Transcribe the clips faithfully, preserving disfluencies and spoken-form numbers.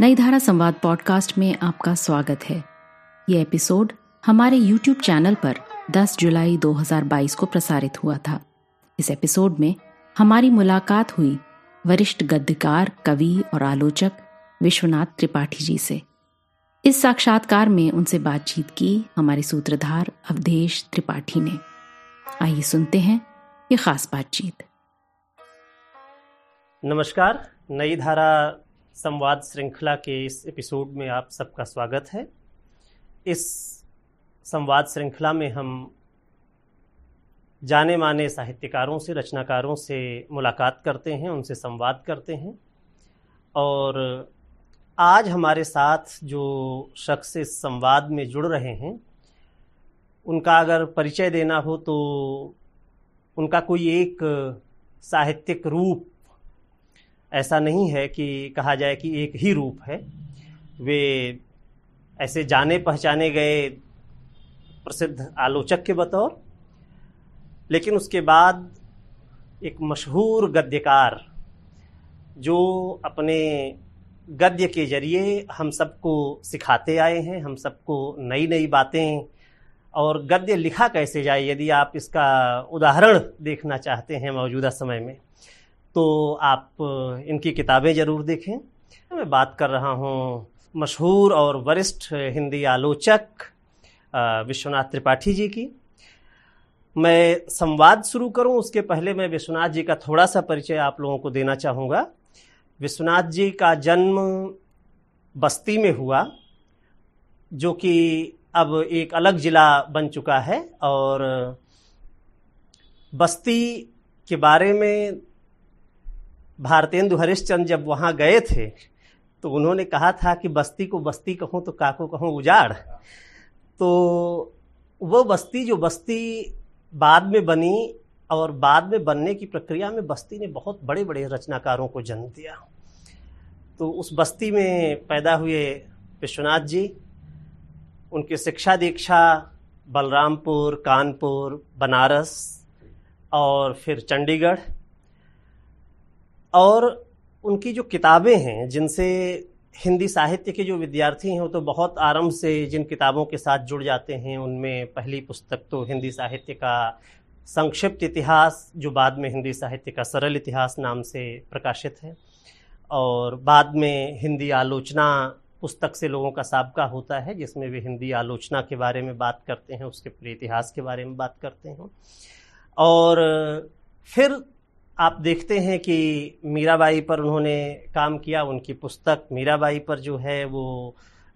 नई धारा संवाद पॉडकास्ट में आपका स्वागत है। ये एपिसोड हमारे यूट्यूब चैनल पर दस जुलाई दो हज़ार बाईस को प्रसारित हुआ था। इस एपिसोड में हमारी मुलाकात हुई वरिष्ठ गद्यकार, कवि और आलोचक विश्वनाथ त्रिपाठी जी से। इस साक्षात्कार में उनसे बातचीत की हमारे सूत्रधार अवधेश त्रिपाठी ने। आइए सुनते हैं ये खास बातचीत। नमस्कार, नई धारा संवाद श्रृंखला के इस एपिसोड में आप सबका स्वागत है। इस संवाद श्रृंखला में हम जाने माने साहित्यकारों से, रचनाकारों से मुलाकात करते हैं, उनसे संवाद करते हैं। और आज हमारे साथ जो शख्स इस संवाद में जुड़ रहे हैं, उनका अगर परिचय देना हो तो उनका कोई एक साहित्यिक रूप ऐसा नहीं है कि कहा जाए कि एक ही रूप है। वे ऐसे जाने पहचाने गए प्रसिद्ध आलोचक के बतौर, लेकिन उसके बाद एक मशहूर गद्यकार जो अपने गद्य के जरिए हम सबको सिखाते आए हैं, हम सबको नई नई बातें। और गद्य लिखा कैसे जाए, यदि आप इसका उदाहरण देखना चाहते हैं मौजूदा समय में, तो आप इनकी किताबें ज़रूर देखें। मैं बात कर रहा हूँ मशहूर और वरिष्ठ हिंदी आलोचक विश्वनाथ त्रिपाठी जी की। मैं संवाद शुरू करूँ उसके पहले मैं विश्वनाथ जी का थोड़ा सा परिचय आप लोगों को देना चाहूँगा। विश्वनाथ जी का जन्म बस्ती में हुआ, जो कि अब एक अलग ज़िला बन चुका है। और बस्ती के बारे में भारतेंदु हरिश्चंद्र जब वहाँ गए थे तो उन्होंने कहा था कि बस्ती को बस्ती कहूँ तो काको कहूँ उजाड़। तो वो बस्ती जो बस्ती बाद में बनी, और बाद में बनने की प्रक्रिया में बस्ती ने बहुत बड़े बड़े रचनाकारों को जन्म दिया। तो उस बस्ती में पैदा हुए विश्वनाथ जी, उनकी शिक्षा दीक्षा बलरामपुर, कानपुर, बनारस और फिर चंडीगढ़। और उनकी जो किताबें हैं, जिनसे हिंदी साहित्य के जो विद्यार्थी हैं वो तो बहुत आराम से जिन किताबों के साथ जुड़ जाते हैं, उनमें पहली पुस्तक तो हिंदी साहित्य का संक्षिप्त इतिहास, जो बाद में हिंदी साहित्य का सरल इतिहास नाम से प्रकाशित है, और बाद में हिंदी आलोचना पुस्तक से लोगों का साबका होता है, जिसमें वे हिंदी आलोचना के बारे में बात करते हैं, उसके पूरे इतिहास के बारे में बात करते हैं। और फिर आप देखते हैं कि मीराबाई पर उन्होंने काम किया। उनकी पुस्तक मीराबाई पर जो है वो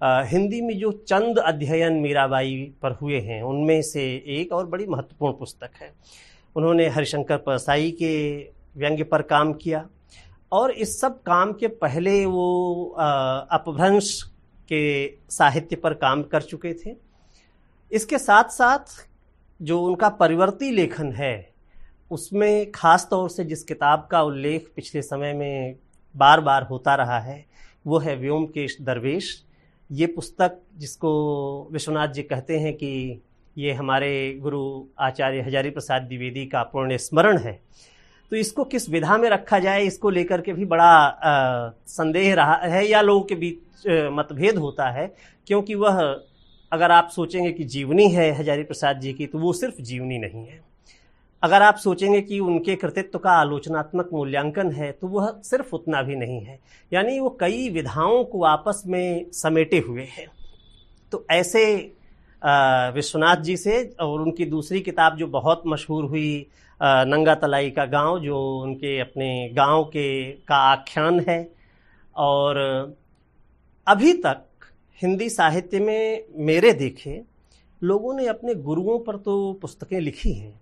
आ, हिंदी में जो चंद अध्ययन मीराबाई पर हुए हैं उनमें से एक और बड़ी महत्वपूर्ण पुस्तक है। उन्होंने हरिशंकर परसाई के व्यंग्य पर काम किया। और इस सब काम के पहले वो अपभ्रंश के साहित्य पर काम कर चुके थे। इसके साथ साथ जो उनका परिवर्ती लेखन है, उसमें ख़ास तौर से जिस किताब का उल्लेख पिछले समय में बार बार होता रहा है वो है व्योम केश दरवेश। ये पुस्तक, जिसको विश्वनाथ जी कहते हैं कि ये हमारे गुरु आचार्य हजारी प्रसाद द्विवेदी का पूर्ण स्मरण है, तो इसको किस विधा में रखा जाए, इसको लेकर के भी बड़ा आ, संदेह रहा है या लोगों के बीच आ, मतभेद होता है। क्योंकि वह, अगर आप सोचेंगे कि जीवनी है हजारी प्रसाद जी की, तो वो सिर्फ जीवनी नहीं है। अगर आप सोचेंगे कि उनके कृतित्व का आलोचनात्मक मूल्यांकन है, तो वह सिर्फ उतना भी नहीं है। यानी वो कई विधाओं को आपस में समेटे हुए हैं। तो ऐसे विश्वनाथ जी से, और उनकी दूसरी किताब जो बहुत मशहूर हुई नंगा तलाई का गांव, जो उनके अपने गांव के का आख्यान है। और अभी तक हिंदी साहित्य में मेरे देखे लोगों ने अपने गुरुओं पर तो पुस्तकें लिखी हैं,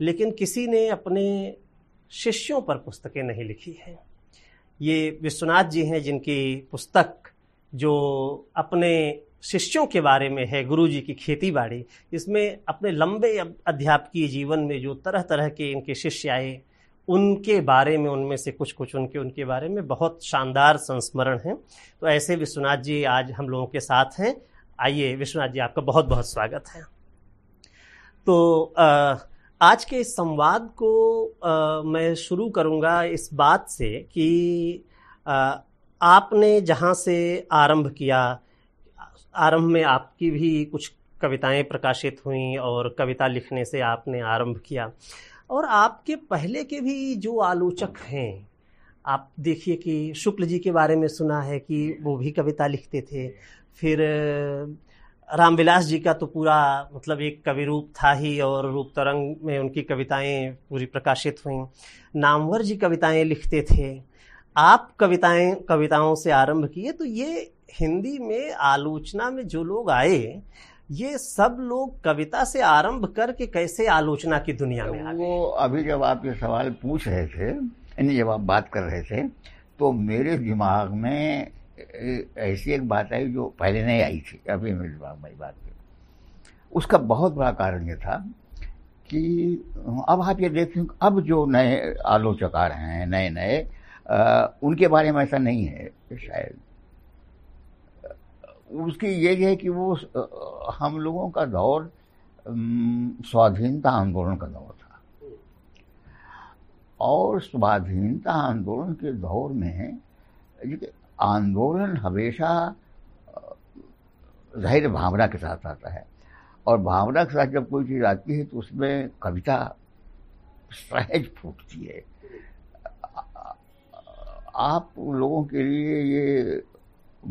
लेकिन किसी ने अपने शिष्यों पर पुस्तकें नहीं लिखी हैं। ये विश्वनाथ जी हैं जिनकी पुस्तक जो अपने शिष्यों के बारे में है, गुरुजी की खेतीबाड़ी, इसमें अपने लंबे अध्यापकीय जीवन में जो तरह तरह के इनके शिष्य आए, उनके बारे में, उनमें से कुछ कुछ उनके उनके बारे में बहुत शानदार संस्मरण हैं। तो ऐसे विश्वनाथ जी आज हम लोगों के साथ हैं। आइए विश्वनाथ जी, आपका बहुत बहुत स्वागत है। तो आ, आज के इस संवाद को आ, मैं शुरू करूंगा इस बात से कि आ, आपने जहाँ से आरंभ किया, आरंभ में आपकी भी कुछ कविताएं प्रकाशित हुईं और कविता लिखने से आपने आरंभ किया, और आपके पहले के भी जो आलोचक हैं, आप देखिए कि शुक्ल जी के बारे में सुना है कि वो भी कविता लिखते थे, फिर रामविलास जी का तो पूरा मतलब एक कवि रूप था ही, और रूप तरंग में उनकी कविताएं पूरी प्रकाशित हुईं, नामवर जी कविताएं लिखते थे, आप कविताएं कविताओं से आरंभ किए। तो ये हिंदी में आलोचना में जो लोग आए, ये सब लोग कविता से आरंभ करके कैसे आलोचना की दुनिया में आ गए? वो अभी जब आप ये सवाल पूछ रहे थे, यानी जब आप बात कर रहे थे, तो मेरे दिमाग में ऐसी एक बात आई जो पहले नहीं आई थी। अभी मेरे दिमाग में बात थी, उसका बहुत बड़ा कारण ये था कि अब आप ये देखते हैं, अब जो नए आलोचक आ रहे हैं नए नए, उनके बारे में ऐसा नहीं है। शायद उसकी ये है कि वो हम लोगों का दौर स्वाधीनता आंदोलन का दौर था, और स्वाधीनता आंदोलन के दौर में आंदोलन हमेशा जाहिर भावना के साथ आता है, और भावना के साथ जब कोई चीज़ आती है तो उसमें कविता सहज फूटती है। आप लोगों के लिए ये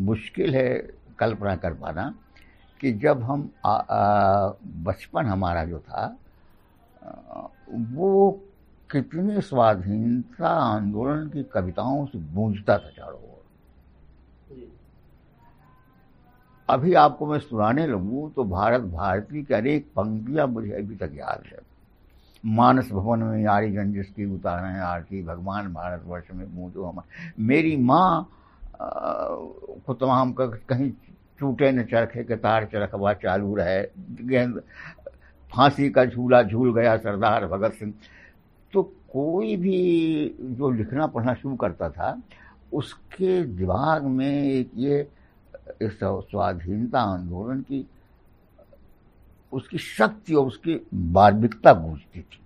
मुश्किल है कल्पना कर पाना कि जब हम बचपन हमारा जो था वो कितने स्वाधीनता आंदोलन की कविताओं से गूंजता था चारों ओर। अभी आपको मैं सुनाने लगूँ तो भारत भारती की अनेक पंक्तियाँ मुझे अभी तक याद है। मानस भवन में यारी गंजिस की उतारें आरती, भगवान भारतवर्ष में मूंदो हमारे, मेरी माँ को तमाम का कहीं टूटे न चरखे के तार, चरखवा चालू रहे, गेंद फांसी का झूला झूल गया सरदार भगत सिंह। तो कोई भी जो लिखना पढ़ना शुरू करता था उसके दिमाग में ये इस स्वाधीनता आंदोलन की उसकी शक्ति और उसकी बार्मिकता गूंजती थी।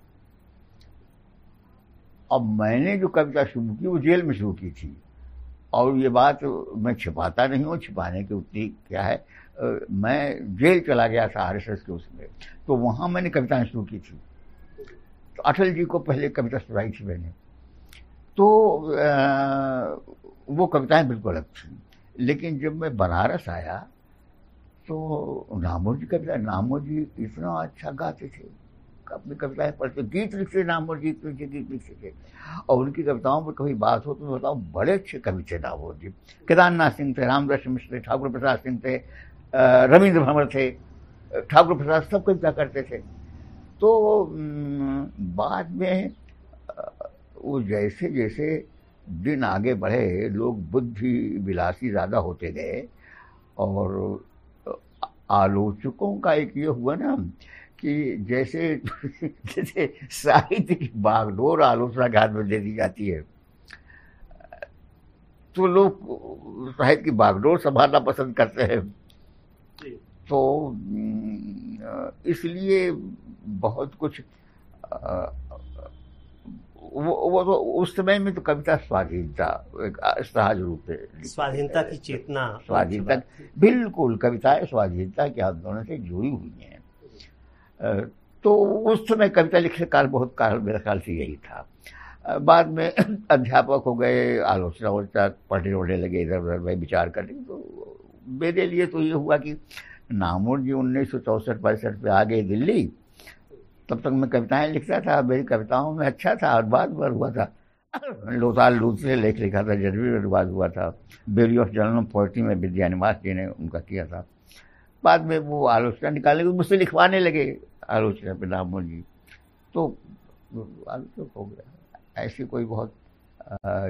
अब मैंने जो कविता शुरू की वो जेल में शुरू की थी, और ये बात मैं छिपाता नहीं हूँ, छिपाने की उतनी क्या है, मैं जेल चला गया था आर एस एस के उसमें, तो वहाँ मैंने कविताएं शुरू की थी। तो अटल जी को पहले कविता सुनाई थी मैंने, तो आ, वो कविताएं बिल्कुल अलग थी। लेकिन जब मैं बनारस आया तो नामवर जी कविता, नामवर जी इतना अच्छा गाते थे, अपनी कविताएं पढ़ते, गीत लिखते, नामवर जी लिखते, गीत लिखते थे, और उनकी कविताओं पर कभी बात हो तो मैं बताऊँ, बड़े अच्छे कवि थे नामवर जी। केदारनाथ सिंह थे, रामविलास मिश्र थे, ठाकुर प्रसाद सिंह थे, रविंद्र भंवर थे, ठाकुर प्रसाद सब कविता करते थे। तो बाद में वो जैसे जैसे दिन आगे बढ़े, लोग बुद्धि विलासी ज़्यादा होते गए, और आलोचकों का एक ये हुआ ना कि जैसे जैसे साहित्य की बागडोर आलोचना के हाथ में दे दी जाती है, तो लोग साहित्य की बागडोर संभालना पसंद करते हैं। तो इसलिए बहुत कुछ वो वो तो उस समय में तो कविता स्वाधीनता सहज रूप में, स्वाधीनता की चेतना, स्वाधीनता बिल्कुल, कविताएं स्वाधीनता के आंदोलन से जुड़ी हुई हैं। तो उस समय कविता लिखने का बहुत कारण मेरे ख्याल से यही था। बाद में अध्यापक हो गए, आलोचना वोचना पढ़ने वढ़ने लगे, इधर उधर भाई विचार करने, तो मेरे लिए तो ये हुआ कि नामवर जी उन्नीस सौ चौसठ पैंसठ में आ गए दिल्ली, तब तक मैं कविताएं लिखता था, मेरी कविताओं में अच्छा था, और बाद बार हुआ था लोताल लूथ से लेख लिखा था, जनवरी में बाद हुआ था, बेरी ऑफ जर्नल पोइट्री में विद्यानिवास जी ने उनका किया था, बाद में वो आलोचना निकालने के मुझसे लिखवाने लगे आलोचना पे नामवर जी, तो आलोचक हो गया। ऐसी कोई बहुत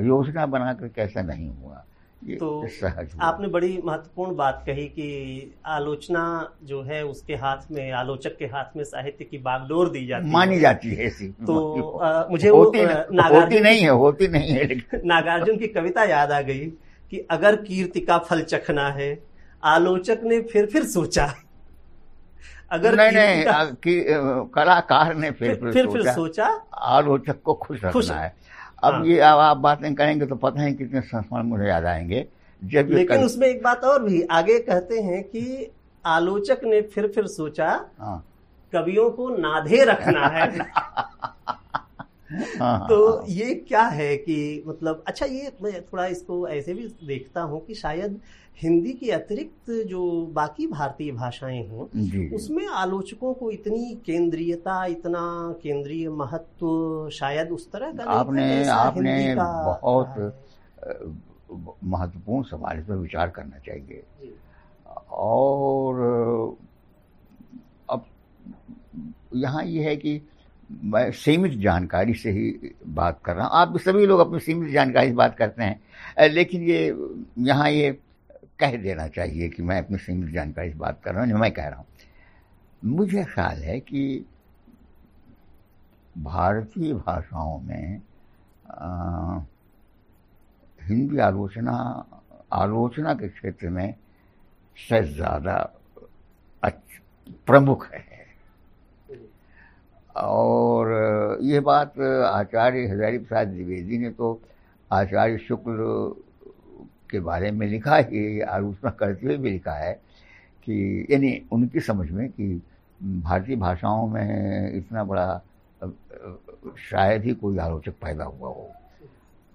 योजना बनाकर कैसा नहीं हुआ, ये तो सहज हुआ। आपने बड़ी महत्वपूर्ण बात कही कि आलोचना जो है उसके हाथ में, आलोचक के हाथ में साहित्य की बागडोर दी जाती, मानी जाती है ऐसी। तो आ, मुझे होती, न, होती नहीं है, होती नहीं है। नागार्जुन की कविता याद आ गई कि अगर कीर्ति का फल चखना है, आलोचक ने फिर फिर सोचा, अगर नहीं नहीं कि कलाकार ने फिर फिर, फिर, फिर, फिर सोचा, सोचा आलोचक को खुश रखना है। अब ये अब आप बातें करेंगे तो पता नहीं कितने संस्मरण मुझे याद आएंगे। जब लेकिन कर... उसमें एक बात और भी आगे कहते हैं कि आलोचक ने फिर फिर सोचा कवियों को नाधे रखना है। तो ये क्या है कि मतलब अच्छा ये मैं थोड़ा इसको ऐसे भी देखता हूँ कि शायद हिंदी के अतिरिक्त जो बाकी भारतीय भाषाएं हों उसमें आलोचकों को इतनी केंद्रीयता इतना केंद्रीय महत्व शायद उस तरह का आपने आपने बहुत महत्वपूर्ण सवाल पर विचार करना चाहिए। और अब यहाँ ये है कि मैं सीमित जानकारी से ही बात कर रहा हूँ, आप सभी लोग अपनी सीमित जानकारी से बात करते हैं, लेकिन ये यहाँ ये कह देना चाहिए कि मैं अपनी सीमित जानकारी से बात कर रहा हूँ, मैं कह रहा हूँ। मुझे ख्याल है कि भारतीय भाषाओं में आ, हिंदी आलोचना आलोचना के क्षेत्र में सबसे ज़्यादा प्रमुख है। और ये बात आचार्य हजारी प्रसाद द्विवेदी ने तो आचार्य शुक्ल के बारे में लिखा है, आलोचना करते हुए भी लिखा है कि यानी उनकी समझ में कि भारतीय भाषाओं में इतना बड़ा शायद ही कोई आलोचक पैदा हुआ हो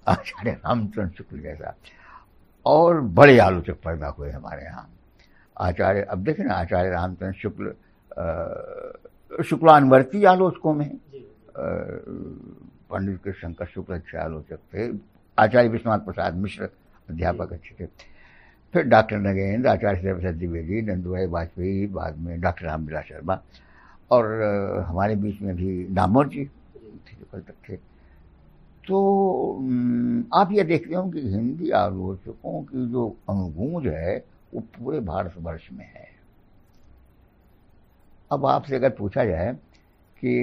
आचार्य रामचंद्र शुक्ल जैसा, और बड़े आलोचक पैदा हुए हमारे यहाँ। आचार्य अब देखें ना आचार्य रामचंद्र शुक्ल आ, शुक्लानुवर्ती आलोचकों में पंडित कृष्ण शंकर शुक्ल अच्छे आलोचक थे, आचार्य विश्वनाथ प्रसाद मिश्र अध्यापक अच्छे थे, फिर डॉक्टर नगेंद्र, आचार्य प्रसाद द्विवेदी, नंदुभाई वाजपेयी, बाद में डॉक्टर रामविलास शर्मा, और हमारे बीच में भी नामवर जी कल तक थे। तो आप ये देखते हो कि हिंदी आलोचकों की जो अनुगूंज है वो पूरे भारतवर्ष में है। अब आपसे अगर पूछा जाए कि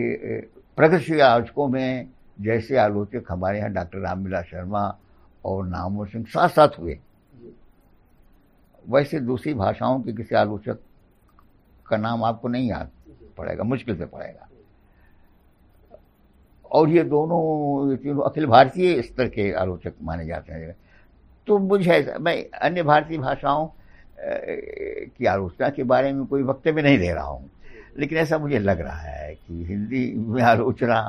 प्रगतिशील आलोचकों में जैसे आलोचक हमारे यहाँ डॉक्टर रामविलास शर्मा और नामवर सिंह साथ साथ हुए, वैसे दूसरी भाषाओं के किसी आलोचक का नाम आपको नहीं याद पड़ेगा, मुश्किल से पड़ेगा। और ये दोनों ये तीनों अखिल भारतीय स्तर के आलोचक माने जाते हैं। तो मुझे मैं अन्य भारतीय भाषाओं की आलोचना के बारे में कोई वक्तव्य नहीं दे रहा हूँ, लेकिन ऐसा मुझे लग रहा है कि हिंदी में आलोचना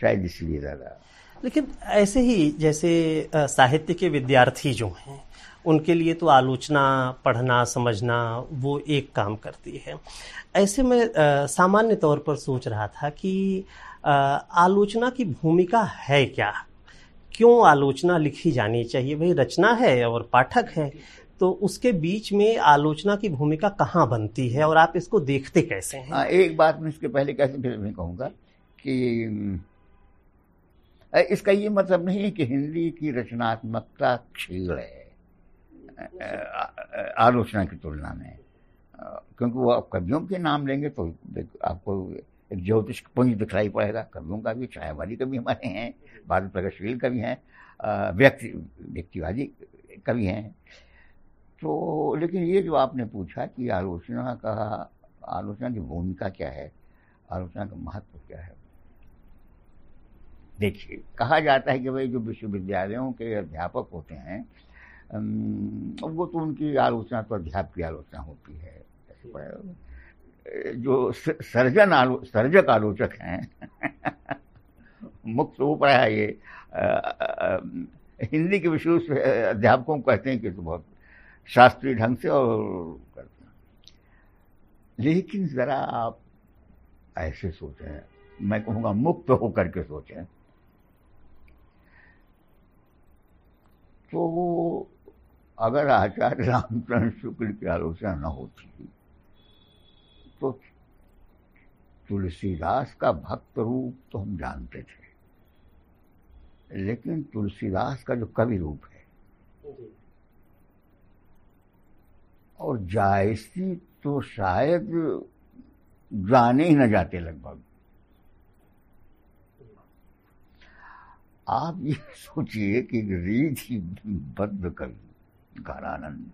शायद इसलिए ज़्यादा। लेकिन ऐसे ही जैसे साहित्य के विद्यार्थी जो हैं उनके लिए तो आलोचना पढ़ना समझना वो एक काम करती है। ऐसे में सामान्य तौर पर सोच रहा था कि आ, आलोचना की भूमिका है क्या, क्यों आलोचना लिखी जानी चाहिए? भाई रचना है और पाठक है, तो उसके बीच में आलोचना की भूमिका कहाँ बनती है और आप इसको देखते कैसे हैं? आ, एक बात मैं इसके पहले कैसे फिर मैं कहूँगा कि इसका ये मतलब नहीं है कि हिंदी की रचनात्मकता क्षीण है आलोचना की तुलना में, क्योंकि वो आप कवियों के नाम लेंगे तो आपको एक ज्योतिष पुंज दिखाई पड़ेगा। कवियों का भी छायावादी कवि हमारे हैं, भारत प्रगतिशील कवि हैं, व्यक्ति व्यक्तिवादी कवि हैं। तो लेकिन ये जो आपने पूछा कि आलोचना का आलोचना की भूमिका क्या है, आलोचना का महत्व क्या है, देखिए कहा जाता है कि भाई जो विश्वविद्यालयों के अध्यापक होते हैं वो तो उनकी आलोचना तो अध्यापक की आलोचना होती है, जो सर्जन आलो सर्जक आलोचक हैं मुक्त हो पड़ा है ये आ, आ, हिंदी के विशेष अध्यापकों को कहते हैं कि तो बहुत शास्त्रीय ढंग से और करते हैं। लेकिन ज़रा आप ऐसे सोचें, मैं कहूँगा मुक्त होकर के सोचें, तो अगर आचार्य रामचंद्र शुक्ल की आलोचना न होती तो तुलसीदास का भक्त रूप तो हम जानते थे, लेकिन तुलसीदास का जो कवि रूप है और जायसी तो शायद जाने ही न जाते लगभग। आप ये सोचिए कि रीति बद्ध कवि घनानंद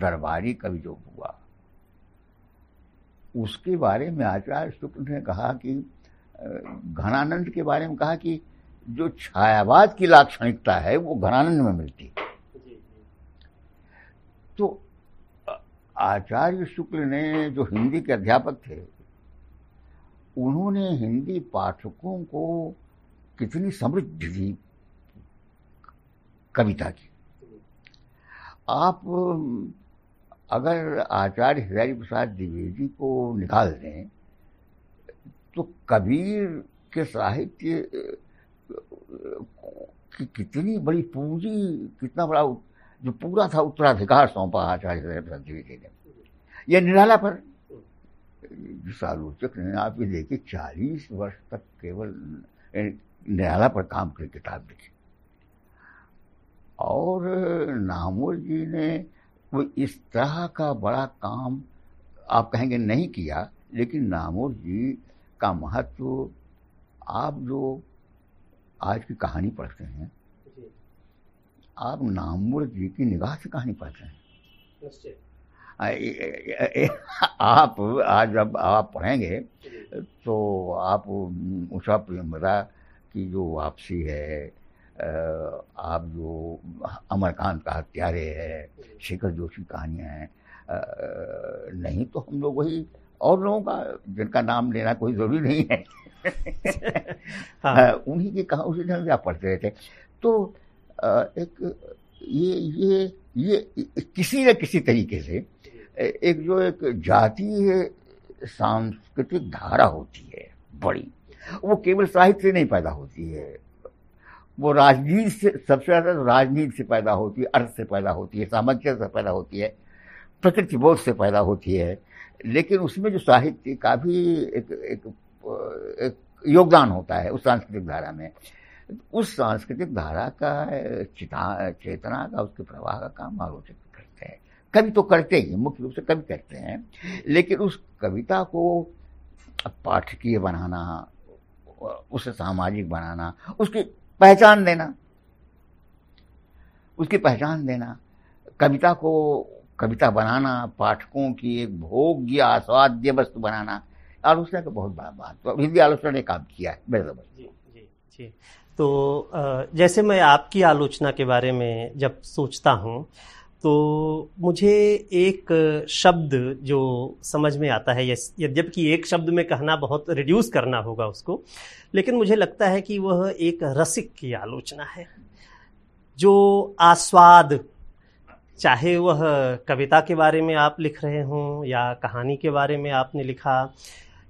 दरबारी कवि जो हुआ उसके बारे में आचार्य शुक्ल ने कहा कि घनानंद के बारे में कहा कि जो छायावाद की लाक्षणिकता है वो घनानंद में मिलती है। तो आचार्य शुक्ल ने, जो हिंदी के अध्यापक थे, उन्होंने हिंदी पाठकों को कितनी समृद्ध कविता की। आप अगर आचार्य हजारी प्रसाद द्विवेदी को निकाल दें तो कबीर के साहित्य की कितनी बड़ी पूंजी, कितना बड़ा जो पूरा था उत्तराधिकार सौंपा आचार्य हजारी प्रसाद द्विवेदी ने। यह निराला पर जिस आलोचक ने, आप ये देखिए, चालीस वर्ष तक केवल निराला पर काम कर किताब लिखी। और नामवर जी ने वो इस तरह का बड़ा काम आप कहेंगे नहीं किया, लेकिन नामवर जी का महत्व आप जो आज की कहानी पढ़ते हैं, आप नामवर जी की निगाह से कहानी पढ़ते हैं। आ, ए, ए, ए, आप आज जब आप पढ़ेंगे तो आप उषा प्रेमदा की जो वापसी है, आप जो अमरकांत का हत्यारे है, शेखर जोशी कहानियाँ हैं, नहीं तो हम लोग वही और लोगों का, जिनका नाम लेना कोई ज़रूरी नहीं है, हाँ। उन्हीं की कहा उसी ढंग से आप पढ़ते रहते। तो एक ये ये ये किसी न किसी तरीके से एक जो एक जातीय सांस्कृतिक धारा होती है बड़ी, वो केवल साहित्य से नहीं पैदा होती है, वो राजनीति से, सबसे ज़्यादा राजनीति से पैदा होती है, अर्थ से पैदा होती है, सामंजस्य से पैदा होती है, प्रकृति बोध से पैदा होती है। लेकिन उसमें जो साहित्य का भी एक, एक, एक योगदान होता है उस सांस्कृतिक धारा में, उस सांस्कृतिक धारा का चेतना चेतना का, उसके प्रवाह का काम आलोचक करते हैं। कवि तो करते ही, मुख्य रूप से कवि करते हैं, लेकिन उस कविता को पाठकीय बनाना, उसे सामाजिक बनाना, उसकी पहचान देना, उसकी पहचान देना, कविता को कविता बनाना, पाठकों की एक भोग्य आस्वाद्य वस्तु बनाना, आलोचना का बहुत बड़ा बात तो हिंदी आलोचना ने काम किया है मेरे समझ। जी, तो जैसे मैं आपकी आलोचना के बारे में जब सोचता हूँ तो मुझे एक शब्द जो समझ में आता है, यद्यपि एक शब्द में कहना बहुत रिड्यूस करना होगा उसको, लेकिन मुझे लगता है कि वह एक रसिक की आलोचना है, जो आस्वाद, चाहे वह कविता के बारे में आप लिख रहे हों या कहानी के बारे में आपने लिखा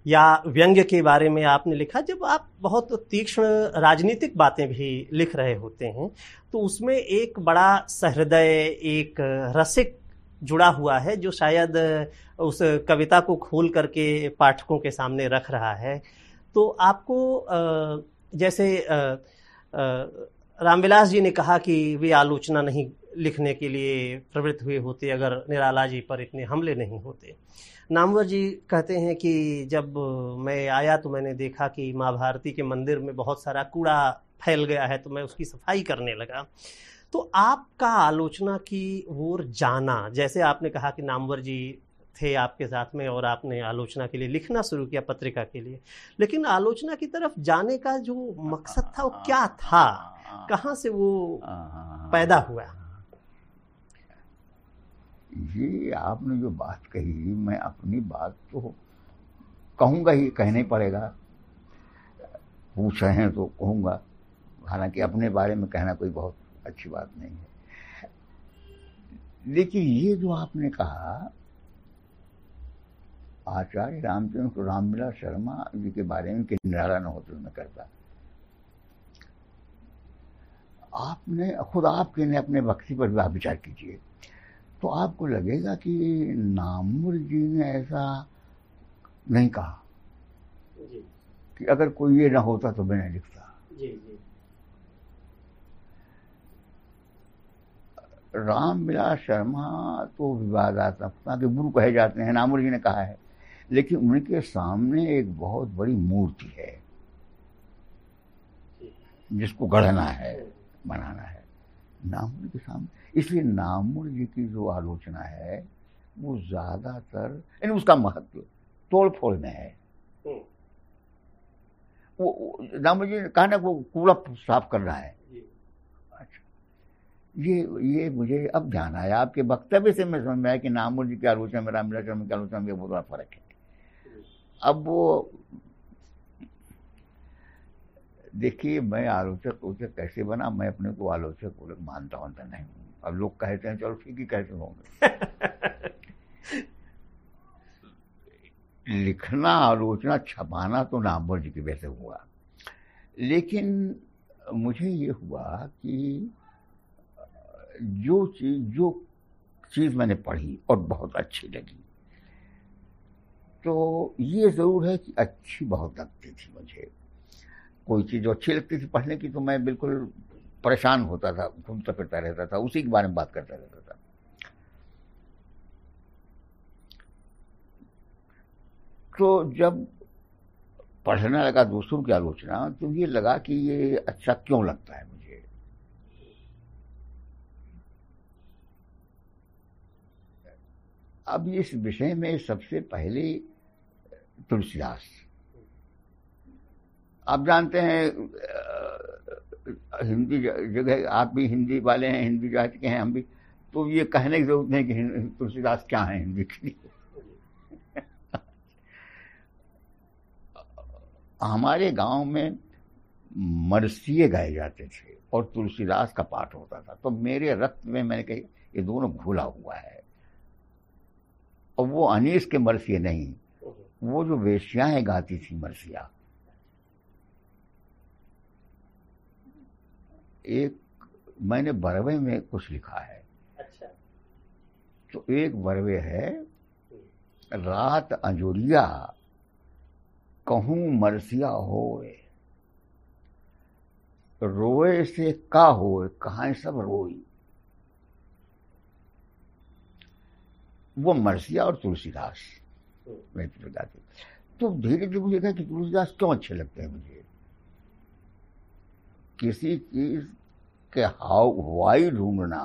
या व्यंग्य के बारे में आपने लिखा, जब आप बहुत तीक्ष्ण राजनीतिक बातें भी लिख रहे होते हैं तो उसमें एक बड़ा सहृदय, एक रसिक जुड़ा हुआ है, जो शायद उस कविता को खोल करके पाठकों के सामने रख रहा है। तो आपको जैसे रामविलास जी ने कहा कि वे आलोचना नहीं लिखने के लिए प्रवृत्त हुए होते अगर निराला जी पर इतने हमले नहीं होते। नामवर जी कहते हैं कि जब मैं आया तो मैंने देखा कि माँ भारती के मंदिर में बहुत सारा कूड़ा फैल गया है, तो मैं उसकी सफाई करने लगा। तो आपका आलोचना की ओर जाना, जैसे आपने कहा कि नामवर जी थे आपके साथ में और आपने आलोचना के लिए लिखना शुरू किया पत्रिका के लिए, लेकिन आलोचना की तरफ जाने का जो मकसद था वो क्या था, कहाँ से वो पैदा हुआ? जी, आपने जो बात कही, मैं अपनी बात तो कहूँगा ही, कहने पड़ेगा, पूछ रहे हैं तो कहूँगा, हालांकि अपने बारे में कहना कोई बहुत अच्छी बात नहीं है। लेकिन ये जो आपने कहा आचार्य रामचंद्र रामविलास शर्मा जी के बारे में कि निराला न होते मैं करता, आपने खुद आपके ने अपने भक्ति पर भी आप विचार कीजिए तो आपको लगेगा कि नामवर जी ने ऐसा नहीं कहा कि अगर कोई ये ना होता तो मैं नहीं लिखता। जी, जी। रामविलास शर्मा तो विवादात्मकता के गुरु कहे जाते हैं, नामवर जी ने कहा है, लेकिन उनके सामने एक बहुत बड़ी मूर्ति है जिसको गढ़ना है, बनाना है नामवर के सामने। इसलिए नामवर जी की जो आलोचना है वो ज्यादातर, यानी उसका महत्व तोड़फोड़ में है, वो नाम जी ने कहा ना वो कूड़ा साफ कर रहा है। ये ये मुझे अब ध्यान आया आपके वक्तव्य से, मैं समझ में आया कि नामवर जी की आलोचना में रामविलास शर्मा की आलोचना में बहुत बड़ा फर्क है। अब वो देखिए मैं आलोचक उसे कैसे बना, मैं अपने को आलोचक बोल मानता हूँ तो नहीं। अब लोग कहते हैं चलो ठीक ही कहते होंगे। लिखना आलोचना छपाना तो नामवर जी की वजह से हुआ, लेकिन मुझे ये हुआ कि जो चीज जो चीज़ मैंने पढ़ी और बहुत अच्छी लगी, तो ये ज़रूर है कि अच्छी बहुत लगती थी मुझे। कोई चीज़ जो अच्छी लगती थी पढ़ने की तो मैं बिल्कुल परेशान होता था, घूमता फिरता रहता था, उसी के बारे में बात करता रहता था। तो जब पढ़ने लगा दूसरों की आलोचना तो ये लगा कि ये अच्छा क्यों लगता है मुझे। अब इस विषय में सबसे पहले तुलसीदास, आप जानते हैं हिंदी जगह, आप भी हिंदी वाले हैं, हिंदी जाति के हैं हम भी, तो ये कहने की जरूरत नहीं कि तुलसीदास क्या है हिंदी के लिए। हमारे गांव में मरसिए गाए जाते थे और तुलसीदास का पाठ होता था, तो मेरे रक्त में मैंने कही ये दोनों घुला हुआ है। और वो अनीस के मरसिए नहीं, वो जो वेश्याएं गाती थी मरसिया, एक मैंने बरवे में कुछ लिखा है। अच्छा। तो एक बरवे है, रात अंजोरिया कहूँ मरसिया होए, रोए से का होए कहाँ सब रोई। वो मरसिया और तुलसीदास मैं गाती। तो धीरे धीरे मुझे देखा कि तुलसीदास क्यों अच्छे लगते हैं मुझे। किसी चीज के हवाई ढूंढना,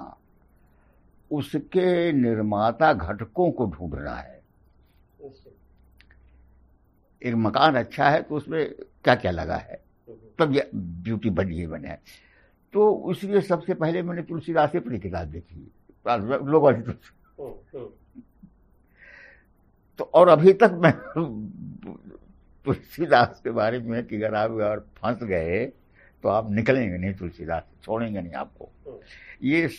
उसके निर्माता घटकों को ढूंढना है। एक मकान अच्छा है तो उसमें क्या क्या लगा है, तब ये ब्यूटी बनी है बने है। तो इसलिए सबसे पहले मैंने तुलसीदास से अपनी किताब देखी लोगों ने। तो और अभी तक मैं तुलसीदास के बारे में कि अगर आप और फंस गए तो आप निकलेंगे नहीं, तुलसीदास छोड़ेंगे नहीं आपको। ये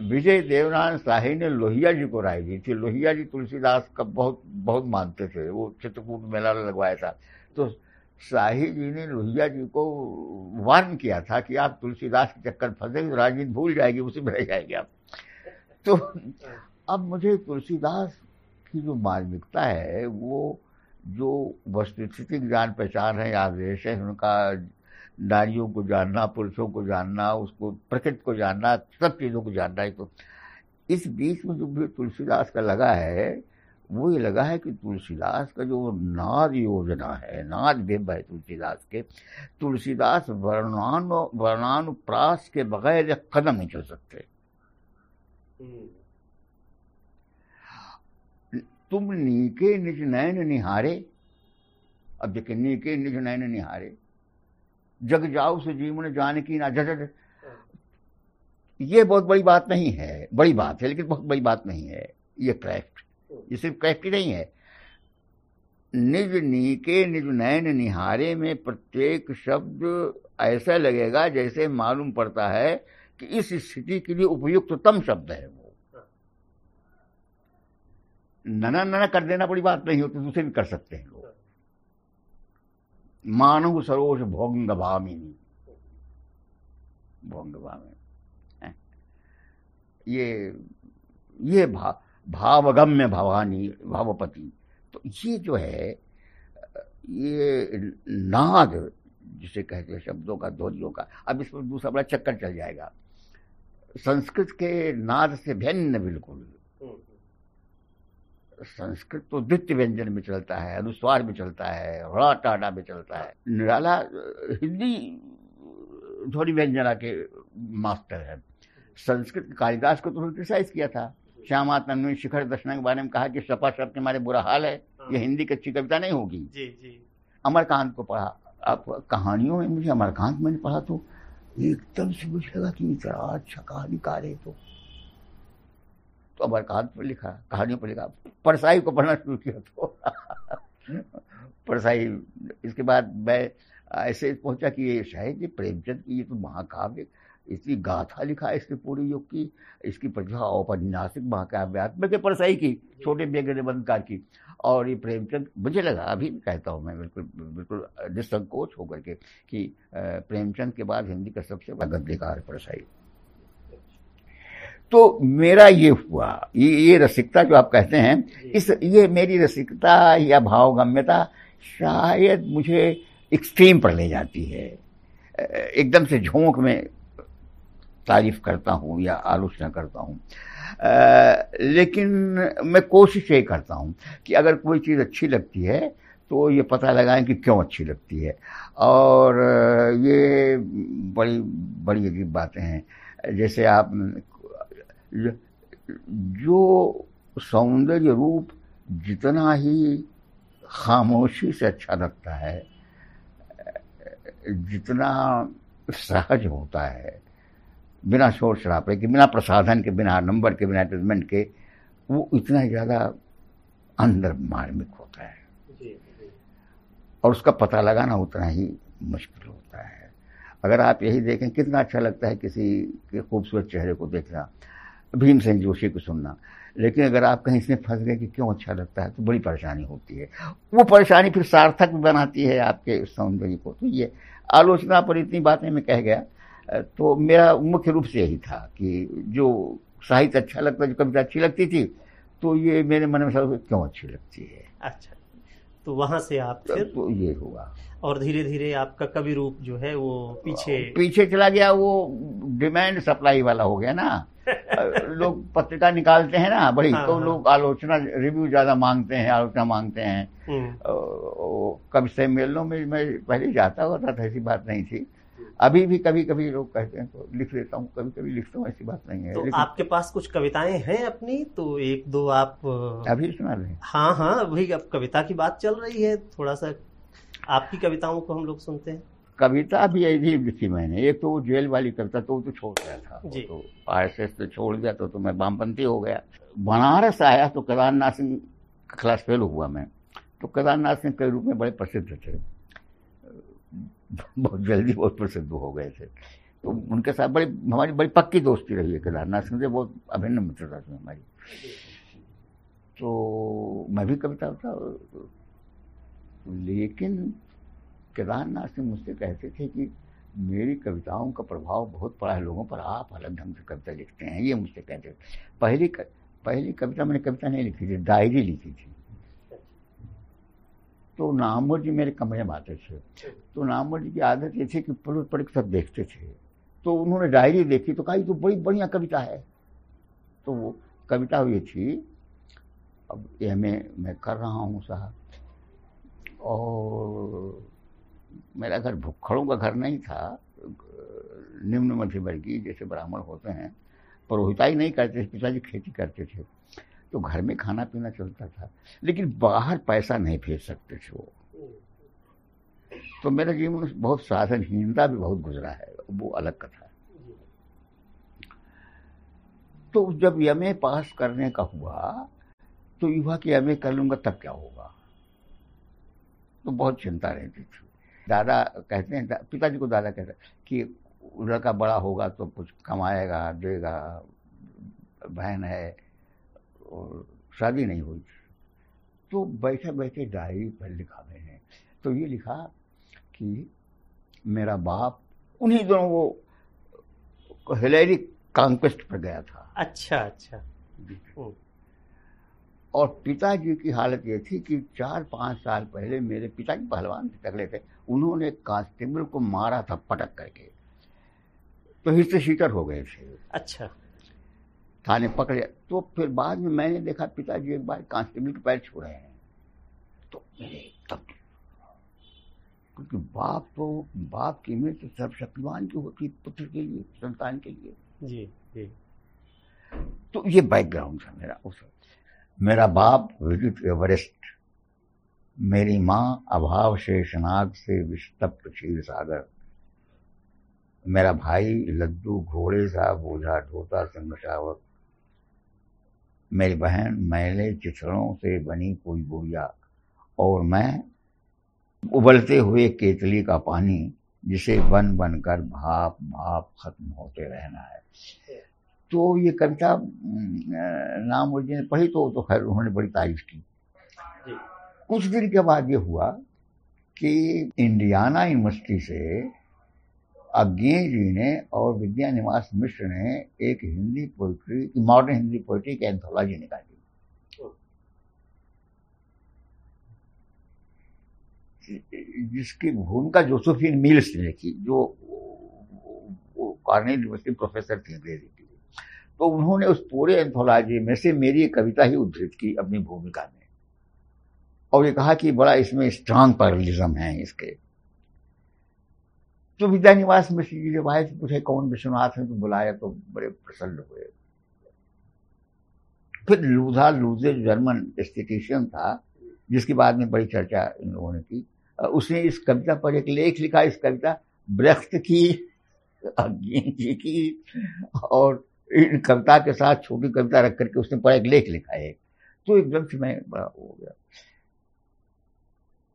विजय देवनाथ शाही ने लोहिया जी को राय दी थी। लोहिया जी तुलसीदास का बहुत बहुत मानते थे, वो चित्रकूट मेला लगवाया था। तो शाही जी ने लोहिया जी को वार्न किया था कि आप तुलसीदास के चक्कर फंसेंगे तो राजनीति भूल जाएगी, उसी में रह जाएंगे आप। तो अब मुझे तुलसीदास की जो मार्मिकता है, वो जो वस्तुस्थिति जान पहचान है, आदेश है उनका, नारियों को जानना, पुरुषों को जानना, उसको प्रकृति को जानना, सब चीज़ों को जानना है। तो इस बीच में जो भी तुलसीदास का लगा है, वो ये लगा है कि तुलसीदास का जो नाद योजना है, नाद बिंब है तुलसीदास के, तुलसीदास वर्णानु वर्णानुप्रास के बगैर एक कदम नहीं चल सकते। तुम नीके निज नयन निहारे, अब देखिए नीके निज नयन निहारे, जग जाओ से जीवन जाने की ना जट। ये बहुत बड़ी बात नहीं है, बड़ी बात है लेकिन बहुत बड़ी बात नहीं है। ये क्राफ्ट, ये सिर्फ क्राफ्ट ही नहीं है। निज नीके निज नयन निहारे में प्रत्येक शब्द ऐसा लगेगा जैसे मालूम पड़ता है कि इस स्थिति के लिए उपयुक्ततम शब्द है वो। नना नना कर देना बड़ी बात नहीं होती, दूसरे भी कर सकते हैं लोग। मानव सरोज भोंग भामिनी, भोंग भामिनी, ये ये भा, भावगम्य भवानी भावपति। तो ये जो है ये नाद जिसे कहते हैं, शब्दों का ध्वनियों का। अब इसमें दूसरा बड़ा चक्कर चल जाएगा। संस्कृत के नाद से भिन्न बिल्कुल, संस्कृत तो द्वितीय व्यंजन में चलता है, अनुस्वार में चलता है, हड़ा टाडा में चलता है। निराला हिंदी ध्वनि व्यंजना के मास्टर है। संस्कृत कालिदास को तो क्रिटिसाइज किया था, श्यामातन में शिखर दर्शन के बारे में कहा कि सपा शब्द के मारे बुरा हाल है, ये हिंदी की अच्छी कविता नहीं होगी। अमरकांत को पढ़ा। अब कहानियों में मुझे अमरकांत मैंने पढ़ा तो एकदम से मुझे लगा कि इतना अच्छा कहानीकार है। तो तो अमरकांत पर लिखा, कहानियों पर लिखा, परसाई को पढ़ना शुरू किया। तो परसाई, इसके बाद मैं ऐसे पहुंचा कि ये शायद ये प्रेमचंद की ये तो महाकाव्य इसकी गाथा लिखा है, इसके पूरी योग की इसकी प्रतिभा औपन्यासिक महाकाव्यात्मक परसाई की, छोटे बेगनबंदकार की। और ये प्रेमचंद मुझे लगा, अभी भी कहता हूँ मैं बिल्कुल बिल्कुल निसंकोच होकर के कि प्रेमचंद के बाद हिंदी का सबसे बड़ा गद्यकार परसाई। तो मेरा ये हुआ, ये ये रसिकता जो आप कहते हैं, इस ये मेरी रसिकता या भावगम्यता शायद मुझे एक्सट्रीम पर ले जाती है। एकदम से झोंक में तारीफ करता हूँ या आलोचना करता हूँ, लेकिन मैं कोशिश ये करता हूँ कि अगर कोई चीज़ अच्छी लगती है तो ये पता लगाएं कि क्यों अच्छी लगती है। और ये बड़ी बड़ी अजीब बातें हैं, जैसे आप जो सौंदर्य रूप जितना ही खामोशी से अच्छा लगता है, जितना सहज होता है, बिना शोर शराबे के, बिना प्रसाधन के, बिना नंबर के, बिना एडवर्टाइजमेंट के, वो इतना ज़्यादा अंदर मार्मिक होता है और उसका पता लगाना उतना ही मुश्किल होता है। अगर आप यही देखें, कितना अच्छा लगता है किसी के खूबसूरत चेहरे को देखना, भीम सिंह जोशी को सुनना, लेकिन अगर आप कहीं इसमें फंस गए कि क्यों अच्छा लगता है तो बड़ी परेशानी होती है। वो परेशानी फिर सार्थक भी बनाती है आपके सौंदर्य को। तो ये आलोचना पर इतनी बातें मैं कह गया। तो मेरा मुख्य रूप से यही था कि जो साहित्य अच्छा लगता, जो कविता अच्छी लगती थी, तो ये मेरे मन में सब क्यों अच्छी लगती है। अच्छा, तो वहाँ से आप फिर तो ये हुआ और धीरे धीरे आपका कवि रूप जो है वो पीछे पीछे चला गया। वो डिमांड सप्लाई वाला हो गया ना। लोग पत्रिका निकालते हैं ना बड़ी, हाँ, तो हाँ। लोग आलोचना रिव्यू ज्यादा मांगते हैं, आलोचना मांगते हैं। कवि सम्मेलनों में मैं पहले जाता होता था, ऐसी बात नहीं थी। अभी भी कभी कभी लोग कहते हैं तो लिख लेता हूँ, कभी कभी लिखता हूँ, ऐसी बात नहीं है। तो आपके पास कुछ कविताएं हैं अपनी, तो एक दो आप अभी सुना रहे हैं? हाँ हाँ, अभी अब कविता की बात चल रही है, थोड़ा सा आपकी कविताओं को हम लोग सुनते हैं। कविता भी अजीब लिखी मैंने। एक तो वो जेल वाली कविता तो तो छोड़ गया था, तो आर एस एस तो छोड़ गया, तो, तो मैं वामपंथी हो गया। बनारस आया तो केदारनाथ सिंह का क्लास फेल हुआ मैं, तो केदारनाथ सिंह के रूप में बड़े प्रसिद्ध थे, बहुत जल्दी बहुत प्रसिद्ध हो गए थे। तो उनके साथ बड़ी हमारी बड़ी पक्की दोस्ती रही है, केदारनाथ सिंह से बहुत अभिन्न मित्रता थी हमारी। तो मैं भी कविता था, लेकिन केदारनाथ सिंह मुझसे कहते थे कि मेरी कविताओं का प्रभाव बहुत पड़ा है लोगों पर, आप अलग ढंग से कविता लिखते हैं, ये मुझसे कहते थे। पहली पहली कविता मैंने कविता नहीं लिखी थी, डायरी लिखी थी। तो नामवर जी मेरे कमरे में आते थे, तो नामवर जी की आदत ये थी कि पलट पलट सब देखते थे। तो उन्होंने डायरी देखी तो कही तो बड़ी बढ़िया कविता है। तो वो कविता हुई थी, अब ये मैं मैं कर रहा हूँ साहब, और मेरा घर भुक्खड़ों का घर नहीं था, निम्न मध्यवर्गीय जैसे ब्राह्मण होते हैं, परोहिताई नहीं करते थे, पिताजी खेती करते थे, तो घर में खाना पीना चलता था, लेकिन बाहर पैसा नहीं भेज सकते थे वो। तो मेरा जीवन बहुत साधनहीनता भी बहुत गुजरा है, वो अलग कथा है। तो जब एम ए पास करने का हुआ तो युवा कि एम ए कर लूंगा तब क्या होगा, तो बहुत चिंता रहती थी। दादा कहते हैं, पिताजी को दादा कहते कि लड़का बड़ा होगा तो कुछ कमाएगा, देगा, बहन है, और शादी नहीं हुई। तो बैठे बैठे डायरी पर लिखा मैंने, तो ये लिखा कि मेरा बाप उन्हीं दोनों वो हिलेरी कॉन्क्वेस्ट पर गया था। अच्छा अच्छा। और पिताजी की हालत ये थी कि चार पाँच साल पहले मेरे पिताजी पहलवान थे, तगड़े थे, उन्होंने कांस्टेबल को मारा था पटक करके, तो हिस्से शीटर हो गए थे। अच्छा। थाने पकड़े। तो फिर बाद में मैंने देखा पिताजी एक बार कांस्टेबल के पैर छू रहे हैं। तो तब क्योंकि बाप तो बाप की इमेज तो सर्वशक्तिमान की होती पुत्र के लिए, संतान के लिए। जी जी। तो ये बैकग्राउंड था मेरा उस। मेरा बाप विजिट एवरेस्ट मेरी माँ अभाव शेषनाग से विस्तप्त क्षीर सागर, मेरा भाई लड्डू घोड़े सा बोझा ढोता संगशावक, मेरी बहन मैले चिथड़ों से बनी कोई बोरिया, और मैं उबलते हुए केतली का पानी जिसे बन बन कर भाप भाप खत्म होते रहना है। तो ये कविता नामवर जी ने पढ़ी तो तो खैर उन्होंने बड़ी तारीफ की। कुछ दिन के बाद ये हुआ कि इंडियाना यूनिवर्सिटी से अज्ञे जी ने और विद्यानिवास मिश्र ने एक Hindi poetry, modern Hindi poetry की एंथोलॉजी निकाली, जिसकी भूमिका जोसेफिन मिल्स ने लिखी, जो कॉर्नेल यूनिवर्सिटी प्रोफेसर थी अंग्रेजी की। तो उन्होंने उस पूरे एंथोलॉजी में से मेरी कविता ही उद्धृत की अपनी भूमिका में, और ये कहा कि बड़ा इसमें स्ट्रांग पैरलिज्म है इसके। तो विद्यानिवास मिश्र जी जब आए तो पूछे कौन विश्वनाथ ने तो बुलाया, तो बड़े प्रसन्न हुए। फिर लूधा लूजे जर्मन इंस्टीट्यूशन था, जिसकी बाद में बड़ी चर्चा इन लोगों ने की, उसने इस कविता पर एक लेख लिखा। इस कविता ब्रेख्त की, अज्ञे की, और इन कविता के साथ छोटी कविता रख करके उसने पर एक लेख लिखा है। तो एकदम से मैं बड़ा हो गया।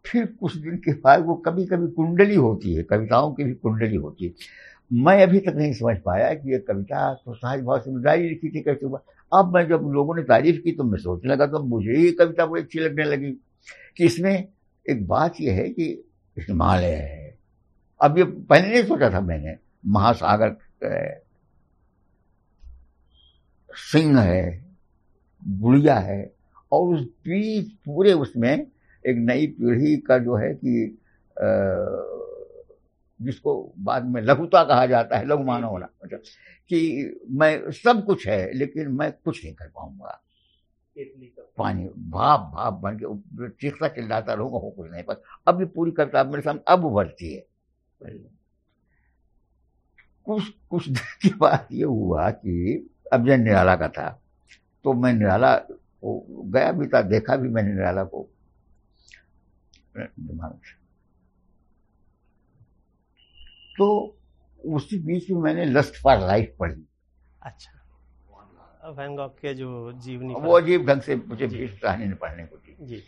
फिर कुछ दिन के बाद वो कभी कभी कुंडली होती है, कविताओं की भी कुंडली होती है। मैं अभी तक नहीं समझ पाया कि ये कविता तो सहज भाव से मुझाई लिखी थी कैसे हुआ। अब मैं जब लोगों ने तारीफ की तो मैं सोचने लगा, तो मुझे ये कविता बड़ी अच्छी लगने लगी कि इसमें एक बात यह है कि हिमालय है। अब ये पहले नहीं सोचा था मैंने, महासागर है, सिंह है, बुढ़िया है, और उस बीच पूरे उसमें एक नई पीढ़ी का जो है कि जिसको बाद में लघुता कहा जाता है, लघु मानव होना, मतलब कि मैं सब कुछ है लेकिन मैं कुछ नहीं कर पाऊंगा। पानी भाप भाप बन के चीखता चिल्लाता रहूंगा, हो कुछ नहीं पर। अब ये पूरी कविता मेरे सामने अब उभरती है। कुछ कुछ दिन के बाद ये हुआ कि अब जब निराला का था तो मैं निराला को गया भी था, देखा भी मैंने निराला को। तो उसी बीच में मैंने लस्ट फॉर लाइफ पढ़ी। अच्छा, वैन गॉग के जो जीवनी, वो अजीब ढंग से मुझे बीस कहानी ने पढ़ने को दी।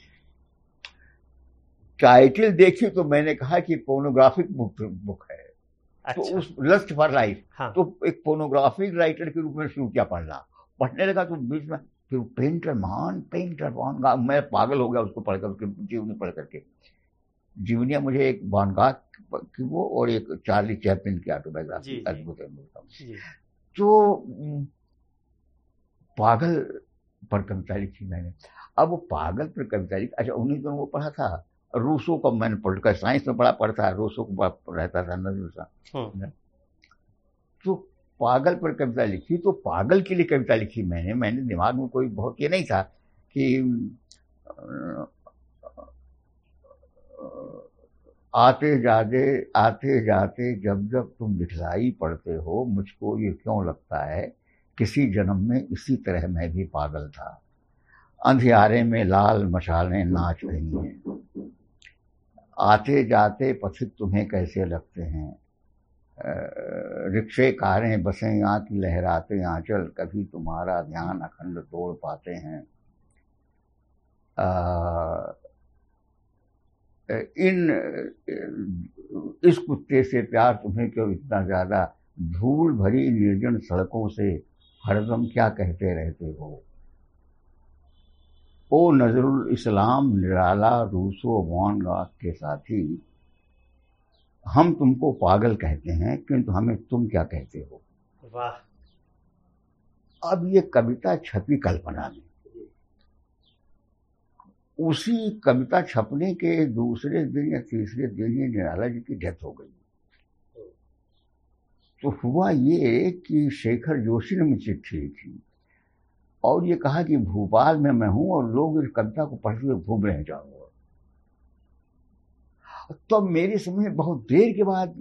टाइटल देखी तो मैंने कहा कि पोर्नोग्राफिक बुक है। अच्छा। तो उस लस्ट फॉर लाइफ, हाँ। तो एक पोर्नोग्राफिक राइटर के रूप में शुरू किया पढ़ना, पढ़ने लगा तो बीच में फिर पेंटर महान पेंटर बानगा, मैं पागल हो गया उसको पढ़कर, उसकी जीवनी पढ़ करके। जीवनियाँ मुझे एक बानगा की वो और एक चार्ली चैपलिन की ऑटोबायोग्राफी अद्भुत है। तो पागल पर कविता लिखी मैंने। अब वो पागल पर कविता लिखी, अच्छा उन्हीं दिनों वो पढ़ा था रूसो का, मैंने पढ़कर साइंस में पढ़ा पढ़ता रूसो को रहता था न। तो पागल पर कविता लिखी, तो पागल के लिए कविता लिखी मैंने। मैंने दिमाग में कोई बहुत ये नहीं था कि आते जाते आते जाते जब जब तुम लिखलाई पढ़ते हो मुझको ये क्यों लगता है किसी जन्म में इसी तरह मैं भी पागल था। अंधियारे में लाल मशालें नाच रही हैं, आते जाते पथिक तुम्हें कैसे लगते हैं, रिक्शे कारें बसें यहाँ की लहराते आंचल कभी तुम्हारा ध्यान अखंड तोड़ पाते हैं। आ, इन इस कुत्ते से प्यार तुम्हें क्यों इतना ज़्यादा, धूल भरी निर्जन सड़कों से हरदम क्या कहते रहते हो। ओ नजरुल इस्लाम निराला रूसो वानगा के साथी, हम तुमको पागल कहते हैं किंतु हमें तुम क्या कहते हो। वाह। अब ये कविता छपी कल्पना में। उसी कविता छपने के दूसरे दिन या तीसरे दिन ये निराला जी की डेथ हो गई। तो हुआ ये कि शेखर जोशी ने मुझे चिट्ठी लिखी और ये कहा कि भोपाल में मैं हूँ और लोग इस कविता को पढ़ते हुए घूम रहे जाओ। तो मेरे समझ में बहुत देर के बाद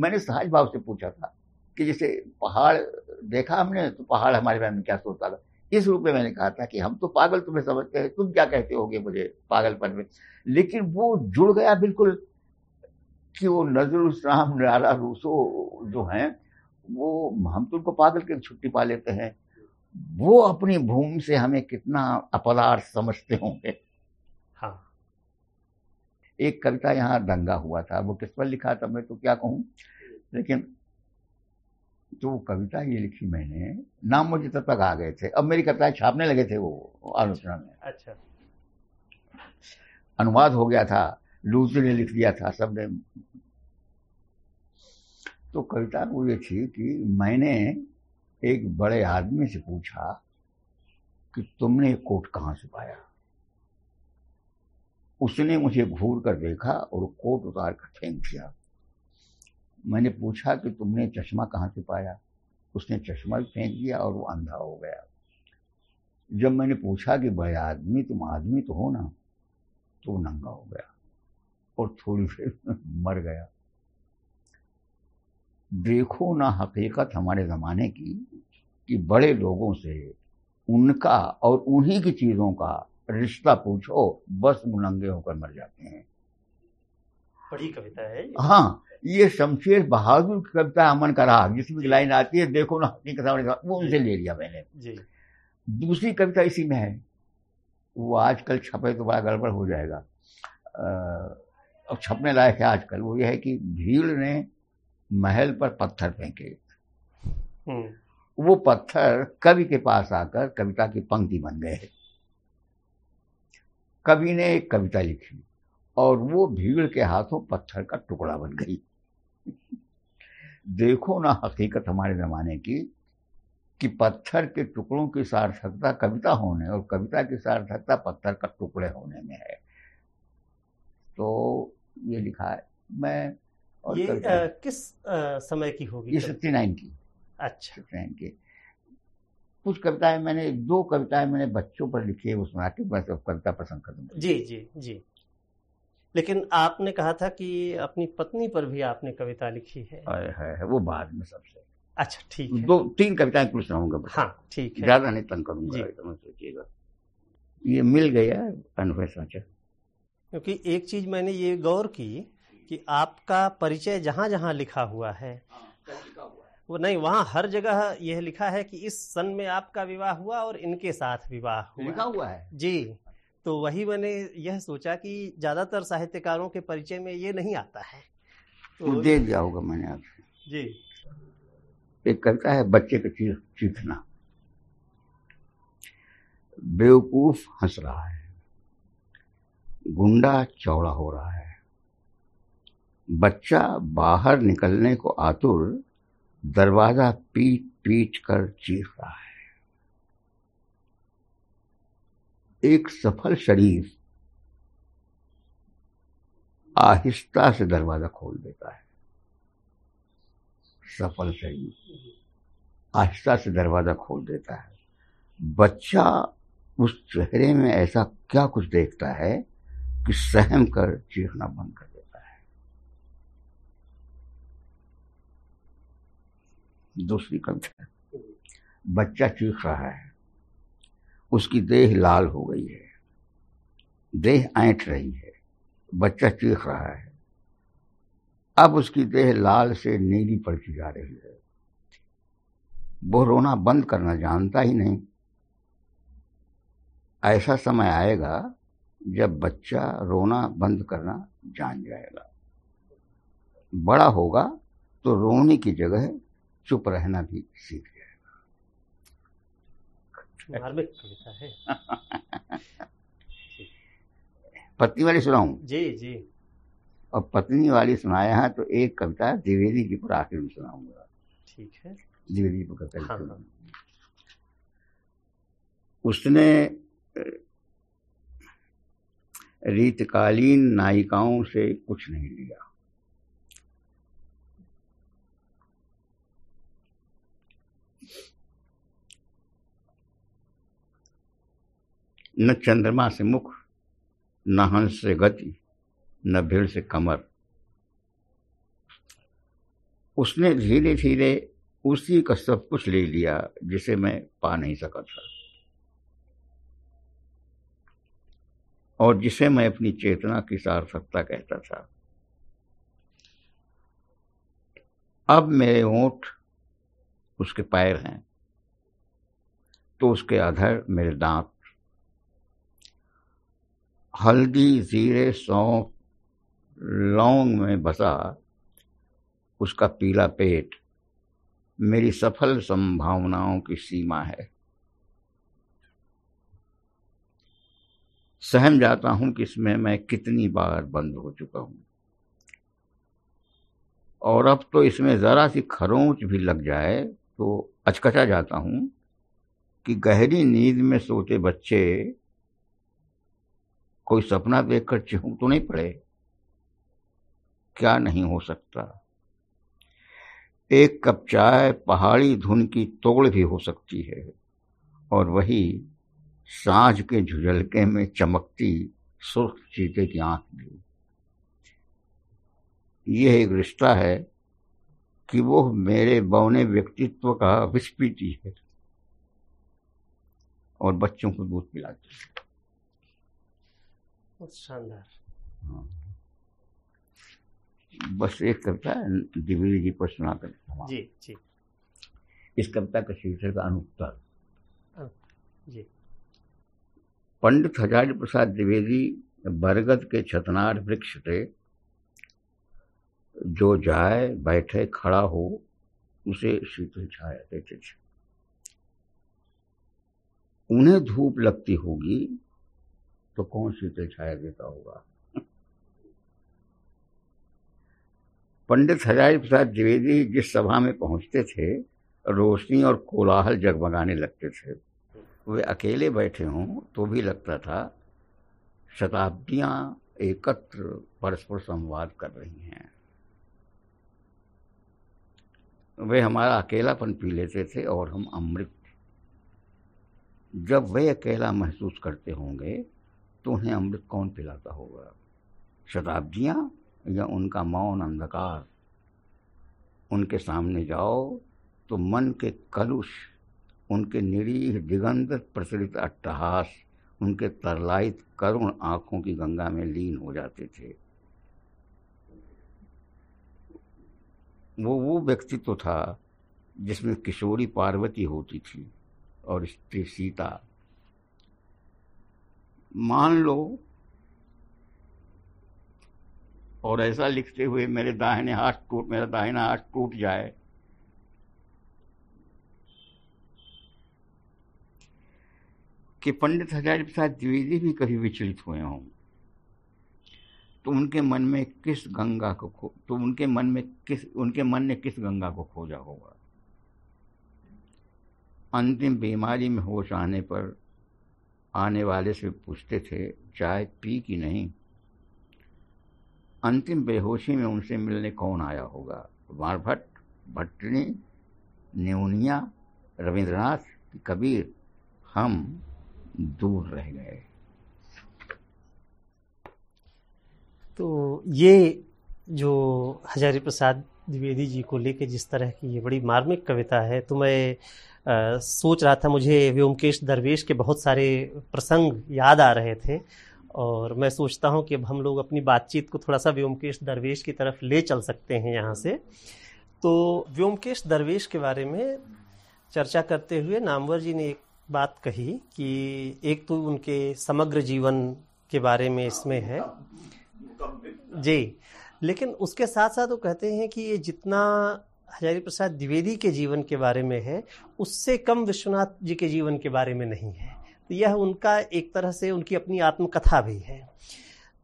मैंने सहज भाव से पूछा था कि जैसे पहाड़ देखा हमने तो पहाड़ हमारे बारे में क्या सोचता था, इस रूप में मैंने कहा था कि हम तो पागल तुम्हें समझते हैं, तुम क्या कहते होगे मुझे पागलपन में। लेकिन वो जुड़ गया बिल्कुल कि वो नजरुल इस्लाम, निराला, रूसो जो हैं वो हम तो उनको पागल के छुट्टी पा लेते हैं, वो अपनी भूमि से हमें कितना अपराध समझते होंगे। हाँ, एक कविता यहाँ दंगा हुआ था, वो किस पर लिखा था मैं तो क्या कहूँ, लेकिन तो कविता ये लिखी मैंने, नाम मुझे तब तक आ गए थे, अब मेरी कविताएं छापने लगे थे वो आलोचना में। अच्छा, अनुवाद हो गया था, लूसी ने लिख दिया था सबने। तो कविता वो ये थी कि मैंने एक बड़े आदमी से पूछा कि तुमने कोट कहाँ से पाया। उसने मुझे घूर कर देखा और कोट उतार कर फेंक दिया। मैंने पूछा कि तुमने चश्मा कहाँ से पाया। उसने चश्मा भी फेंक दिया और वो अंधा हो गया। जब मैंने पूछा कि बड़े आदमी तुम आदमी तो हो ना, तो वो नंगा हो गया और थोड़ी देर मर गया। देखो ना हकीकत हमारे ज़माने की कि बड़े लोगों से उनका और उन्हीं की चीज़ों का रिश्ता पूछो, बस वो नंगे होकर मर जाते हैं। बड़ी कविता है। हाँ, ये शमशेर बहादुर की कविता अमन का राग, जिसमें लाइन आती है देखो ना हकीकत हमारे ज़माने, वो उनसे ले लिया मैंने जी। दूसरी कविता इसी में है, वो आजकल छपे तो बड़ा गड़बड़ हो जाएगा, अब छपने लायक है आजकल। वो यह है कि भीड़ ने महल पर पत्थर फेंके, वो पत्थर कवि के पास आकर कविता की पंक्ति बन गए। कवि ने एक कविता लिखी और वो भीड़ के हाथों पत्थर का टुकड़ा बन गई। देखो ना हकीकत हमारे जमाने की कि पत्थर के टुकड़ों की सार्थकता कविता होने और कविता की सार्थकता पत्थर का टुकड़े होने में है। तो ये लिखा है मैं। और ये आ, किस आ, समय की होगी? ये सिक्सटी नाइन की। अच्छा, सिक्सटी नाइन की। कुछ कविताएं मैंने, दो कविताएं मैंने बच्चों पर लिखी है, उसमें आके बस कविता पसंद करूँगा। जी जी जी। लेकिन आपने कहा था कि अपनी पत्नी पर भी आपने कविता लिखी है। है, है वो बाद में सबसे। अच्छा ठीक है। दो तीन कविताएं कुछ रहूँगा। हाँ ठीक है, ज़्यादा नहीं तंग करूँगा, सोचिएगा। ये मिल गया अनुभव साझा। क्योंकि एक चीज़ मैंने ये गौर की कि आपका परिचय जहाँ जहाँ लिखा हुआ है, वो नहीं, वहाँ हर जगह यह लिखा है कि इस सन में आपका विवाह हुआ और इनके साथ विवाह हुआ, लिखा हुआ है जी। तो वही मैंने यह सोचा कि ज़्यादातर साहित्यकारों के परिचय में ये नहीं आता है, तो दे दिया होगा मैंने आपसे जी। एक कविता है बच्चे का चीख चीखना। बेवकूफ हंस रहा है, गुंडा चौड़ा हो रहा है, बच्चा बाहर निकलने को आतुर, दरवाजा पीट पीट कर चीख रहा है। एक सफल शरीफ आहिस्ता से दरवाजा खोल देता है। सफल शरीफ आहिस्ता से दरवाजा खोल देता है। बच्चा उस चेहरे में ऐसा क्या कुछ देखता है कि सहम कर चीखना बंद कर देता है। दूसरी कविता, बच्चा चीख रहा है, उसकी देह लाल हो गई है, देह ऐंठ रही है, बच्चा चीख रहा है, अब उसकी देह लाल से नीली पड़ती जा रही है। वो रोना बंद करना जानता ही नहीं। ऐसा समय आएगा जब बच्चा रोना बंद करना जान जाएगा। बड़ा होगा तो रोने की जगह चुप रहना भी सीख जाएगा। मार्मिक कविता है। पत्नी वाली सुनाऊं? जी जी। और पत्नी वाली सुनाया है तो एक कविता द्विवेदी की पर आखिर में सुनाऊंगा। ठीक है, द्विवेदी की पर कविता सुनाऊंगा। उसने रीतकालीन नायिकाओं से कुछ नहीं लिया। न चंद्रमा से मुख, न हंस से गति, न भीड़ से कमर। उसने धीरे धीरे उसी का सब कुछ ले लिया जिसे मैं पा नहीं सका था। और जिसे मैं अपनी चेतना की सार्थकता कहता था। अब मेरे होंठ उसके पैर हैं तो उसके अधर मेरे दांत। हल्दी, जीरे, सौंफ, लौंग में बसा उसका पीला पेट मेरी सफल संभावनाओं की सीमा है। सहम जाता हूं कि इसमें मैं कितनी बार बंद हो चुका हूं, और अब तो इसमें ज़रा सी खरोंच भी लग जाए तो अचकचा जाता हूं कि गहरी नींद में सोते बच्चे कोई सपना देखकर चीख तो नहीं पड़े। क्या नहीं हो सकता, एक कप चाय पहाड़ी धुन की तोड़ भी हो सकती है, और वही सांझ के झुझलके में चमकती सुर्ख चीते की आंख भी। यह एक रिश्ता है कि वो मेरे बौने व्यक्तित्व का विस्पीति है और बच्चों को दूध पिलाती है। बहुत शानदार। हाँ। बस एक कविता द्विवेदी जी को सुना कर जी जी। इस कविता का शीर्षक अनुत्तर जी। पंडित हजारी प्रसाद द्विवेदी बरगद के छतनार वृक्ष थे, जो जाए बैठे खड़ा हो उसे शीतल छाया देते थे। उन्हें धूप लगती होगी तो कौन शीतल छाया देता होगा। पंडित हजारी प्रसाद द्विवेदी जिस सभा में पहुंचते थे रोशनी और कोलाहल जगमगाने लगते थे। वे अकेले बैठे हों तो भी लगता था शताब्दियां एकत्र परस्पर संवाद कर रही हैं। वे हमारा अकेलापन पी लेते थे और हम अमृत। जब वे अकेला महसूस करते होंगे तो उन्हें अमृत कौन पिलाता होगा, शताब्दियां या उनका मौन अंधकार। उनके सामने जाओ तो मन के कलुष, उनके निरीह दिगंत प्रचलित अट्टहास, उनके तरलायित करुण आंखों की गंगा में लीन हो जाते थे। वो वो व्यक्तित्व तो था जिसमें किशोरी पार्वती होती थी और स्त्री सीता। मान लो, और ऐसा लिखते हुए मेरे दाहिने हाथ टूट मेरा दाहिना हाथ टूट जाए। कि पंडित हजारी प्रसाद द्विवेदी भी कभी विचलित हुए हों तो उनके मन में किस गंगा को खो तो उनके मन में किस उनके मन ने किस गंगा को खोजा होगा। अंतिम बीमारी में होश आने पर आने वाले से पूछते थे चाय पी कि नहीं। अंतिम बेहोशी में उनसे मिलने कौन आया होगा, कुमारभट्ट, भट्टनी, न्यूनिया, रविंद्रनाथ, कबीर। हम दूर रह गए। तो ये जो हजारी प्रसाद द्विवेदी जी को लेके जिस तरह की ये बड़ी मार्मिक कविता है, तो मैं आ, सोच रहा था, मुझे व्योम केश दरवेश के बहुत सारे प्रसंग याद आ रहे थे और मैं सोचता हूँ कि अब हम लोग अपनी बातचीत को थोड़ा सा व्योम केश दरवेश की तरफ ले चल सकते हैं यहाँ से। तो व्योम केश दरवेश के बारे में चर्चा करते हुए नामवर जी ने एक बात कही कि एक तो उनके समग्र जीवन के बारे में इसमें है जी, लेकिन उसके साथ साथ वो कहते हैं कि ये जितना हजारी प्रसाद द्विवेदी के जीवन के बारे में है उससे कम विश्वनाथ जी के जीवन के बारे में नहीं है। तो यह उनका एक तरह से उनकी अपनी आत्मकथा भी है।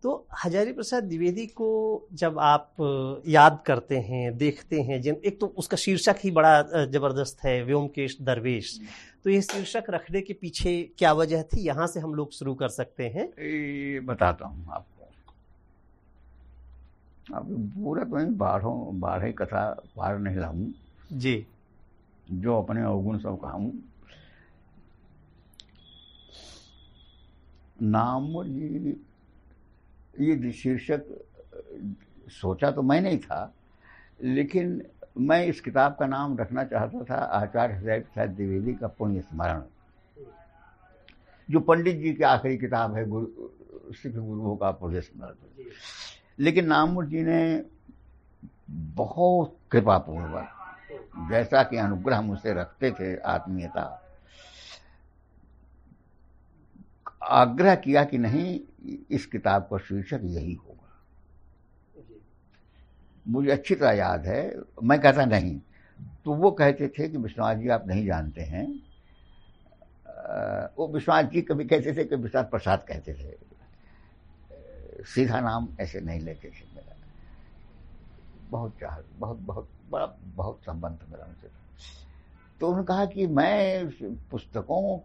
तो हजारी प्रसाद द्विवेदी को जब आप याद करते हैं, देखते हैं, जिन एक तो उसका शीर्षक ही बड़ा जबरदस्त है, व्योमकेश दरवेश, तो ये शीर्षक रखने के पीछे क्या वजह थी, यहाँ से हम लोग शुरू कर सकते हैं। ए, बताता हूँ आपको। आप पूरा तो मैं बारहों बारह कथा पार नहीं लाऊँ जी, जो अपने अवगुण सब कहूँ। नामवर जी, ये शीर्षक सोचा तो मैं नहीं था, लेकिन मैं इस किताब का नाम रखना चाहता था आचार्य हजारी प्रसाद द्विवेदी का पुण्य स्मरण, जो पंडित जी की आखिरी किताब है, गुरु उसी के गुरु होगा आप प्रदेश में। लेकिन नामवर जी ने बहुत कृपापूर्वक जैसा कि अनुग्रह मुझसे रखते थे, आत्मीयता आग्रह किया कि नहीं इस किताब का शीर्षक यही होगा। मुझे अच्छी तरह याद है, मैं कहता नहीं तो वो कहते थे कि विश्वनाथ जी आप नहीं जानते हैं। वो विश्वनाथ जी कभी कहते थे कि विश्वनाथ प्रसाद कहते थे, सीधा नाम ऐसे नहीं लेते थे। मेरा बहुत चाह बहुत बहुत बड़ा बहुत संबंध मेरा उनसे। तो उन्होंने कहा कि मैं पुस्तकों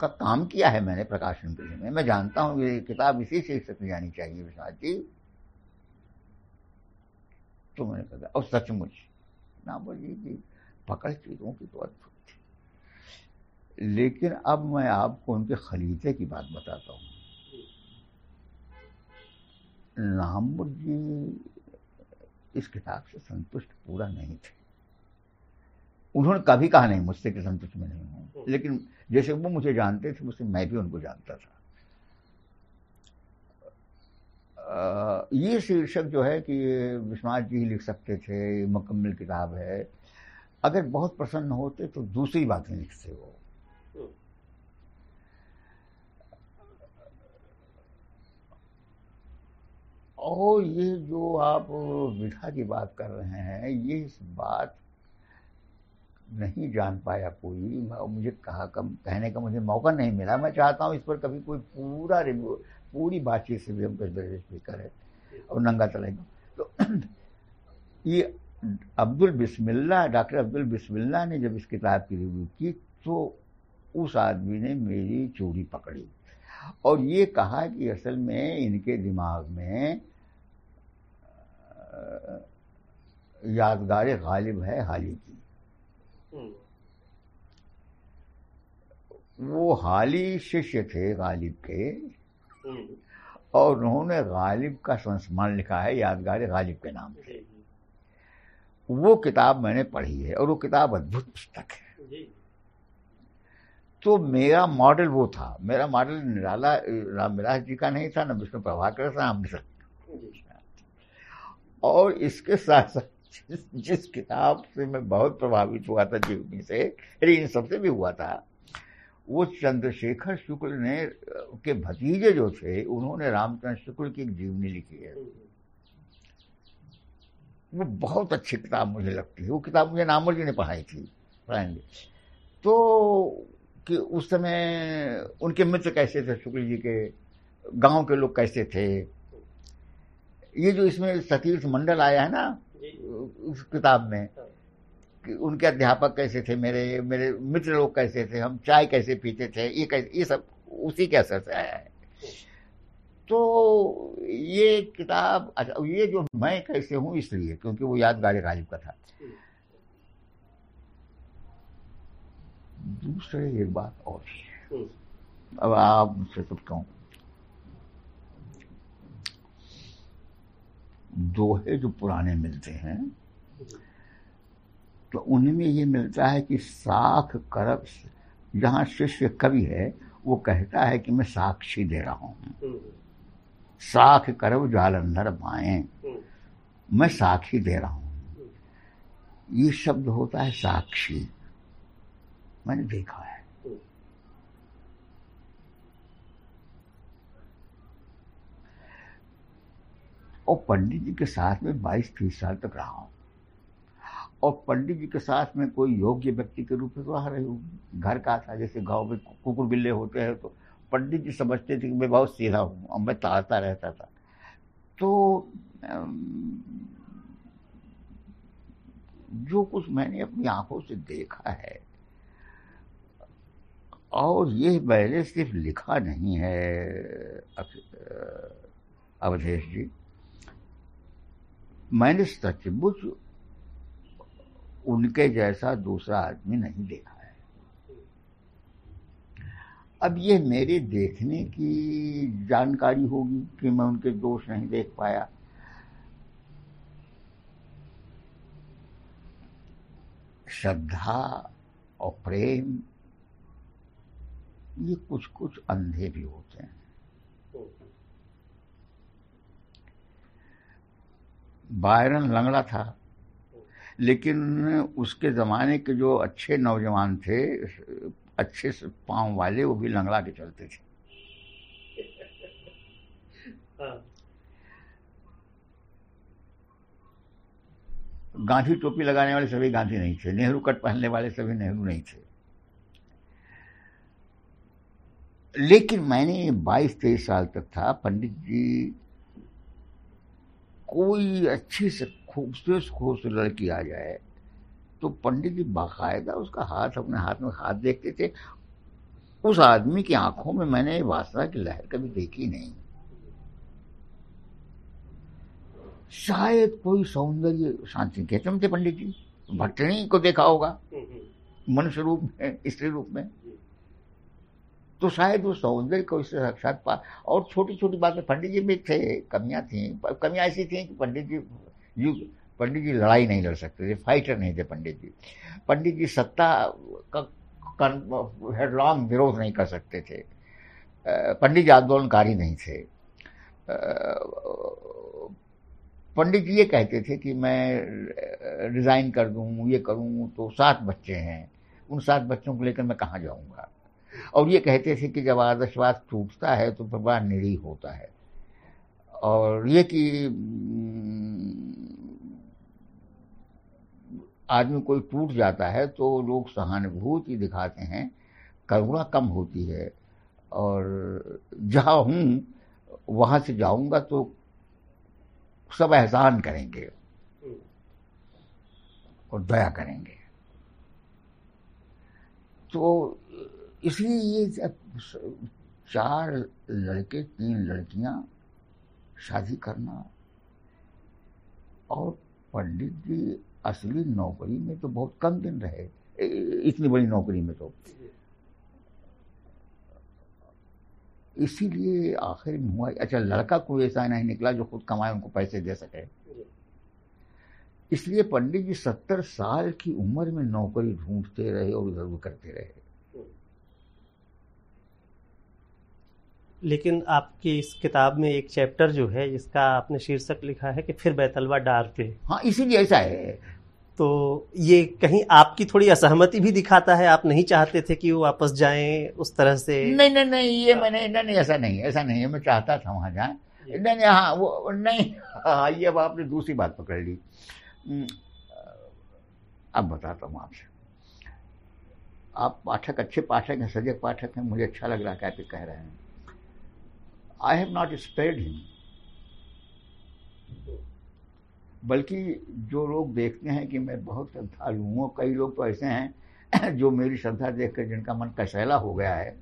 का काम किया है मैंने प्रकाशन के लिए, मैं जानता हूँ ये किताब इसी शीर्षक में जानी चाहिए विश्वनाथ जी। तो मैंने कहा, और सचमुच नामवर जी की पकड़ चीज़ों की तो अद्भुत थी। लेकिन अब मैं आपको उनके खलीजे की बात बताता हूँ। नामवर जी इस किताब से संतुष्ट पूरा नहीं थे। उन्होंने कभी कहा नहीं मुझसे कि संतुष्ट मैं नहीं हूँ, लेकिन जैसे वो मुझे जानते थे मुझसे मैं भी उनको जानता था। आ, ये शीर्षक जो है कि विश्वनाथ जी ही लिख सकते थे, मुकम्मल किताब है। अगर बहुत प्रसन्न होते तो दूसरी बातें लिखते वो। और ये जो आप विधा की बात कर रहे हैं, ये इस बात नहीं जान पाया कोई, मुझे कहा कम कहने का मुझे मौका नहीं मिला। मैं चाहता हूँ इस पर कभी कोई पूरा रिव्यू पूरी बातचीत से व्योम केश दरवेश भी करे और नंगा तलाई का। तो ये अब्दुल बिस्मिल्लाह, डॉक्टर अब्दुल बिस्मिल्लाह ने जब इस किताब की रिव्यू की तो उस आदमी ने मेरी चूड़ी पकड़ी और ये कहा कि असल में इनके दिमाग में यादगार गालिब है हाली की। वो हाली शिष्य थे गालिब के और उन्होंने गालिब का संस्मरण लिखा है यादगार गालिब के नाम से। वो किताब मैंने पढ़ी है और वो किताब अद्भुत पुस्तक है। तो मेरा मॉडल वो था, मेरा मॉडल निराला रामविलास जी का नहीं था, न विष्णु प्रभाकर था, हम और इसके साथ साथ जिस, जिस किताब से मैं बहुत प्रभावित हुआ था जीवनी से, इन सबसे भी हुआ था, वो चंद्रशेखर शुक्ल ने के भतीजे जो थे उन्होंने रामचंद्र शुक्ल की एक जीवनी लिखी है। वो बहुत अच्छी किताब मुझे लगती है। वो किताब मुझे नामवर जी ने पढ़ाई थी पढ़ाएंगे तो कि उस समय उनके मित्र कैसे थे, शुक्ल जी के गांव के लोग कैसे थे। ये जो इसमें सतीर्थ मंडल आया है ना उस किताब में कि उनके अध्यापक कैसे थे, मेरे मेरे मित्र लोग कैसे थे, हम चाय कैसे पीते थे, ये कैसे, ये सब उसी के असर से आया है। तो ये किताब अच्छा, ये जो मैं कैसे हूँ इसलिए क्योंकि वो यादगार गालिब का था। दूसरे एक बात और है, अब आप मुझसे सब कहूँ दोहे जो पुराने मिलते हैं तो उनमें ये मिलता है कि साख करब, जहाँ शिष्य कवि है वो कहता है कि मैं साक्षी दे रहा हूँ, साख करब जालंधर बाएं, मैं साक्षी दे रहा हूँ। ये शब्द होता है साक्षी, मैंने देखा है। और पंडित जी के साथ में बाईस तेईस साल तक रहा हूँ और पंडित जी के साथ में कोई योग्य व्यक्ति के रूप में रहा रही हूँ। घर का था, जैसे गांव में कुकुर बिल्ले होते हैं तो पंडित जी समझते थे कि मैं बहुत सीधा हूँ और मैं ताड़ता रहता था। तो जो कुछ मैंने अपनी आंखों से देखा है और ये मैंने सिर्फ लिखा नहीं है अवधेश जी, मैंने सचमुच उनके जैसा दूसरा आदमी नहीं देखा है। अब ये मेरे देखने की जानकारी होगी कि मैं उनके दोष नहीं देख पाया। श्रद्धा और प्रेम ये कुछ कुछ अंधे भी होते हैं। बायरन लंगड़ा था, लेकिन उसके ज़माने के जो अच्छे नौजवान थे, अच्छे पाँव वाले, वो भी लंगड़ा के चलते थे। गांधी टोपी लगाने वाले सभी गांधी नहीं थे, नेहरू कट पहनने वाले सभी नेहरू नहीं थे। लेकिन मैंने बाईस तेईस साल तक था, पंडित जी कोई अच्छी से खूबसूरत खूबसूरत लड़की आ जाए तो पंडित जी बाकायदा उसका हाथ अपने हाथ में हाथ देखते थे। उस आदमी की आंखों में मैंने वासना की लहर कभी देखी नहीं। शायद कोई सौंदर्य शांति कहते थे पंडित जी, भटनी को देखा होगा मनुष्य रूप में, स्त्री रूप में, तो शायद वो सौंदर्य को इससे साक्षात पा। और छोटी छोटी बातें, पंडित जी में थे कमियां थी, कमियां ऐसी थी कि पंडित जी युग पंडित जी लड़ाई नहीं लड़ सकते थे, फाइटर नहीं थे पंडित जी। पंडित जी सत्ता का हेडलॉन्ग विरोध नहीं कर सकते थे, पंडित जी आंदोलनकारी नहीं थे। पंडित जी ये कहते थे कि मैं रिज़ाइन कर दूं, ये करूं, तो सात बच्चे हैं, उन सात बच्चों को लेकर मैं कहाँ जाऊंगा। और ये कहते थे कि जब आदर्शवाद टूटता है तो बड़ा निरीह होता है, और ये कि आदमी कोई टूट जाता है तो लोग सहानुभूति दिखाते हैं, करुणा कम होती है, और जहाँ हूँ वहाँ से जाऊँगा तो सब एहसान करेंगे और दया करेंगे। तो इसलिए ये चार लड़के तीन लड़कियां शादी करना, और पंडित जी असली नौकरी में तो बहुत कम दिन रहे, इतनी बड़ी नौकरी में। तो इसीलिए आखिर में हुआ, अच्छा लड़का कोई ऐसा नहीं निकला जो खुद कमाए, उनको पैसे दे सके। इसलिए पंडित जी सत्तर साल की उम्र में नौकरी ढूंढते रहे और इधर उधर करते रहे। लेकिन आपकी इस किताब में एक चैप्टर जो है, इसका आपने शीर्षक लिखा है कि फिर बैतलवा डार पे। हाँ, इसीलिए ऐसा है। तो ये कहीं आपकी थोड़ी असहमति भी दिखाता है, आप नहीं चाहते थे कि वो वापस जाएं उस तरह से? नहीं नहीं नहीं, ये मैंने नहीं नहीं ऐसा नहीं ऐसा नहीं है, मैं चाहता था वहाँ जाएं। नहीं नहीं, हाँ वो नहीं, हाँ ये अब आपने दूसरी बात पकड़ ली। अब बताता हूँ आपसे, आप पाठक अच्छे पाठक हैं, सजग पाठक हैं, मुझे अच्छा लग रहा है कि आप ये कह रहे हैं। I have not spared him, बल्कि जो लोग देखते हैं कि मैं बहुत श्रद्धालु हूँ, कई लोग तो ऐसे हैं जो मेरी श्रद्धा देख कर जिनका मन कसैला हो गया है।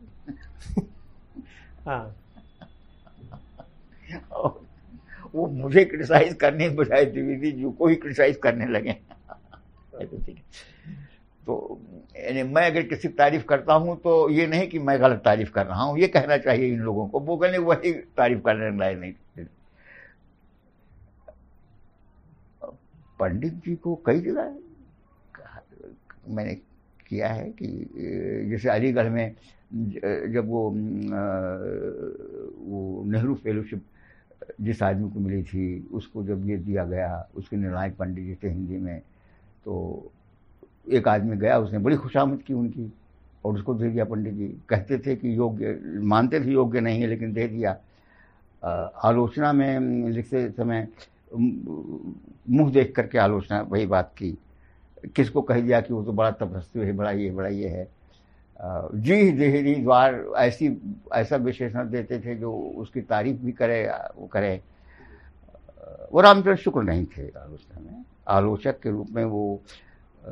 हाँ। और वो मुझे क्रिटिसाइज करने की बजाय द्विवेदी जी को ही क्रिटिसाइज करने लगे। तो यानी मैं अगर किसी तारीफ करता हूँ तो ये नहीं कि मैं गलत तारीफ कर रहा हूँ, ये कहना चाहिए इन लोगों को, वो कहने वही तारीफ करने लायक नहीं। पंडित जी को कई जगह मैंने किया है कि जैसे अलीगढ़ में जब वो वो नेहरू फेलोशिप जिस आदमी को मिली थी, उसको जब ये दिया गया, उसके निर्णायक पंडित जी थे हिंदी में, तो एक आदमी गया, उसने बड़ी खुशामद की उनकी और उसको दे दिया पंडित जी। कहते थे कि योग्य, मानते थे योग्य नहीं है, लेकिन दे दिया। आलोचना में लिखते समय मुंह देख करके आलोचना, वही बात की, किसको कह दिया कि वो तो बड़ा तपस्वी है, बड़ा ये बड़ा ये है। जी देहरी द्वार, ऐसी ऐसा विशेषण देते थे जो उसकी तारीफ भी करे वो करे। वो रामचंद्र शुक्ल नहीं थे आलोचना में, आलोचक के रूप में वो आ,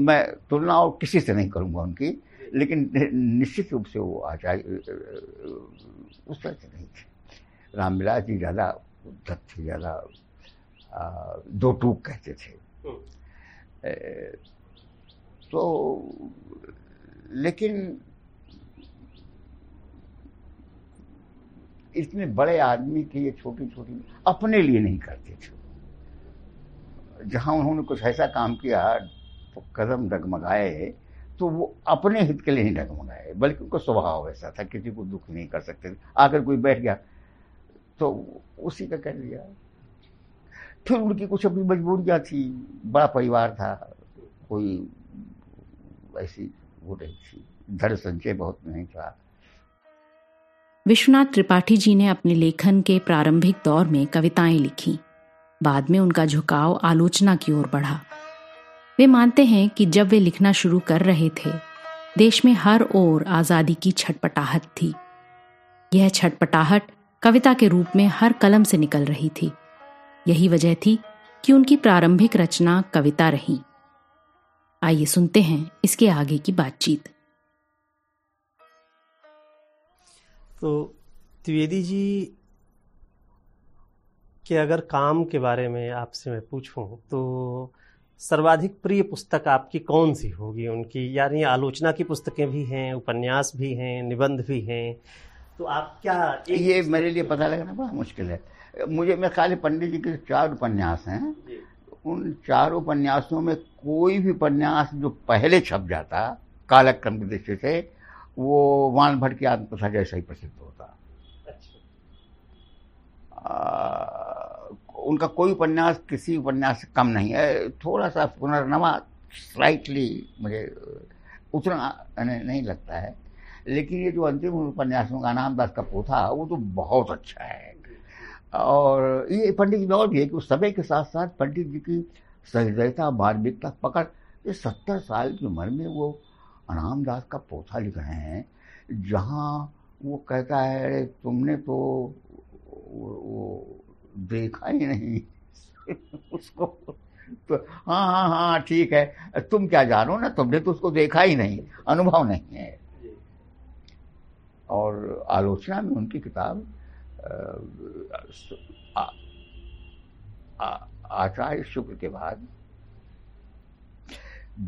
मैं तुलना और किसी से नहीं करूँगा उनकी, लेकिन निश्चित रूप से वो आचार्य उस तरह से नहीं थे। रामविलास जी ज़्यादा थे, ज़्यादा दो टूक कहते थे। ए, तो लेकिन इतने बड़े आदमी की ये छोटी छोटी अपने लिए नहीं करते थे। जहाँ उन्होंने कुछ ऐसा काम किया तो कदम डगमगाए, तो वो अपने हित के लिए नहीं ढंग मंगाए, बल्कि उनका स्वभाव ऐसा था, किसी को दुख नहीं कर सकते। आकर कोई बैठ गया तो उसी का कर लिया। फिर उनकी कुछ अपनी मजबूरियाँ थी, बड़ा परिवार था, कोई ऐसी वो नहीं थी, धन संचय बहुत नहीं था। विश्वनाथ त्रिपाठी जी ने अपने लेखन के प्रारंभिक दौर में कविताएं लिखी, बाद में उनका झुकाव आलोचना की ओर बढ़ा। वे मानते हैं कि जब वे लिखना शुरू कर रहे थे, देश में हर ओर आज़ादी की छटपटाहट थी। यह छटपटाहट कविता के रूप में हर कलम से निकल रही थी। यही वजह थी कि उनकी प्रारंभिक रचना कविता रही। आइए सुनते हैं इसके आगे की बातचीत। तो द्विवेदी जी के अगर काम के बारे में आपसे मैं पूछूं तो सर्वाधिक प्रिय पुस्तक आपकी कौन सी होगी उनकी? यानी आलोचना की पुस्तकें भी हैं, उपन्यास भी हैं, निबंध भी हैं, तो आप क्या एक... ये मेरे लिए पता लगना बड़ा मुश्किल है। मुझे मैं खाली पंडित जी के चार उपन्यास हैं, उन चार उपन्यासों में कोई भी उपन्यास जो पहले छप जाता कालक्रम की दृष्टि से, वो वानभट्ट की आत्मकथा जैसा ही प्रसिद्ध होता। अच्छा। आ, उनका कोई उपन्यास किसी उपन्यास से कम नहीं है। थोड़ा सा पुनर्नवा स्लाइटली मुझे उतना नहीं लगता है, लेकिन ये जो अंतिम उपन्यासों का नामदास का पोथा, वो तो बहुत अच्छा है। और ये पंडित जी में और भी है कि उस समय के साथ साथ पंडित जी की सहृदयता, मार्मिकता, पकड़, ये सत्तर साल की उम्र में वो नामदास का पोथा लिख रहे हैं, जहाँ वो कहता है तुमने तो वो देखा ही नहीं उसको, तो हाँ हाँ हाँ ठीक है, तुम क्या जानो ना, तुमने तो उसको देखा ही नहीं, अनुभव नहीं है। और आलोचना में उनकी किताब आचार्य शुक्ल के बाद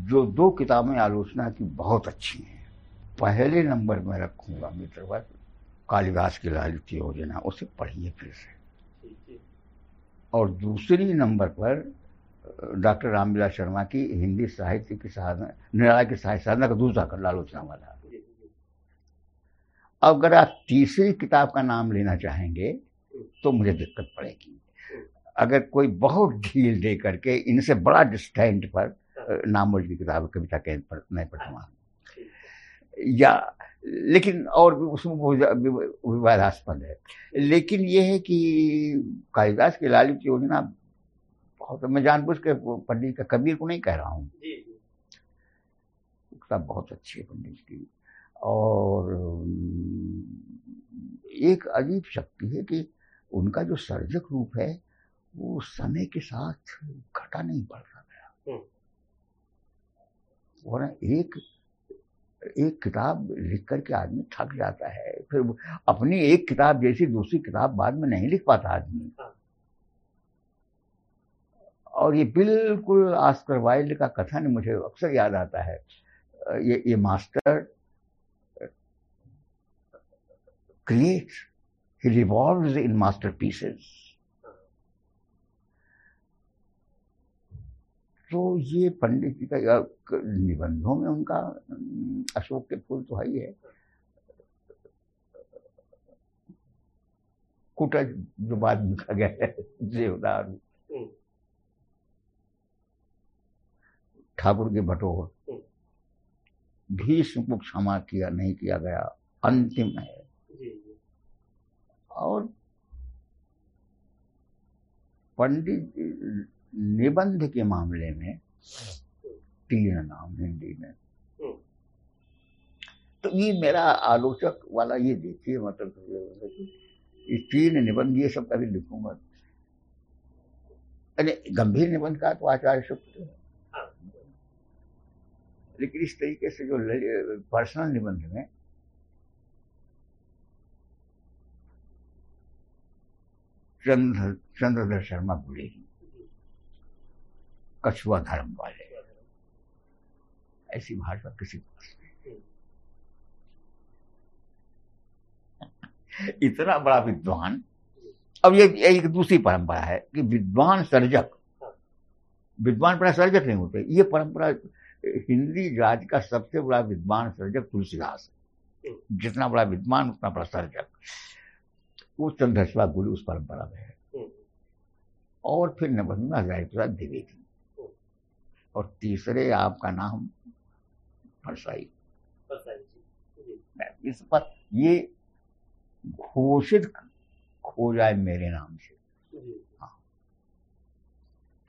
जो दो किताबें आलोचना की बहुत अच्छी हैं, पहले नंबर में रखूंगा मित्रवत कालिदास की लालित्य योजना, उसे पढ़िए फिर से, और दूसरी नंबर पर डॉक्टर रामविलास शर्मा की हिंदी साहित्य की साधना, निराला की साहित्य साधना का दूसरा खंड आलोचना वाला। अब अगर आप तीसरी किताब का नाम लेना चाहेंगे तो मुझे दिक्कत पड़ेगी। अगर कोई बहुत ढील दे करके इनसे बड़ा डिस्टेंट पर नामवर की किताब कविता के पर नहीं पढ़वा, या लेकिन और उसमें विवादास्पद है। लेकिन यह है कि कालिदास की लालिप योजना बहुत, मैं जानबूझ के पंडित का कबीर को नहीं कह रहा हूँ, किताब बहुत अच्छी है पंडित की। और एक अजीब शक्ति है कि उनका जो सर्जक रूप है वो समय के साथ घटा नहीं बढ़ता गया। और एक एक किताब लिख करके आदमी थक जाता है, फिर अपनी एक किताब जैसी दूसरी किताब बाद में नहीं लिख पाता आदमी। और ये बिल्कुल ऑस्कर वाइल्ड का कथन मुझे अक्सर याद आता है, ये ये master creates, he revolves in masterpieces. तो ये पंडित जी का निबंधों में उनका अशोक के फूल तो है ही है, कुटज जो बाद में लिखा गया है, देवदार, ठाकुर के भटोर, भीष्म को क्षमा किया नहीं किया गया, अंतिम है। और पंडित निबंध के मामले में तीन नाम हिंदी में, तो ये मेरा आलोचक वाला, ये देखिए मतलब ये तीन निबंध, ये सब कभी लिखूंगा। अरे गंभीर निबंध का तो आचार्य शुक्ल, लेकिन इस तरीके से जो पर्सनल निबंध में चंद्र चंद्रधर शर्मा बोले कछुआ धर्म वाले, ऐसी भाषा किसी पास नहीं। इतना बड़ा विद्वान। अब ये एक दूसरी परंपरा है कि विद्वान सर्जक, विद्वान बड़ा सर्जक नहीं होते। ये परंपरा हिंदी राज्य का सबसे बड़ा विद्वान सर्जक तुलसीदास, जितना बड़ा विद्वान उतना बड़ा सर्जक, वो चंद्रशवा गुरु उस परंपरा में है। और फिर नंबर हजारी प्रसाद द्विवेदी, और तीसरे आपका नाम परसाई। इस पर ये घोषित खो जाए मेरे नाम से, हाँ,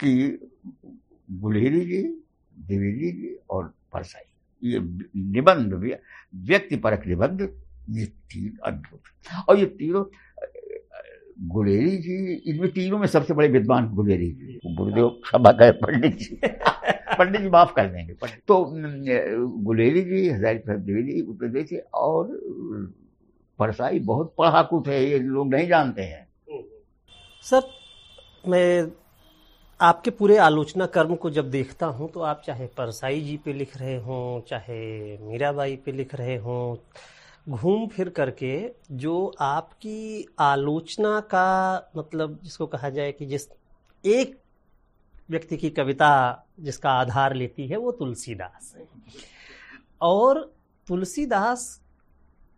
कि गुलेरी जी, द्विवेदी जी और परसाई, ये निबंध व्यक्तिपरक निबंध, ये तीन अद्भुत। और ये तीनों, गुलेरी जी, इनमें तीनों में सबसे बड़े विद्वान गुलेरी जी, गुरुदेव क्षमा करें पंडित जी पंडित जी माफ कर देंगे। तो गुलेरी जी, हजारी प्रसाद द्विवेदी उत्तर प्रदेश, और परसाई बहुत पढ़ाकू थे, ये लोग नहीं जानते हैं। सर, मैं आपके पूरे आलोचना कर्म को जब देखता हूँ तो आप चाहे परसाई जी पे लिख रहे हों, चाहे मीराबाई पे लिख रहे हों, घूम फिर करके जो आपकी आलोचना का, मतलब जिसको कहा जाए कि जिस एक व्यक्ति की कविता जिसका आधार लेती है वो तुलसीदास है। और तुलसीदास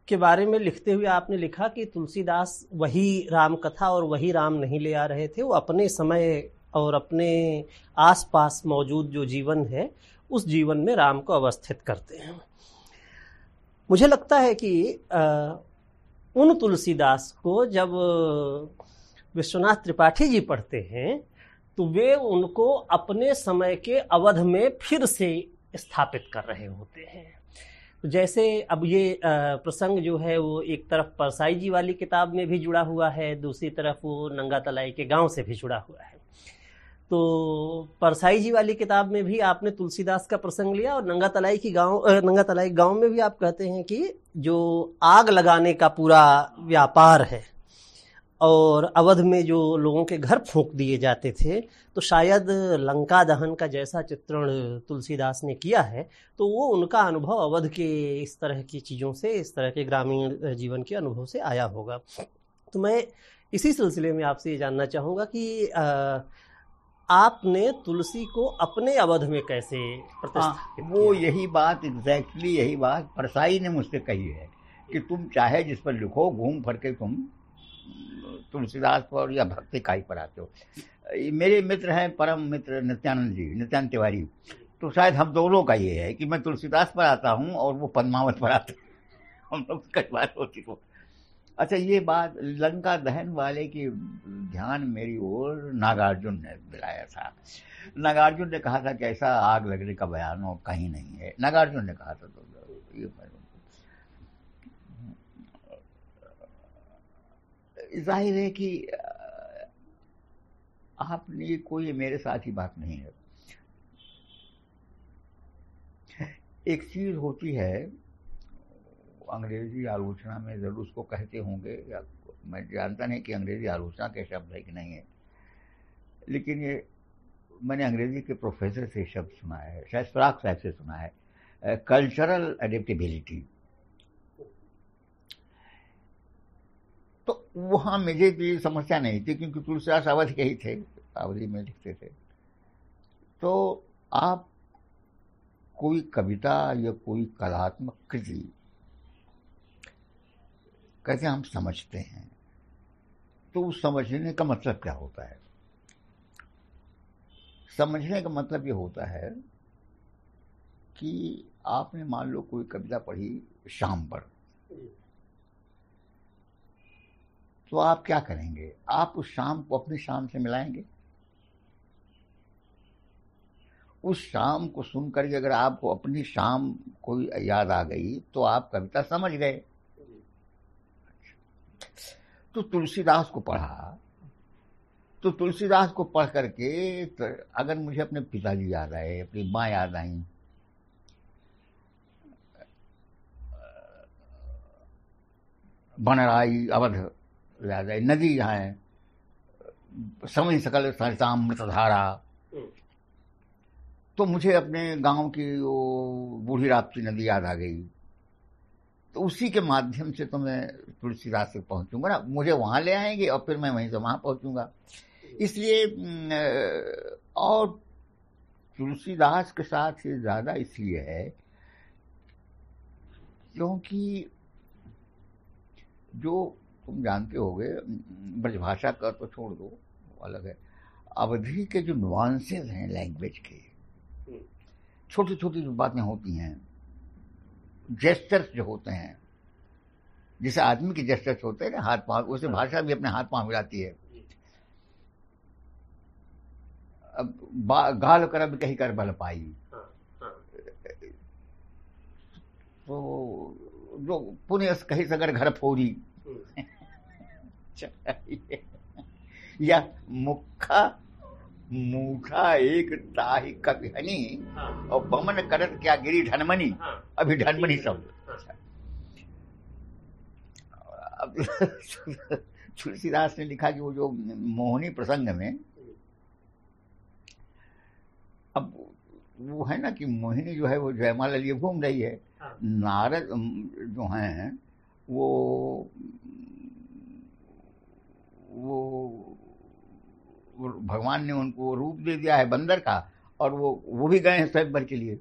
के बारे में लिखते हुए आपने लिखा कि तुलसीदास वही राम कथा और वही राम नहीं ले आ रहे थे, वो अपने समय और अपने आसपास मौजूद जो जीवन है उस जीवन में राम को अवस्थित करते हैं। मुझे लगता है कि उन तुलसीदास को जब विश्वनाथ त्रिपाठी जी पढ़ते हैं तो वे उनको अपने समय के अवध में फिर से स्थापित कर रहे होते हैं। जैसे अब ये प्रसंग जो है वो एक तरफ परसाई जी वाली किताब में भी जुड़ा हुआ है, दूसरी तरफ वो नंगा तलाई के गांव से भी जुड़ा हुआ है। तो परसाई जी वाली किताब में भी आपने तुलसीदास का प्रसंग लिया, और नंगा तलाई की गांव नंगा तलाई गांव में भी आप कहते हैं कि जो आग लगाने का पूरा व्यापार है और अवध में जो लोगों के घर फूंक दिए जाते थे, तो शायद लंका दहन का जैसा चित्रण तुलसीदास ने किया है, तो वो उनका अनुभव अवध के इस तरह की चीज़ों से, इस तरह के ग्रामीण जीवन के अनुभव से आया होगा। तो मैं इसी सिलसिले में आपसे ये जानना चाहूँगा कि आ, आपने तुलसी को अपने अवध में कैसे प्रतिष्ठित किया? वो यही बात, एग्जैक्टली यही बात परसाई ने मुझसे कही है कि तुम चाहे जिस पर लिखो, घूम फिर के तुम तुलसीदास पर या भक्ति का ही पढ़ाते हो। मेरे मित्र हैं, परम मित्र नित्यानंद जी, नित्यानंद तिवारी, तो शायद हम दोनों का ये है कि मैं तुलसीदास पर आता हूँ और वो पद्मावत पर आते हैं, हम लोग कटवार होती हो। अच्छा, ये बात लंका दहन वाले की ध्यान मेरी ओर नागार्जुन ने दिलाया था। नागार्जुन ने कहा था कि ऐसा आग लगने का बयान और कहीं नहीं है। नागार्जुन ने कहा था, तो ये जाहिर है कि आपने, कोई मेरे साथ ही बात नहीं है। एक चीज होती है अंग्रेजी आलोचना में, जरूर उसको कहते होंगे, या मैं जानता नहीं कि अंग्रेजी आलोचना के शब्द है कि नहीं है, लेकिन ये मैंने अंग्रेजी के प्रोफेसर से शब्द सुना है, शायद फिराक साहब से सुना है, कल्चरल एडेप्टेबिलिटी। तो वहाँ मुझे भी समस्या नहीं थी, क्योंकि तुलसीदास अवध के ही थे, अवधि में लिखते थे। तो आप कोई कविता या कोई कलात्मक कृति कैसे हम समझते हैं, तो उस समझने का मतलब क्या होता है? समझने का मतलब ये होता है कि आपने मान लो कोई कविता पढ़ी शाम पर, तो आप क्या करेंगे? आप उस शाम को अपनी शाम से मिलाएंगे। उस शाम को सुन करके अगर आपको अपनी शाम कोई याद आ गई तो आप कविता समझ गए। तो तुलसीदास को पढ़ा, तो तुलसीदास को पढ़ करके तो अगर मुझे अपने पिताजी याद आए, अपनी माँ याद आई, बनराई अवध याद आई, नदी है समझ सकल सरिता अमृतधारा, तो मुझे अपने गांव की वो बूढ़ी राप्ती नदी याद आ गई, तो उसी के माध्यम से तो मैं तुलसीदास तक पहुंचूंगा ना, मुझे वहां ले आएंगे और फिर मैं वहीं से वहां पहुंचूंगा। इसलिए और तुलसीदास के साथ ये ज्यादा इसलिए है क्योंकि जो तुम जानते होगे, ब्रजभाषा का तो छोड़ दो, अलग है, अवधि के जो नुआंसेस हैं लैंग्वेज के, छोटी छोटी जो बातें होती हैं, जेस्टर्स जो होते हैं, जैसे आदमी के जेस्टर्स होते हैं ना, हाथ पाँव, उसे भाषा भी अपने हाथ पाँव हिलाती है। अब गाल कर भी कहीं कर बल पाई, तो जो पुण्य कहीं सगर घर फोरी या मुखा मुखा एक ताही कपिहनी और बमन करत क्या गिरी ढनमनी, अभी ढनमनी शब्द। तुलसीदास ने लिखा कि वो जो मोहनी प्रसंग में, अब वो है ना कि मोहिनी जो है वो जयमाला लिए घूम रही है, नारद जो हैं वो वो भगवान ने उनको रूप दे दिया है बंदर का, और वो वो भी गए हैं स्वयंवर के लिए।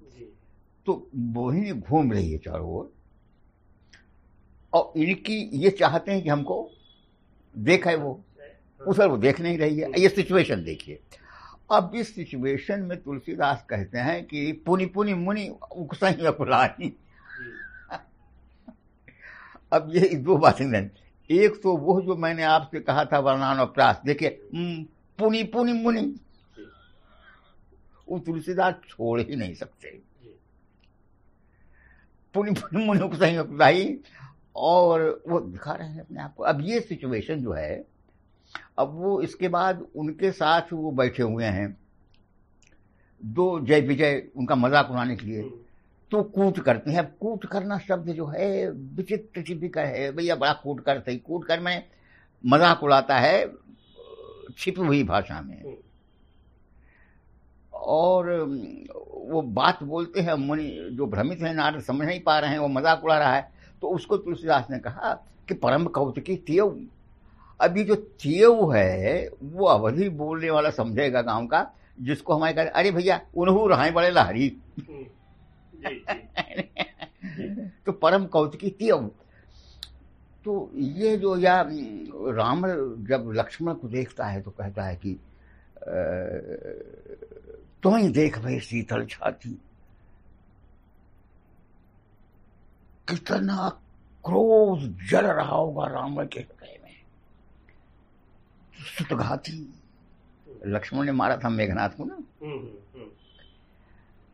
तो मोहिनी घूम रही है चारों ओर, और इनकी ये चाहते हैं कि हमको देखे, वो उस वो देख नहीं रही है। ये सिचुएशन देखिए। अब इस सिचुएशन में तुलसीदास कहते हैं कि पुनि पुनि मुनि उकसाई अकुलानी। अब ये दो बातें, एक तो वो जो मैंने आपसे कहा था वर्णान और प्रास, देखिए पुनि पुनि मुनि, वो तुलसीदास छोड़ ही नहीं सकते। पुनि पुनि मुनि उकसाई अकुलाई, और वो दिखा रहे हैं अपने आप को। अब ये सिचुएशन जो है, अब वो इसके बाद उनके साथ वो बैठे हुए हैं दो जय विजय, उनका मजाक उड़ाने के लिए, तो कूट करते हैं। अब कूट करना शब्द जो है विचित्र छिपिका है, भैया बड़ा कूट करते ही, कूट कर में मजाक उड़ाता है छिपी हुई भाषा में, और वो बात बोलते हैं। मुनि जो भ्रमित है, नारद समझ नहीं पा रहे हैं, वो मजाक उड़ा रहा है, तो उसको तुलसीदास ने कहा कि परम कौतुकी त्यौ। अभी जो त्यौ है वो अवधि बोलने वाला समझेगा गांव का, जिसको हमारे कह, अरे भैया उन्हों रहा बड़े लहरी तो परम कौतुकी त्यौ। तो ये जो, या राम जब लक्ष्मण को देखता है तो कहता है कि तुम्हें देख भाई शीतल छाती, कितना क्रोध जल रहा होगा राम के हृदय में, सुतघाती। लक्ष्मण ने मारा था मेघनाथ को ना,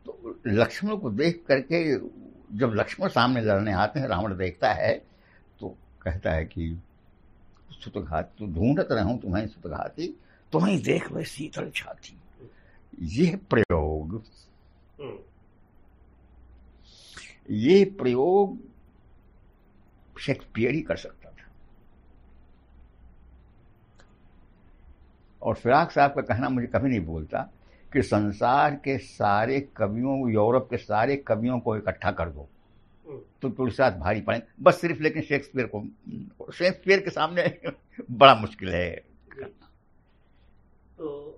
तो लक्ष्मण को देख करके जब लक्ष्मण सामने लड़ने आते हैं, रावण देखता है तो कहता है कि सुतघाती, तो ढूंढत रहा हूं तुम्हें सुतघाती, तुम्हें देख वे शीतल छाती। यह प्रयोग ये प्रयोग शेक्सपियर ही कर सकता था। और फिराक साहब का कहना मुझे कभी नहीं भूलता कि संसार के सारे कवियों, यूरोप के सारे कवियों को इकट्ठा कर दो तो तुलसीदास भारी पड़े, बस सिर्फ, लेकिन शेक्सपियर को, शेक्सपियर के सामने बड़ा मुश्किल है करना। तो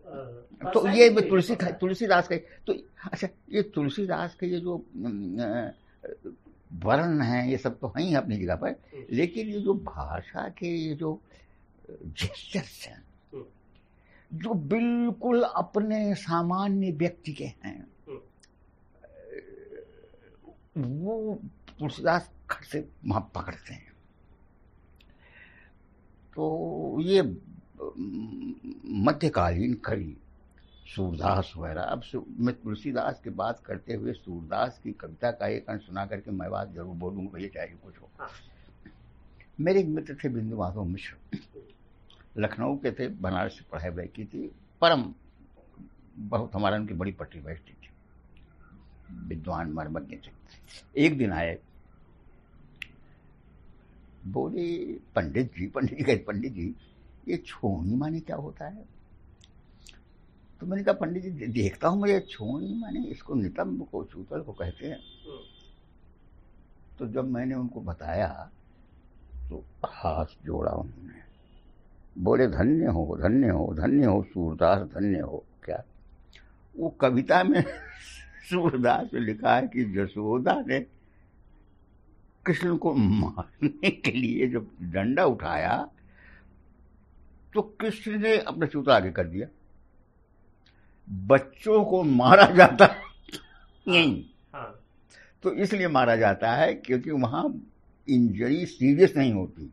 आ, तो ये तुलसी तुलसीदास का, तो अच्छा ये तुलसीदास के ये जो आ, वर्ण हैं, ये सब तो हैं ही अपनी जगह पर, लेकिन ये जो भाषा के ये जो जेस्चर्स हैं जो बिल्कुल अपने सामान्य व्यक्ति के हैं, वो तुलसीदास खट से वहां पकड़ते हैं। तो ये मध्यकालीन कवि सूरदास वगैरह, अब मैं तुलसीदास की बात करते हुए सूरदास की कविता का एक अंश सुना करके मैं बात जरूर बोलूँगा, भैया चाहिए कुछ हो। मेरे एक मित्र थे विद्यानिवास मिश्र, लखनऊ के थे, बनारस से पढ़ाई वही की थी, परम बहुत हमारा उनकी बड़ी पटरी बैठती थी, विद्वान मर्मज्ञ थे। एक दिन आए, बोले पंडित जी, पंडित जी कहे पंडित जी ये छोहनी माने क्या होता है? तो मैंने कहा पंडित जी देखता हूँ मुझे, छोहनी माने इसको नितंब को, सूतल को कहते हैं। तो जब मैंने उनको बताया तो हाथ जोड़ा उन्होंने, बोले धन्य हो धन्य हो धन्य हो सूरदास, धन्य हो। क्या वो कविता में सूरदास ने लिखा है कि जसोदा ने कृष्ण को मारने के लिए जब डंडा उठाया तो कृष्ण ने अपने सूत्र आगे कर दिया। बच्चों को मारा जाता नहीं, तो इसलिए मारा जाता है क्योंकि वहां इंजरी सीरियस नहीं होती।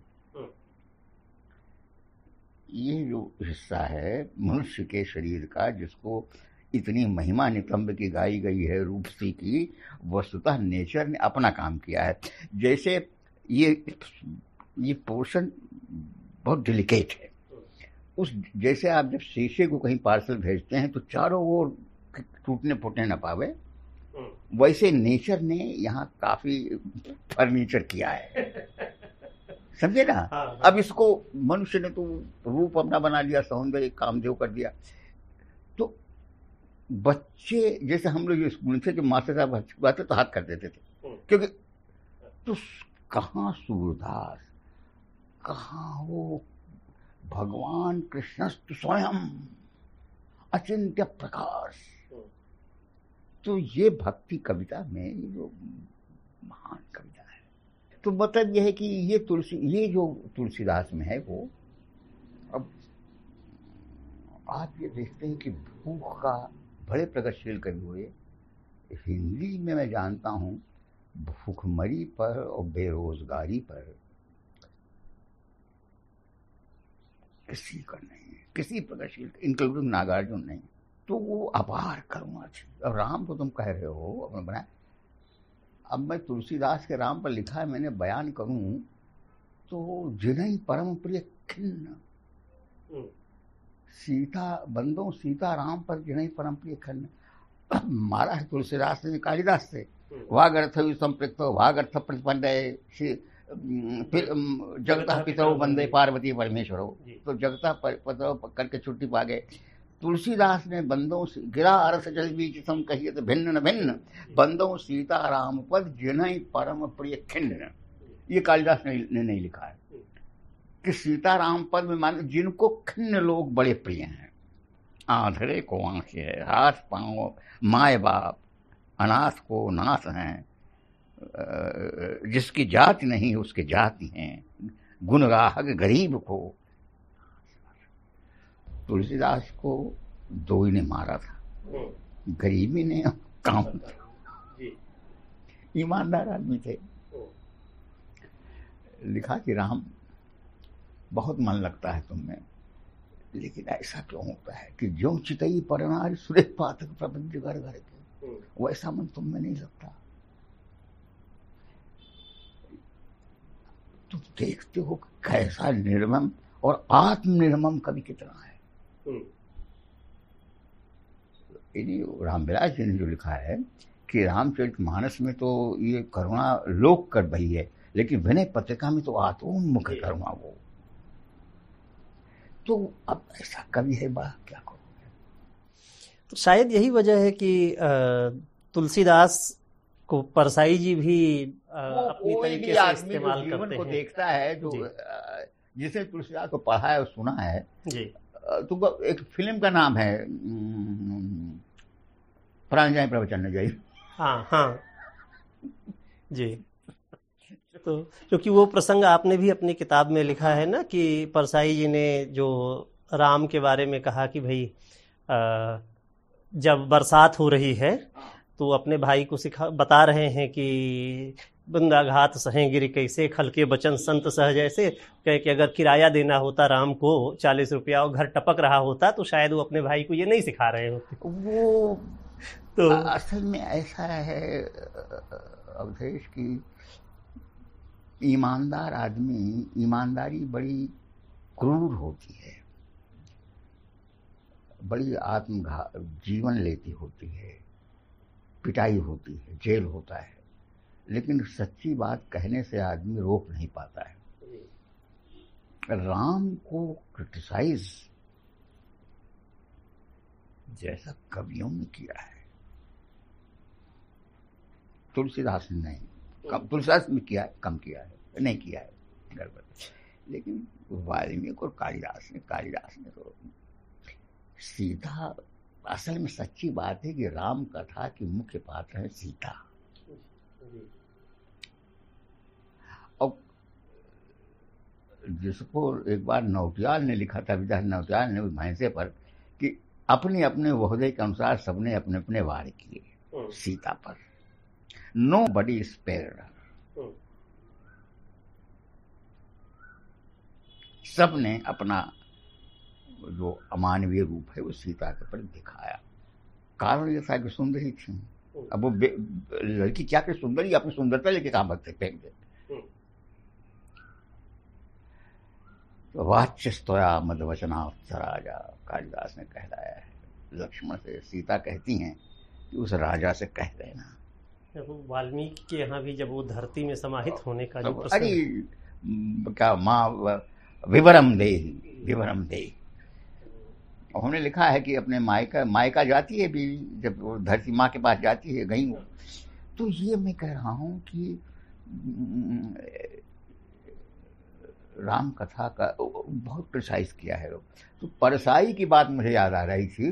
ये जो हिस्सा है मनुष्य के शरीर का जिसको इतनी महिमा नितंब की गाई गई है रूपसी की, वस्तुतः नेचर ने अपना काम किया है। जैसे ये ये पोर्शन बहुत डिलिकेट है। उस जैसे आप जब शीशे को कहीं पार्सल भेजते हैं तो चारों ओर टूटने फूटने ना पावे, वैसे नेचर ने यहाँ काफी फर्नीचर किया है, समझे ना। हाँ, हाँ। अब इसको मनुष्य ने तो रूप अपना बना लिया, सौंदर्य कामदेव कर दिया। तो बच्चे जैसे हम लोग स्कूल से जो मास्टर साहब हंसते तो हाथ कर देते थे, क्योंकि तो कहाँ सूरदास, कहाँ वो भगवान कृष्णस्तु स्वयं अचिंत्य प्रकाश। तो ये भक्ति कविता में ये जो महान कविता है, तो मतलब यह है कि ये तुलसी ये जो तुलसीदास में है वो। अब आप ये देखते हैं कि भूख का बड़े प्रगतिशील कवि हुए। हिंदी में मैं जानता हूँ भूखमरी पर और बेरोजगारी पर किसी का नहीं, किसी प्रगतिशील इंक्लूडिंग नागार्जुन नहीं। तो वो अपार करूँगा। अब राम को तुम कह रहे हो अपने बनाए, अब मैं तुलसीदास के राम पर लिखा है मैंने बयान करूँ तो जिन्हें परम प्रिय खिन्न सीता बंदो सीता राम पर जिन्हें परम प्रिय खिन्न। मारा है तुलसीदास ने कालिदास से, वागर्थ संप्रक्त वागर्थ प्रतिपन्नय श्री जगता पितरो बंदे पार्वती परमेश्वरो, तो जगता पितरो करके छुट्टी पा गए। तुलसीदास ने बंदों से गिरा अरस जल बीच सम कहिए तो भिन्न न भिन्न, बंदों सीता राम पद जिन्हें परम प्रिय खिन्न। ये कालिदास ने, ने नहीं लिखा है कि सीता राम पद में मानो जिनको खिन्न लोग बड़े प्रिय हैं। आंधरे को आंखें है, हाथ पाँव माए बाप, अनाथ को नाथ हैं, जिसकी जात नहीं उसके जाति हैं, गुनगाहक गरीब को। तुलसीदास को दो ही ने मारा था, गरीबी ने काम। ईमानदार आदमी थे। लिखा कि राम बहुत मन लगता है तुम में, लेकिन ऐसा क्यों होता है कि जो चितई परनार सुरे पातक प्रबंध घर घर के, वैसा मन तुम में नहीं लगता। तुम देखते हो कैसा निर्मम और आत्मनिर्मम कवि कितना है। रामविलास जी ने जो लिखा है कि रामचरितमानस में तो ये करुणा लोक कर रही है, लेकिन विनय पत्रिका में तो आत्मोन्मुख करुणा वो। तो अब ऐसा कवि है, बा क्या करोगे। तो शायद यही वजह है कि तुलसीदास को परसाई जी भी अपनी तरीके से इस्तेमाल करते हैं। देखता है जो जिसे तुलसीदास को पढ़ा है और सुना है जी। तो एक फिल्म का नाम है प्राण जाए प्रवचन न जाए। हाँ हाँ जी। तो क्योंकि वो प्रसंग आपने भी अपनी किताब में लिखा है ना कि परसाई जी ने जो राम के बारे में कहा कि भाई आ, जब बरसात हो रही है तो अपने भाई को सिखा बता रहे हैं कि बंदाघात सहेंगिरी कैसे खल के बचन संत सह जैसे, कहे कि अगर किराया देना होता राम को चालीस रुपया और घर टपक रहा होता तो शायद वो अपने भाई को ये नहीं सिखा रहे होते। वो तो असल में ऐसा है अवधेश की ईमानदार आदमी, ईमानदारी बड़ी क्रूर होती है, बड़ी आत्मघात जीवन लेती होती है, पिटाई होती है, जेल होता है, लेकिन सच्ची बात कहने से आदमी रोक नहीं पाता है। राम को क्रिटिसाइज जैसा कवियों ने किया है तुलसीदास ने नहीं, तुलसीदास ने किया कम किया है, नहीं किया है गड़बड़। लेकिन वाल्मीकि और कालिदास ने कालिदास ने तो सीधा असल में सच्ची बात है कि राम कथा की मुख्य पात्र है सीता। और जिसको एक बार नौटियाल ने लिखा था, विद्यान नौटियाल ने भैंसे पर, कि अपने अपने वहदे के अनुसार सबने अपने अपने वार किए सीता पर, नो बडी इज स्पेयर्ड, सबने अपना जो अमानवीय रूप है वो सीता के ऊपर दिखाया। कारण ये था कि सुंदरी थी। अब वो लड़की क्या कि सुंदरी, अपनी सुंदरता लेके कहाँ भगते फेंक देते। तो वाच्यस्तोया मदवचनावत्सराजा, कालिदास ने कहलाया है लक्ष्मण से, सीता कहती हैं कि उस राजा से कह देना। वो वाल्मीकि के यहाँ भी जब वो धरती में समाहित होने का जो प्रसंग, अरे क्या माँ विवरम देही, विवरम देही। उन्होंने लिखा है कि अपने मायका मायका जाती है भी, जब वो धरती माँ के पास जाती है गई वो। तो ये मैं कह रहा हूँ कि राम कथा का बहुत प्रिसाइज किया है। तो परसाई की बात मुझे याद आ रही थी।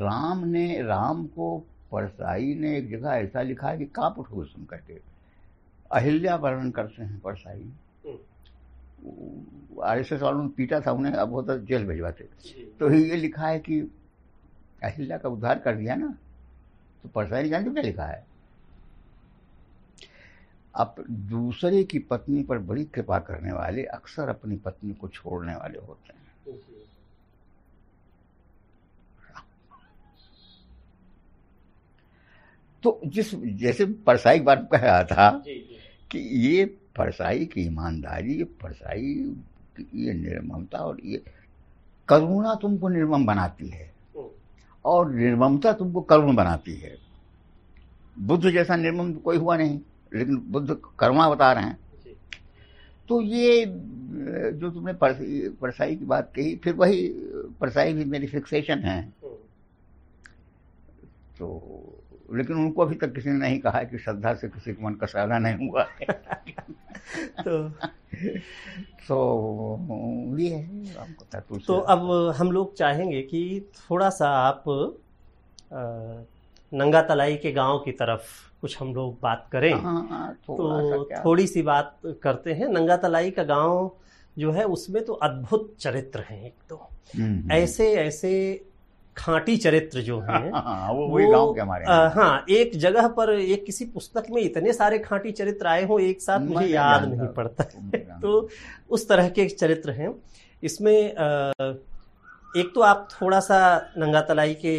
राम ने राम को परसाई ने एक जगह ऐसा लिखा है कि काँप उठो सुन करके। अहिल्या वर्णन करते हैं परसाई, आर एस एस वालों ने पीटा था उन्हें, अब होता जेल भिजवाते। तो ये लिखा है कि अहिल्या का उद्धार कर दिया ना, तो परसाई ने जानते क्या लिखा है, आप दूसरे की पत्नी पर बड़ी कृपा करने वाले अक्सर अपनी पत्नी को छोड़ने वाले होते हैं। तो जिस जैसे परसाई एक बार कह रहा था कि ये परसाई की ईमानदारी, ये परसाई की ये निर्ममता और ये करुणा तुमको निर्मम बनाती है और निर्ममता तुमको करुण बनाती है। बुद्ध जैसा निर्मम कोई हुआ नहीं, लेकिन बुद्ध करुणा बता रहे हैं। तो ये जो तुमने परसाई की बात कही, फिर वही परसाई भी मेरी फिक्सेशन है। तो लेकिन उनको अभी तक किसी ने नहीं कहा है कि श्रद्धा से किसी के मन का साधना नहीं हुआ। तो, तो ये है। तो अब हम लोग चाहेंगे कि थोड़ा सा आप नंगा तलाई के गांव की तरफ कुछ हम लोग बात करें। आ, तो थोड़ी सी बात करते हैं। नंगा तलाई का गांव जो है उसमें तो अद्भुत चरित्र हैं। एक तो ऐसे ऐसे खांटी चरित्र जो हैं वो वही गांव के हमारे हैं। हाँ, एक जगह पर एक किसी पुस्तक में इतने सारे खांटी चरित्र आए हों एक साथ, मुझे याद नहीं पड़ता। तो उस तरह के चरित्र हैं इसमें। आ, एक तो आप थोड़ा सा नंगा तलाई के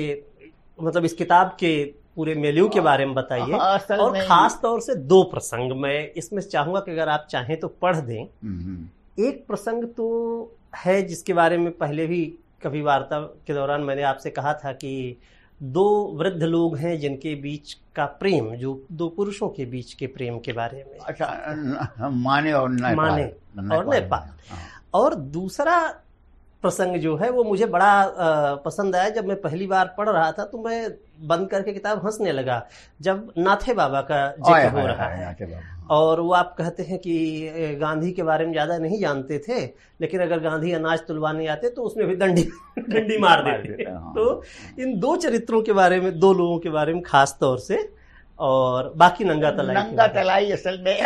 मतलब इस किताब के पूरे मेल्यू के बारे में बताइए, और खास तौर से दो प्रसंग मैं इसमें चाहूंगा कि अगर आप चाहें तो पढ़ दें। एक प्रसंग तो है जिसके बारे में पहले भी कभी वार्ता के दौरान मैंने आपसे कहा था कि दो वृद्ध लोग हैं जिनके बीच का प्रेम, जो दो पुरुषों के बीच के प्रेम के बारे में। अच्छा, माने और नेपाल, माने और नेपाल। और दूसरा प्रसंग जो है वो मुझे बड़ा पसंद आया। जब मैं पहली बार पढ़ रहा था तो मैं बंद करके किताब हंसने लगा, जब नाथे बाबा का जिक्र हो रहा है। और वो आप कहते हैं कि गांधी के बारे में ज्यादा नहीं जानते थे, लेकिन अगर गांधी अनाज तुलवाने आते तो उसमें भी डंडी डंडी मार देते। तो इन दो चरित्रों के बारे में, दो लोगों के बारे में खास तौर से, और बाकी नंगा तलाई नंगा तलाई असल में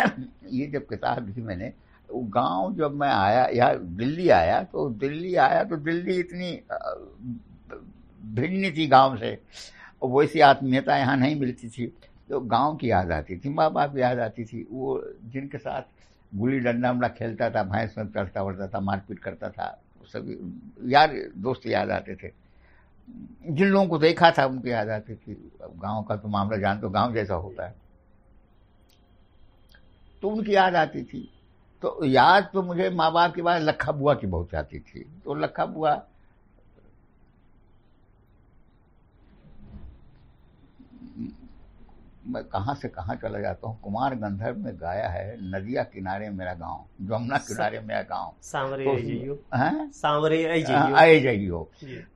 ये जब किताब लिखी मैंने, गांव जब मैं आया या दिल्ली आया तो दिल्ली आया तो दिल्ली इतनी भिन्न थी गांव से, वैसी आत्मीयता यहाँ नहीं मिलती थी। तो गांव की याद आती थी, माँ बाप की याद आती थी। वो जिनके साथ गुली डंडा उमड़ा खेलता था, भैंस में चढ़ता उड़ता था, मारपीट करता था, सभी यार दोस्त याद आते थे। जिन लोगों को देखा था उनको याद आती थी। गाँव का तो मामला जानते हो, गाँव जैसा होता है, तो उनकी याद आती थी। तो याद तो मुझे माँ बाप के बाद लखा बुआ की बहुत आती थी। तो लखा बुआ मैं कहाँ से कहाँ चला जाता हूँ। कुमार गंधर्व में गाया है, नदिया किनारे मेरा गांव, जमुना किनारे मेरा गांव, सांवरे तो, आई सांवरे आई जाइयो।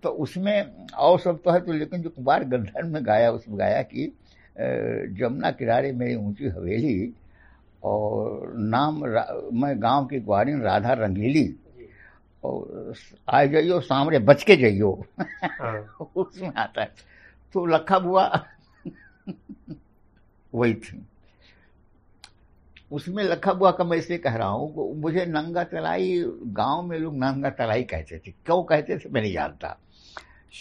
तो उसमें और सब तो है, तो लेकिन जो कुमार गंधर्व में गाया उसमें गाया कि जमुना किनारे मेरी ऊंची हवेली, और नाम मैं गांव की ग्वारिन राधा रंगीली, और आ जाइयो सामने बच के जाइयो। उसमें आता है तो लखा बुआ वही थी। उसमें लखा बुआ का मैं इसलिए कह रहा हूँ, मुझे नंगा तलाई, गांव में लोग नंगा तलाई कहते थे, क्यों कहते थे मैं नहीं जानता।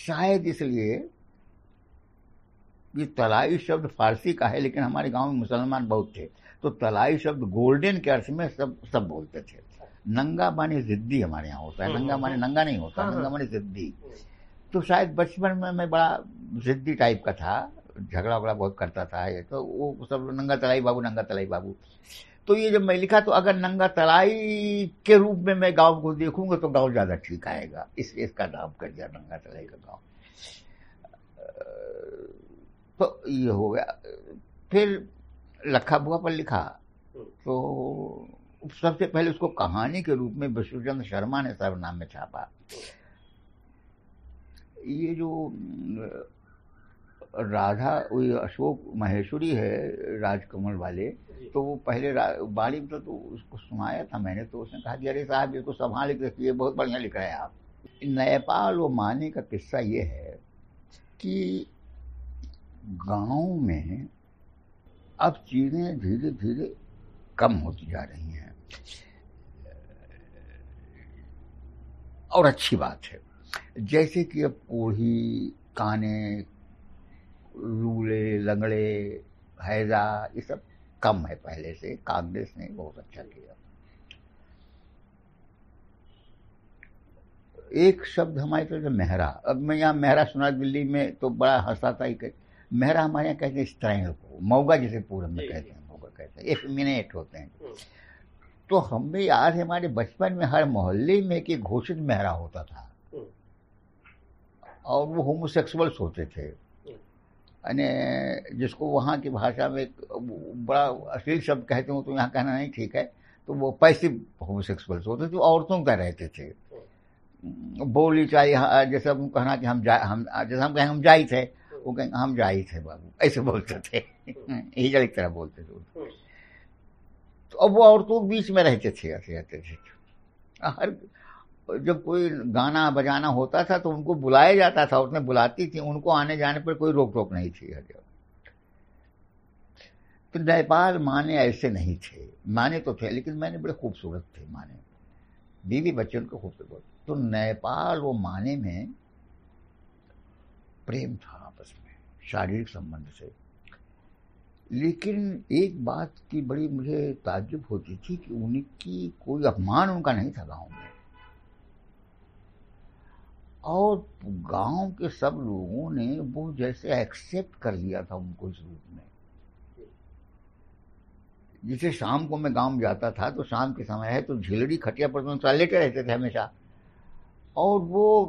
शायद इसलिए ये तलाई शब्द फारसी का है, लेकिन हमारे गांव में मुसलमान बहुत थे तो तलाई शब्द गोल्डन के अर्थ में सब सब बोलते थे। नंगा माने जिद्दी हमारे यहाँ होता है, नंगा माने नंगा नहीं होता, नंगा माने जिद्दी। तो शायद बचपन में मैं बड़ा जिद्दी टाइप का था, झगड़ा बड़ा बहुत करता था, ये तो वो सब नंगा तलाई बाबू नंगा तलाई बाबू। तो ये जब मैं लिखा तो अगर नंगा तलाई के रूप में मैं गाँव को देखूंगा तो गाँव ज़्यादा ठीक आएगा, इसलिए इसका नाम कर दिया नंगा तलाई का गाँव। तो ये हो गया। फिर लखा बुआ पर लिखा तो सबसे पहले उसको कहानी के रूप में विश्वनाथ शर्मा ने सर्वनाम में छापा। ये जो राधा अशोक महेश्वरी है राजकमल वाले, तो वो पहले बारी में तो उसको सुनाया था मैंने, तो उसने कहा कि अरे साहब इसको संभाल लिख रखिए, बहुत बढ़िया लिख रहे हैं आप। नेपाल वो माने का किस्सा ये है कि गाँव में अब चीज़ें धीरे धीरे कम होती जा रही हैं और अच्छी बात है। जैसे कि अब कोढ़ी, काने, लूले, लंगड़े, हैजा ये सब कम है पहले से। कांग्रेस ने बहुत अच्छा किया। एक शब्द हमारे तरफ तो मेहरा, अब मैं यहाँ मेहरा सुना दिल्ली में तो बड़ा हंसाता ही। मेहरा हमारे यहाँ कहते हैं स्त्रैण को, मौगा जिसे पूरब में कहते हैं मौगा कहते हैं, एफिमिनेट होते हैं। तो हमें याद है हमारे बचपन में हर मोहल्ले में एक घोषित मेहरा होता था और वो होमोसेक्सुअल्स होते थे, यानी जिसको वहाँ की भाषा में बड़ा अश्लील शब्द कहते हो तो यहाँ कहना नहीं ठीक है। तो वो पैसिव होमोसेक्सुअल्स होते थे, औरतों का रहते थे, बोली चाहिए जैसे हम कहना कि हम जा हम जैसे हम कहें हम जाई थे, वो कहेंगे हम जाई थे बाबू, ऐसे बोलते थे, हिजड़ी की तरह बोलते थे। तो अब वो औरतों के बीच में रहते थे, ऐसे रहते थे। हर जब कोई गाना बजाना होता था तो उनको बुलाया जाता था, उसने बुलाती थी, उनको आने जाने पर कोई रोक टोक नहीं थी। हर जगह तो नेपाल माने ऐसे नहीं थे, माने तो थे लेकिन मैंने बड़े खूबसूरत थे माने, बीवी बच्चे उनको खूबसूरत। तो नेपाल वो माने में प्रेम था आपस में, शारीरिक संबंध से। लेकिन एक बात की बड़ी मुझे ताज्जुब होती थी कि उनकी कोई अपमान उनका नहीं था गांव में, और गांव के सब लोगों ने वो जैसे एक्सेप्ट कर लिया था उनको इस रूप में। जैसे शाम को मैं गांव जाता था तो शाम के समय है तो झिलड़ी खटिया पर तो लेटे रहते थे हमेशा, और वो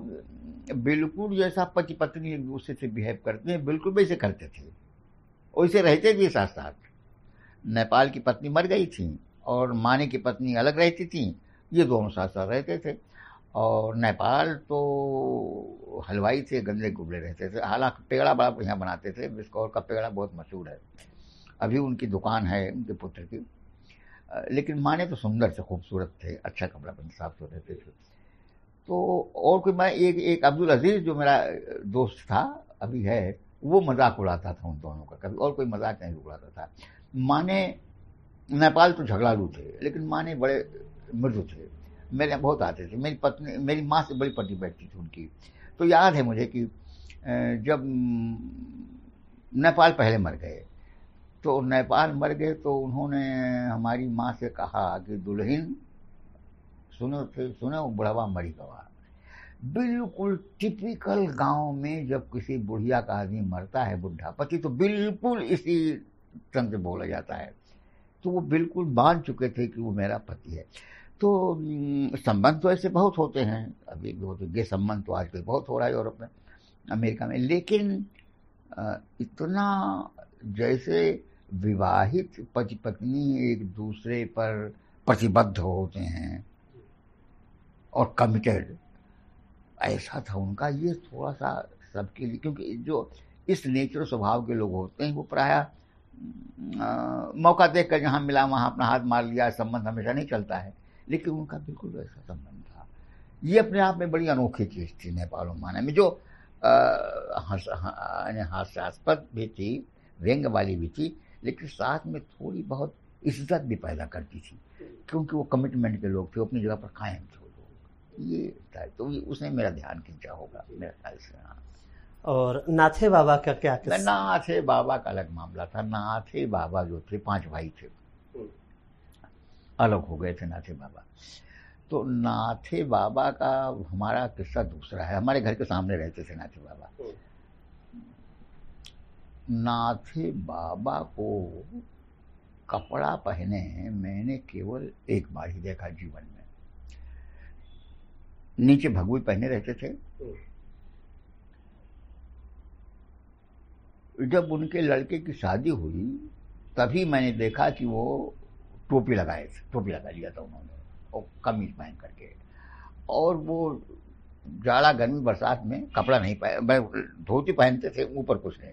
बिल्कुल जैसा पति पत्नी एक दूसरे से बिहेव करते हैं बिल्कुल वैसे करते थे, वैसे रहते थे साथ साथ। नेपाल की पत्नी मर गई थी और माने की पत्नी अलग रहती थी, ये दोनों साथ साथ रहते थे। और नेपाल तो हलवाई थे, गंदे गुबले रहते थे, हालांकि पेड़ा बड़ा बढ़िया बनाते थे, बिस्कौर का पेड़ा बहुत मशहूर है, अभी उनकी दुकान है उनके पुत्र की। लेकिन माने तो सुंदर से खूबसूरत थे, अच्छा कपड़ा पहन साफ तो रहते थे। तो और कोई मैं एक एक अब्दुल अजीज़ जो मेरा दोस्त था अभी है, वो मजाक उड़ाता था उन दोनों का, कभी और कोई मजाक नहीं उड़ाता था। माने नेपाल तो झगड़ालू थे लेकिन माने बड़े मृदु थे, मेरे बहुत आते थे। मेरी पत्नी, मेरी माँ से बड़ी पति बैठती थी उनकी। तो याद है मुझे कि जब नेपाल पहले मर गए तो नेपाल मर गए तो उन्होंने हमारी माँ से कहा कि दुल्हन सुनो थे सुनो बुढ़वा मरी गवा। बिल्कुल टिपिकल गांव में जब किसी बुढ़िया का आदमी मरता है, बुढ़ा पति, तो बिल्कुल इसी ढंग से बोला जाता है। तो वो बिल्कुल मान चुके थे कि वो मेरा पति है। तो संबंध तो ऐसे बहुत होते हैं, अभी बहुत गे संबंध तो आजकल बहुत हो रहा है यूरोप में, अमेरिका में। लेकिन इतना जैसे विवाहित पति पत्नी एक दूसरे पर प्रतिबद्ध होते हैं और कमिटेड, ऐसा था उनका। ये थोड़ा सा सबके लिए, क्योंकि जो इस नेचर स्वभाव के लोग होते हैं वो प्रायः मौका देख कर जहाँ मिला वहाँ अपना हाथ मार लिया, संबंध हमेशा नहीं चलता है। लेकिन उनका बिल्कुल वैसा संबंध था। ये अपने आप में बड़ी अनोखी चीज़ थी नेपाल माने में, जो हास्यास्पद भी थी, व्यंग वाली भी थी, लेकिन साथ में थोड़ी बहुत इज्जत भी पैदा करती थी, क्योंकि वो कमिटमेंट के लोग थे, अपनी जगह पर कायम थे लोग। ये था, तो ये उसने मेरा ध्यान खींचा होगा मेरे ख्याल से। हाँ, और नाथे बाबा का क्या? नाथे बाबा का अलग मामला था। नाथे बाबा जो थे, पांच भाई थे, अलग हो गए थे नाथे बाबा। तो नाथे बाबा का हमारा किस्सा दूसरा है। हमारे घर के सामने रहते थे नाथे बाबा। नाथे बाबा को कपड़ा पहने मैंने केवल एक बार ही देखा जीवन में। नीचे भगवी पहने रहते थे। जब उनके लड़के की शादी हुई तभी मैंने देखा कि वो टोपी लगाए थे, टोपी लगा लिया था उन्होंने और कमीज पहन करके, और वो जाड़ा गर्मी बरसात में कपड़ा नहीं पहन, धोती पहनते थे, ऊपर कुछ नहीं।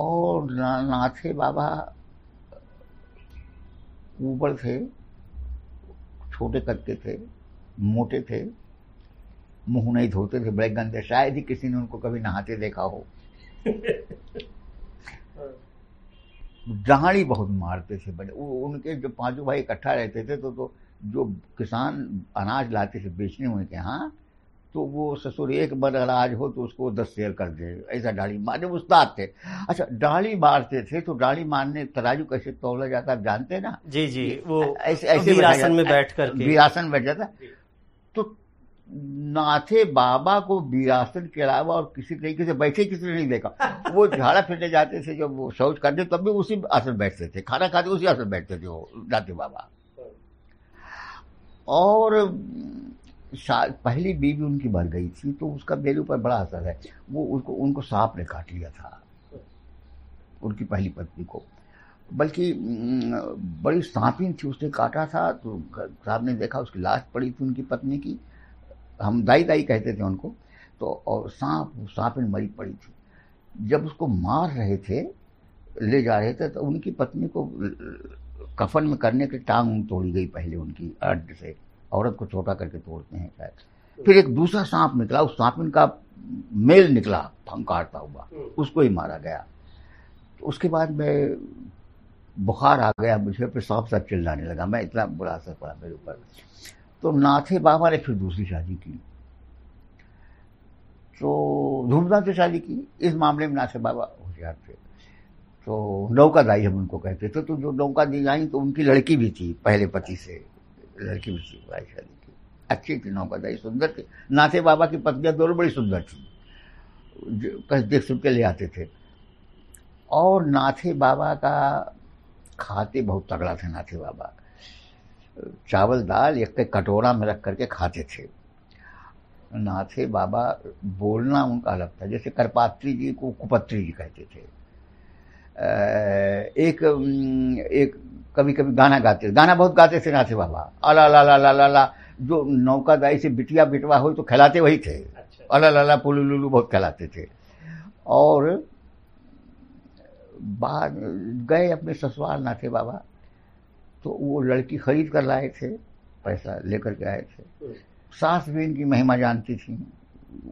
और ना, नाथे बाबा ऊपर थे, छोटे करते थे, मोटे थे, मुंह नहीं धोते थे, बड़े गंदे, शायद ही किसी ने उनको कभी नहाते देखा हो। डहाड़ी बहुत मारते थे बड़े। उनके जो पांचों भाई इकट्ठा रहते थे तो, तो जो किसान अनाज लाते थे बेचने उनके यहाँ, तो वो ससुर एक बार अनाज हो तो उसको दस शेयर कर दे, ऐसा डाली मारने उस्ताद थे। अच्छा, डाली मारते थे, तो डाली मारने तराजू कैसे तोला जाता आप जानते हैं ना? जी जी, वो ऐसे ऐसे विरासन में बैठ कर विरासन बैठ जाता। तो नाथे बाबा को विरासन के अलावा और किसी तरीके से बैठे किसी ने नहीं देखा। वो झाड़ा फिरने जाते थे, जब वो शौच करते तब भी उसी आसन बैठते थे, खाना खाते उसी आसन बैठते थे वो नाथे बाबा। और पहली बीवी उनकी मर गई थी, तो उसका मेरे ऊपर बड़ा असर है। वो उनको उनको सांप ने काट लिया था, उनकी पहली पत्नी को, बल्कि बड़ी सांपिन थी, उसने काटा था। तो साहब ने देखा, उसकी लाश पड़ी थी उनकी पत्नी की, हम दाई दाई कहते थे उनको। तो और सांप सांपिन मरी पड़ी थी। जब उसको मार रहे थे, ले जा रहे थे, तो उनकी पत्नी को कफन में करने के टांग तोड़ी गई पहले उनकी अड्ड से, औरत को छोटा करके तोड़ते हैं शायद। फिर एक दूसरा सांप निकला, उस सांपिन का मेल निकला फंकारता हुआ, उसको ही मारा गया। तो उसके बाद मैं बुखार आ गया मुझे, फिर सांप साहब चिल्लाने लगा, मैं इतना बुरा असर पड़ा मेरे ऊपर। तो नाथे बाबा ने फिर दूसरी शादी की, तो धूमधाम से शादी की। इस मामले में नाथे बाबा होशियार थे। तो नौका दाई हम उनको कहते थे। तो जो नौका दी आई, तो उनकी लड़की भी थी पहले पति से, लड़की भी शादी की, अच्छी थी, नौका दाई सुंदर थी। नाथे बाबा की पत्नियाँ दोनों बड़ी सुंदर थी, कहीं देख सुन के ले आते थे। और नाथे बाबा का खाते बहुत तगड़ा था। नाथे बाबा चावल दाल एक कटोरा में रख करके खाते थे। नाथे बाबा बोलना उनका अलग था, जैसे करपात्री जी को कुपत्री जी कहते थे। एक एक कभी कभी गाना गाते गाना बहुत गाते थे नाथे बाबा, अला ला ला ला ला ला। जो नौकादाई से बिटिया बिटवा हो तो खिलाते वही थे। अच्छा। अला ला ला पुलु लुलू बहुत खिलाते थे। और बाहर गए अपने ससुराल नाथे बाबा, तो वो लड़की खरीद कर लाए थे, पैसा लेकर के आए थे। सास भी इनकी महिमा जानती थी,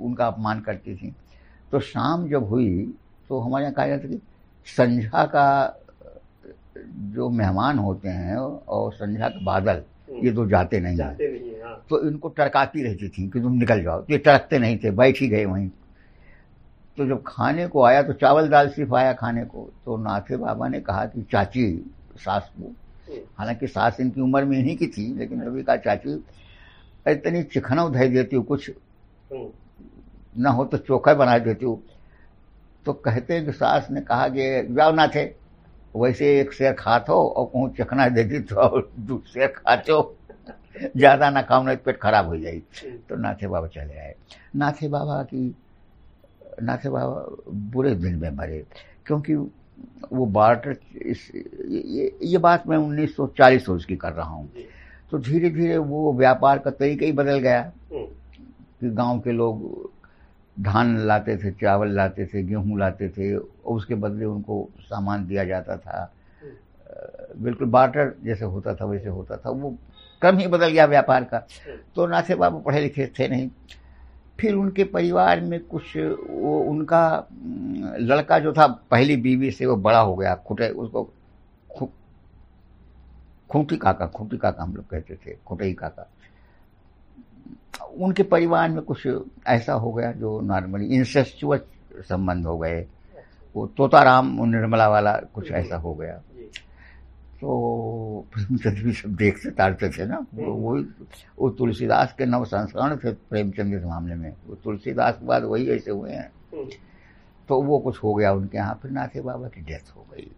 उनका अपमान करती थी। तो शाम जब हुई तो हमारे यहाँ कहा जाता कि संझा का जो मेहमान होते हैं और संझा के बादल, ये तो जाते नहीं जाते नहीं है। हाँ। तो इनको टरकाती रहती थी कि तुम निकल जाओ, तो ये टरकते नहीं थे, बैठ ही गए वहीं। तो जब खाने को आया तो चावल दाल सिर्फ आया खाने को। तो नाथे बाबा ने कहा कि चाची, सास को, हालांकि सास इनकी उम्र में ही की थी, लेकिन अभी कहा चाची इतनी चिकनौ धई देती हो, कुछ ना हो तो चोखा बना देती हो। तो कहते हैं कि सास ने कहा कि जाओ नाथे, वैसे एक शेर खाते हो और कहूँ चखना देती तो और दूसरे खाते हो, ज़्यादा ना खाओ नहीं तो पेट खराब हो जाएगी। तो नाथे बाबा चले आए। नाथे बाबा की नाथे बाबा बुरे दिन में मरे, क्योंकि वो बार्टर इस ये, ये बात मैं उन्नीस सौ चालीस रोज की कर रहा हूँ। तो धीरे धीरे वो व्यापार का तरीका ही बदल गया कि गाँव के लोग धान लाते थे, चावल लाते थे, गेहूं लाते थे, और उसके बदले उनको सामान दिया जाता था, बिल्कुल बार्टर जैसे होता था वैसे होता था, वो क्रम ही बदल गया व्यापार का। तो नाथे बाबू पढ़े लिखे थे नहीं। फिर उनके परिवार में कुछ वो उनका लड़का जो था पहली बीवी से वो बड़ा हो गया, खुटे उसको खु, खूंटी काका खूंटी काका हम लोग कहते थे, खुटई काका। उनके परिवार में कुछ ऐसा हो गया जो नॉर्मली इंसेस्चुअस संबंध हो गए, वो तोताराम निर्मला वाला कुछ ऐसा हो गया। तो प्रेमचंद भी सब देखते तारते थे ना, वही वो तुलसीदास के नव संस्करण थे प्रेमचंद के मामले में, वो तुलसीदास के बाद वही ऐसे हुए हैं। तो वो कुछ हो गया उनके यहाँ। फिर नाथे बाबा की डेथ हो गई।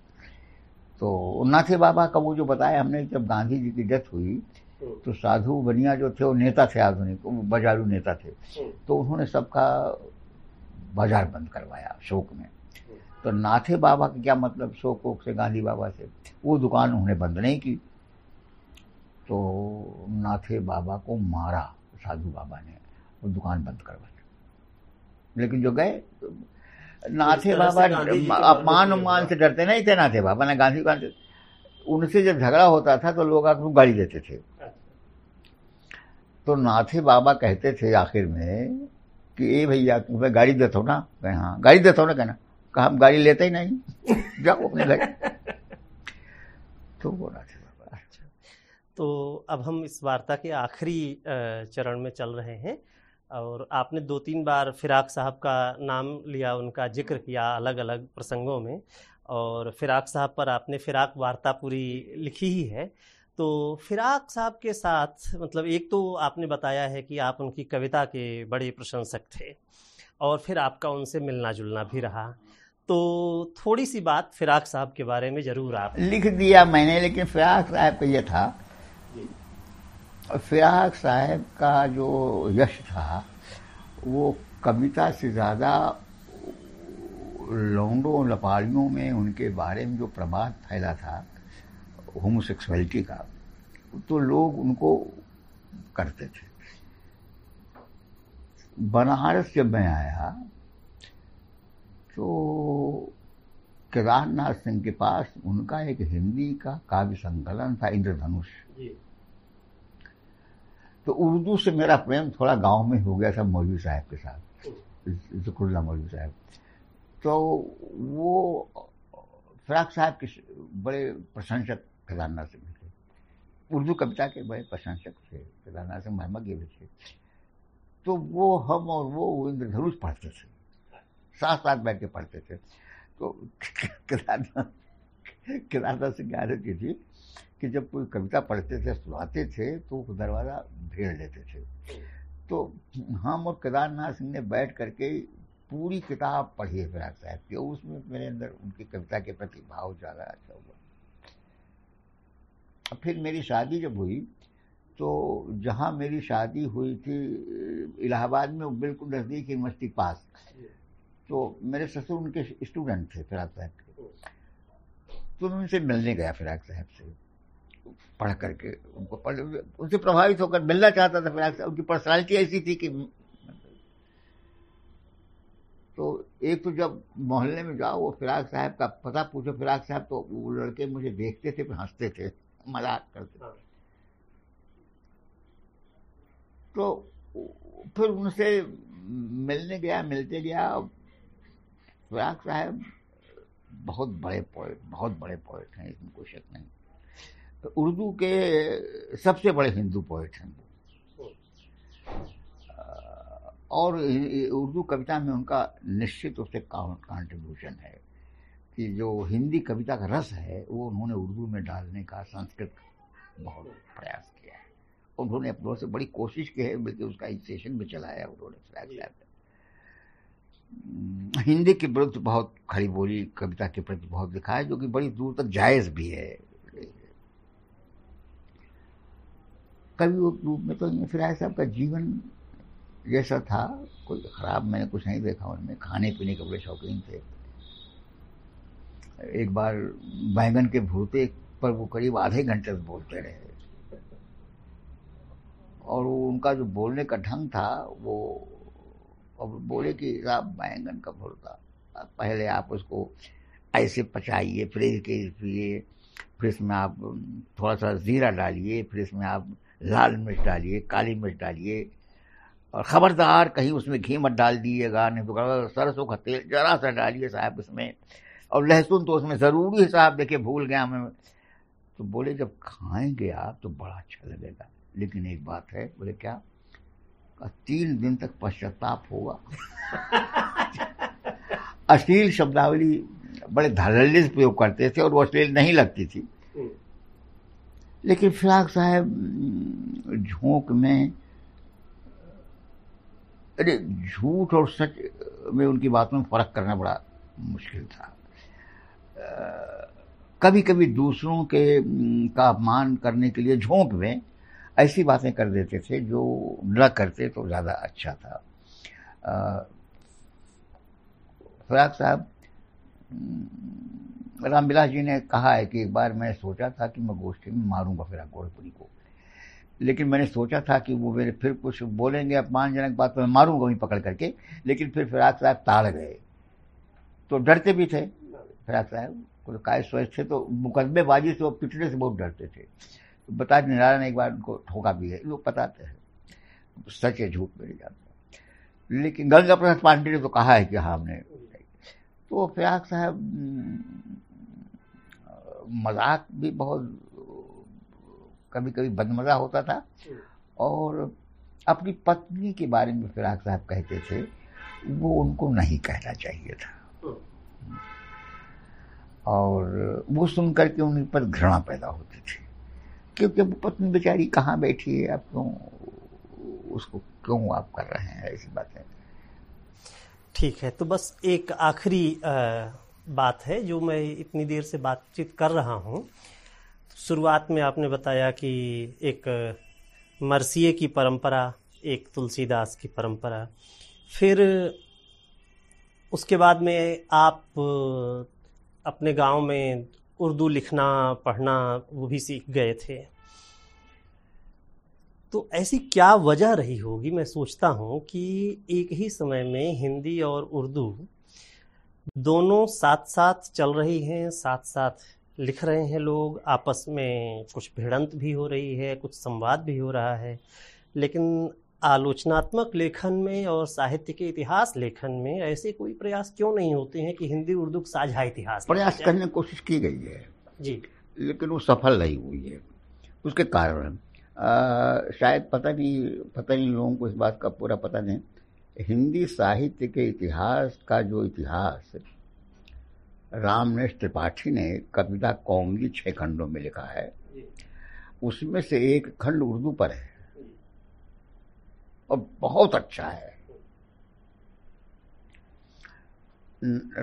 तो नाथे बाबा का वो जो बताया हमने, जब गांधी जी की डेथ हुई तो साधु बनिया जो थे वो नेता थे आधुनिक, वो बाजारू नेता थे, तो उन्होंने सबका बाजार बंद करवाया शोक में। तो नाथे बाबा का क्या मतलब शोक वोक से, गांधी बाबा से, वो दुकान उन्होंने बंद नहीं की। तो नाथे बाबा को मारा साधु बाबा ने, वो दुकान बंद करवाई। लेकिन जो गए तो नाथे बाबा अपमान उमान से डरते नहीं थे नाथे बाबा ना गांधी बाबा। उनसे जब झगड़ा होता था तो लोग आकर गाली देते थे। तो नाथे बाबा कहते थे आखिर में कि ए भैया तुम्हें गाली देता हो ना, कहे हाँ गाली देता हो ना, कहना कहा हम गाली लेते ही नहीं, जाओ अपने घर। तो वो नाथे बाबा। अच्छा, तो अब हम इस वार्ता के आखिरी चरण में चल रहे हैं, और आपने दो तीन बार फिराक साहब का नाम लिया, उनका जिक्र किया अलग अलग प्रसंगों में, और फिराक साहब पर आपने फिराक वार्ता पूरी लिखी ही है। तो फिराक साहब के साथ मतलब एक तो आपने बताया है कि आप उनकी कविता के बड़े प्रशंसक थे, और फिर आपका उनसे मिलना जुलना भी रहा। तो थोड़ी सी बात फिराक साहब के बारे में ज़रूर आप लिख दिया मैंने। लेकिन फिराक साहब का ये था, फिराक साहब का जो यश था वो कविता से ज़्यादा लौंडों लपाड़ियों में उनके बारे में जो प्रबाद फैला था होमोसेक्सुअलिटी का, तो लोग उनको करते थे। बनारस जब मैं आया तो केदारनाथ सिंह के पास उनका एक हिंदी का काव्य संकलन था इंद्रधनुष। तो उर्दू से मेरा प्रेम थोड़ा गांव में हो गया था मौजी साहब के साथ, ज़िक्रुल्लाह मौजी साहब। तो वो फिराक साहब के बड़े प्रशंसक केदारनाथ सिंह थे, उर्दू कविता के बड़े प्रशंसक थे केदारनाथ सिंह, महमद ये भी थे। तो वो हम और वो इंद्रधनुष पढ़ते थे, साथ साथ बैठ के पढ़ते थे। तो केदारनाथ केदारनाथ सिंह की आदत ये थी कि जब कोई कविता पढ़ते थे सुनाते थे तो दरवाज़ा भेड़ लेते थे। तो हम और केदारनाथ सिंह ने बैठ करके पूरी किताब पढ़ी है फिराक साहब की, और उसमें मेरे अंदर उनकी कविता के प्रति भाव ज़्यादा अच्छा हुआ। फिर मेरी शादी जब हुई तो जहाँ मेरी शादी हुई थी इलाहाबाद में बिल्कुल नज़दीक यूनिवर्सिटी पास, तो मेरे ससुर उनके स्टूडेंट थे फिराक साहब के। तो उनसे मिलने गया फिराक साहब से, पढ़ करके उनको पढ़ उनसे प्रभावित होकर मिलना चाहता था फिराक साहब। उनकी पर्सनैलिटी ऐसी थी कि तो एक तो जब मोहल्ले में जाओ वो फिराक साहब का पता पूछो फिराक साहब, तो वो लड़के मुझे देखते थे हंसते थे मजाक करते थे। तो फिर उनसे मिलने गया, मिलते गया। फिराक साहब बहुत बड़े पोएट बहुत बड़े पोएट हैं, इसमें कोई शक नहीं। तो उर्दू के सबसे बड़े हिंदू पोएट हैं और उर्दू कविता में उनका निश्चित रूप से कॉन्ट्रीब्यूशन है कि जो हिंदी कविता का रस है वो उन्होंने उर्दू में डालने का संस्कृत का बहुत प्रयास किया है। उन्होंने अपनों से बड़ी कोशिश की है, बल्कि उसका एक सेशन भी चलाया उन्होंने। हिंदी के विरुद्ध बहुत खरी बोली कविता के प्रति बहुत लिखा है, जो कि बड़ी दूर तक जायज़ भी है। कवि रूप में तो फिराक साहब का जीवन जैसा था, कोई ख़राब मैंने कुछ नहीं देखा उनमें। खाने पीने के बड़े शौकीन थे। एक बार बैंगन के भूते पर वो करीब आधे घंटे तक बोलते रहे, और वो उनका जो बोलने का ढंग था वो, अब बोले कि साहब बैंगन का भूता पहले आप उसको ऐसे पचाइए, फ्रीज कीजिए, फिर इसमें आप थोड़ा सा ज़ीरा डालिए, फिर इसमें आप लाल मिर्च डालिए, काली मिर्च डालिए, और ख़बरदार कहीं उसमें घी मत डाल दीजिएगा, नहीं तो सरसों का तेल जरा सा डालिए साहब इसमें, और लहसुन तो उसमें ज़रूरी है साहब, देखिए भूल गया हमें। तो बोले जब खाएंगे आप तो बड़ा अच्छा लगेगा, लेकिन एक बात है, बोले क्या, तीन दिन तक पश्चाताप होगा। अश्लील शब्दावली बड़े धड़ल्ले से प्रयोग करते थे और वो अश्लील नहीं लगती थी, लेकिन फिराक साहब झोंक में, अरे झूठ और सच में उनकी बातों में फ़र्क करना बड़ा मुश्किल था। कभी कभी दूसरों के का अपमान करने के लिए झोंक में ऐसी बातें कर देते थे जो न करते तो ज़्यादा अच्छा था। फिराक साहब, रामविलास जी ने कहा है कि एक बार मैं सोचा था कि मैं गोष्ठी में मारूंगा फिराक गोरखपुरी को, लेकिन मैंने सोचा था कि वो मेरे फिर कुछ बोलेंगे अपमानजनक बात तो मैं मारूंगा वहीं पकड़ करके, लेकिन फिर फिराक साहब ताड़ गए। तो डरते भी थे फिराक साहब, कोई काय स्वस्थ थे तो मुकदमेबाजी से वो पिटने से बहुत डरते थे। बता निराला ने एक बार उनको ठोका भी है, लोग बताते हैं, सच है झूठ मिल जाता है। लेकिन गंगा प्रसाद पांडे ने तो कहा है कि हाँ हमने। तो फिराक साहब मजाक भी बहुत कभी कभी बदमजा होता था, और अपनी पत्नी के बारे में फिराक साहब कहते थे वो उनको नहीं कहना चाहिए था, और वो सुनकर के उन पर घृणा पैदा होती थी, क्योंकि वो पत्नी बेचारी कहाँ बैठी है, आप क्यों उसको क्यों आप कर रहे हैं ऐसी बातें। ठीक है, तो बस एक आखिरी बात है जो मैं इतनी देर से बातचीत कर रहा हूँ। शुरुआत में आपने बताया कि एक मरसिए की परंपरा, एक तुलसीदास की परंपरा, फिर उसके बाद में आप अपने गांव में उर्दू लिखना पढ़ना वो भी सीख गए थे। तो ऐसी क्या वजह रही होगी, मैं सोचता हूँ कि एक ही समय में हिंदी और उर्दू दोनों साथ साथ चल रही हैं, साथ साथ लिख रहे हैं लोग, आपस में कुछ भिड़ंत भी हो रही है, कुछ संवाद भी हो रहा है, लेकिन आलोचनात्मक लेखन में और साहित्य के इतिहास लेखन में ऐसे कोई प्रयास क्यों नहीं होते हैं कि हिंदी उर्दू का साझा इतिहास। प्रयास करने की कोशिश की गई है जी, लेकिन वो सफल नहीं हुई है। उसके कारण शायद पता नहीं पता नहीं लोगों को इस बात का पूरा पता नहीं, हिंदी साहित्य के इतिहास का जो इतिहास रामविलास त्रिपाठी ने कविता कौमली छः खंडों में लिखा है, उसमें से एक खंड उर्दू पर है और बहुत अच्छा है।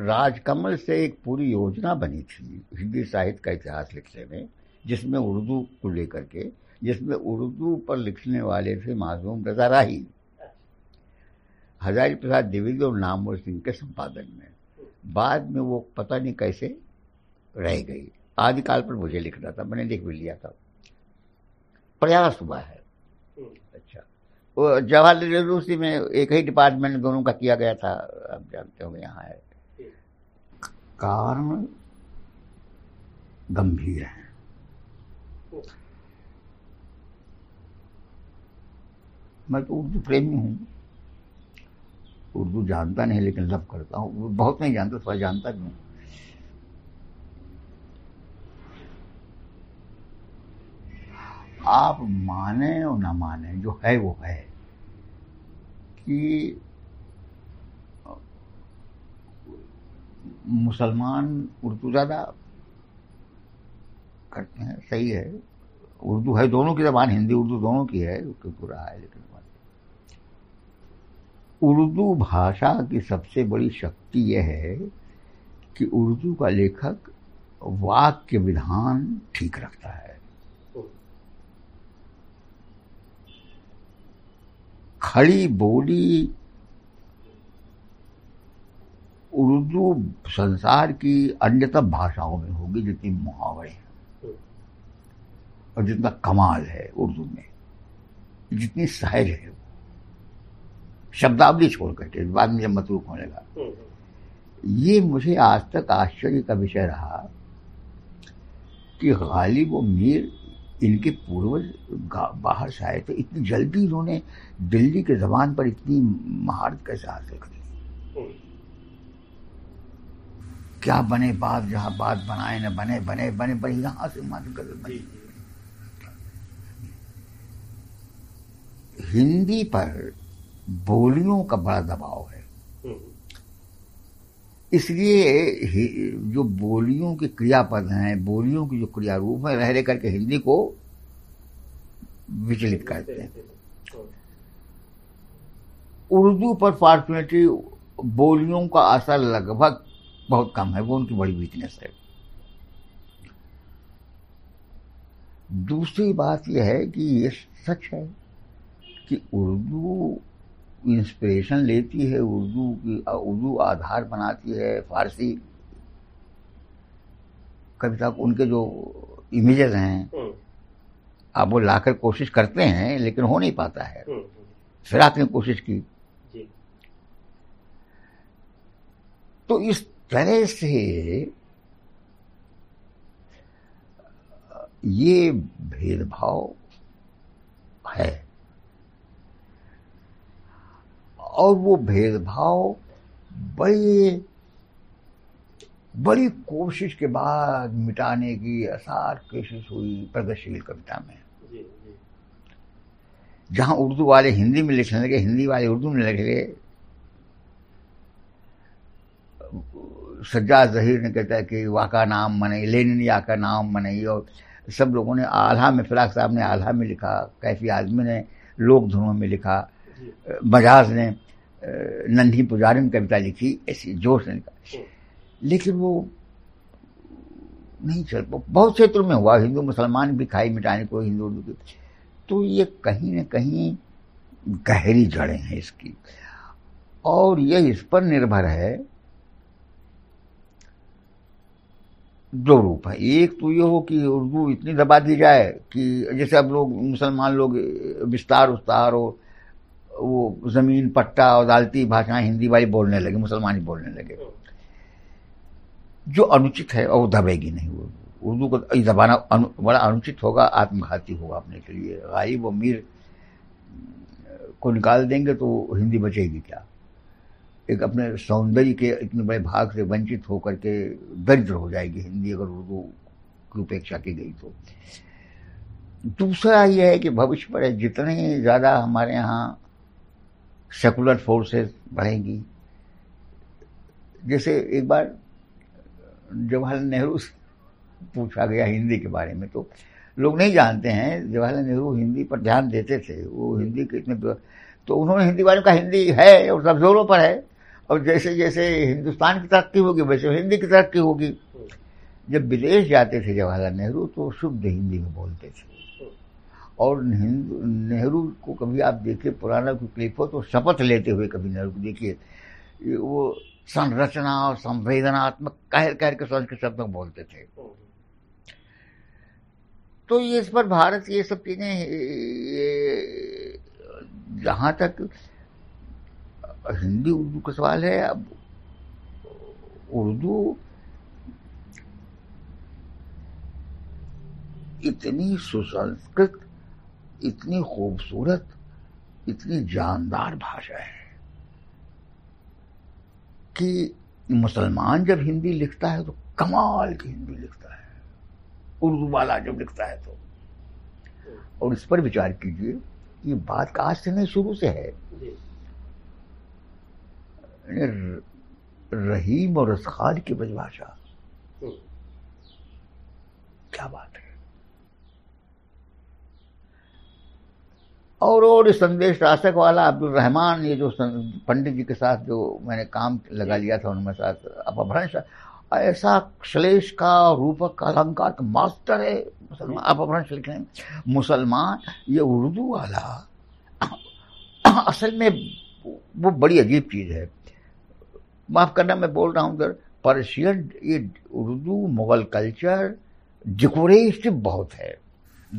राजकमल से एक पूरी योजना बनी थी हिंदी साहित्य का इतिहास लिखने में, जिसमें उर्दू को लेकर के, जिसमें उर्दू पर लिखने वाले थे मासूम रजा राही, हजारी प्रसाद द्विवेदी और नामवर सिंह के संपादन में। बाद में वो पता नहीं कैसे रह गई, आदिकाल पर मुझे लिखना था, मैंने लिख भी लिया था, प्रयास हुआ है। अच्छा, जवाहरलाल नेहरू से में एक ही डिपार्टमेंट दोनों का किया गया था, आप जानते होंगे यहाँ है। कारण गंभीर है, मैं तो उर्दू प्रेमी हूँ, उर्दू जानता नहीं लेकिन लव करता हूँ, बहुत नहीं जानता, थोड़ा जानता भी हूँ। आप माने और ना माने, जो है वो है, कि मुसलमान उर्दू ज़्यादा करते हैं, सही है, उर्दू है, दोनों की ज़बान, हिंदी उर्दू दोनों की है, उसके पूरा है। लेकिन उर्दू भाषा की सबसे बड़ी शक्ति यह है कि उर्दू का लेखक वाक्य विधान ठीक रखता है, खड़ी बोली। उर्दू संसार की अन्य सब भाषाओं में होगी जितनी मुहावरे हैं और जितना कमाल है उर्दू में, जितनी सहज है, शब्दावली छोड़ करके बाद में जब मतरूक होने लगा। ये मुझे आज तक आश्चर्य का विषय रहा कि गालिब और मीर इनके पूर्वज बाहर से आए थे, इतनी जल्दी इन्होंने दिल्ली के जबान पर इतनी महारत कैसे हासिल कर ली। क्या बने बाप जहाँ बात बनाए न बने बने बने बने यहाँ से मात्र बने। हिंदी पर बोलियों का बड़ा दबाव है, इसलिए जो बोलियों के क्रियापद हैं, बोलियों की जो क्रियारूप है, रह रह करके हिंदी को विचलित करते हैं। उर्दू पर फॉर्चुनेटली बोलियों का असर लगभग बहुत कम है, वो उनकी बड़ी वीकनेस है। दूसरी बात यह है कि ये सच है कि उर्दू इंस्पिरेशन लेती है, उर्दू की उर्दू आधार बनाती है फारसी कविता। उनके जो इमेजेस हैं आप वो लाकर कोशिश करते हैं लेकिन हो नहीं पाता है। फिराक ने कोशिश की जी। तो इस तरह से ये भेदभाव है और वो भेदभाव बड़ी बड़ी कोशिश के बाद मिटाने की असार कोशिश हुई प्रगतिशील कविता में। जहां उर्दू वाले हिंदी में लिखने लगे, हिंदी वाले उर्दू में लिखने लगे। सज्जाद ज़हीर ने कहता है कि वाका नाम मनई, लेनिन याका नाम मनई, और सब लोगों ने आल्हा में, फिराक साहब ने आल्हा में लिखा, कैफी आजमी ने लोक धुनों में लिखा, बजाज ने नन्ही पुजारी में कविता लिखी, ऐसी जोश ने लिखा, लेकिन वो नहीं चल। बहुत क्षेत्रों में हुआ, हिंदू मुसलमान भी खाई मिटाने को, हिंदू उर्दू की। तो ये कहीं न कहीं गहरी जड़ें हैं इसकी, और यह इस पर निर्भर है। दो रूप है, एक तो ये हो कि उर्दू इतनी दबा दी जाए कि जैसे अब लोग मुसलमान लोग विस्तार उस्तार और वो जमीन पट्टा और दालती भाषाएं हिंदी वाली बोलने लगे, मुसलमान ही बोलने लगे, जो अनुचित है, और वो दबेगी नहीं। वो उर्दू को दबाना अनु, बड़ा अनुचित होगा, आत्मघाती होगा अपने के लिए। गालिब और मीर को निकाल देंगे तो हिंदी बचेगी क्या? एक अपने सौंदर्य के इतने बड़े भाग से वंचित होकर के दरिद्र हो जाएगी हिंदी अगर उर्दू की उपेक्षा की गई तो। दूसरा यह है कि भविष्य पर जितने ज़्यादा हमारे यहाँ सेकुलर फोर्सेस बढ़ेंगी, जैसे एक बार जवाहरलाल नेहरू से पूछा गया हिंदी के बारे में, तो लोग नहीं जानते हैं जवाहरलाल नेहरू हिंदी पर ध्यान देते थे, वो हिंदी के इतने, तो उन्होंने हिंदी वाले का हिंदी है और सब जोरों पर है, और जैसे जैसे हिंदुस्तान की तरक्की होगी वैसे हिंदी की तरक्की होगी। जब विदेश जाते थे जवाहरलाल नेहरू तो शुद्ध हिंदी में बोलते थे, और नेहरू को कभी आप देखिए पुराना कोई क्लिप हो तो शपथ लेते हुए कभी नेहरू को देखिए, वो संरचना और संवेदनात्मक कहर कहर के संस्कृत शब्द में बोलते थे। तो ये इस पर भारत ये सब चीज़ें, जहाँ तक हिंदी उर्दू का सवाल है, अब उर्दू इतनी सुसंस्कृत, इतनी खूबसूरत, इतनी जानदार भाषा है कि मुसलमान जब हिंदी लिखता है तो कमाल की हिंदी लिखता है, उर्दू वाला जब लिखता है तो। और इस पर विचार कीजिए, ये बात आज से नहीं, शुरू से है। रहीम और रसखान की परिभाषा, क्या बात है। और और संदेश शासक वाला अब्दुल रहमान, ये जो पंडित जी के साथ जो मैंने काम लगा लिया था उनमें साथ अपभ्रंश, ऐसा श्लेष का रूपक का अलंकार का मास्टर है मुसलमान अपभ्रंश लिखने में। मुसलमान ये उर्दू वाला असल में वो बड़ी अजीब चीज़ है। माफ़ करना मैं बोल रहा हूँ उधर पर्शियन, ये उर्दू मुग़ल कल्चर डेकोरेटिव बहुत है,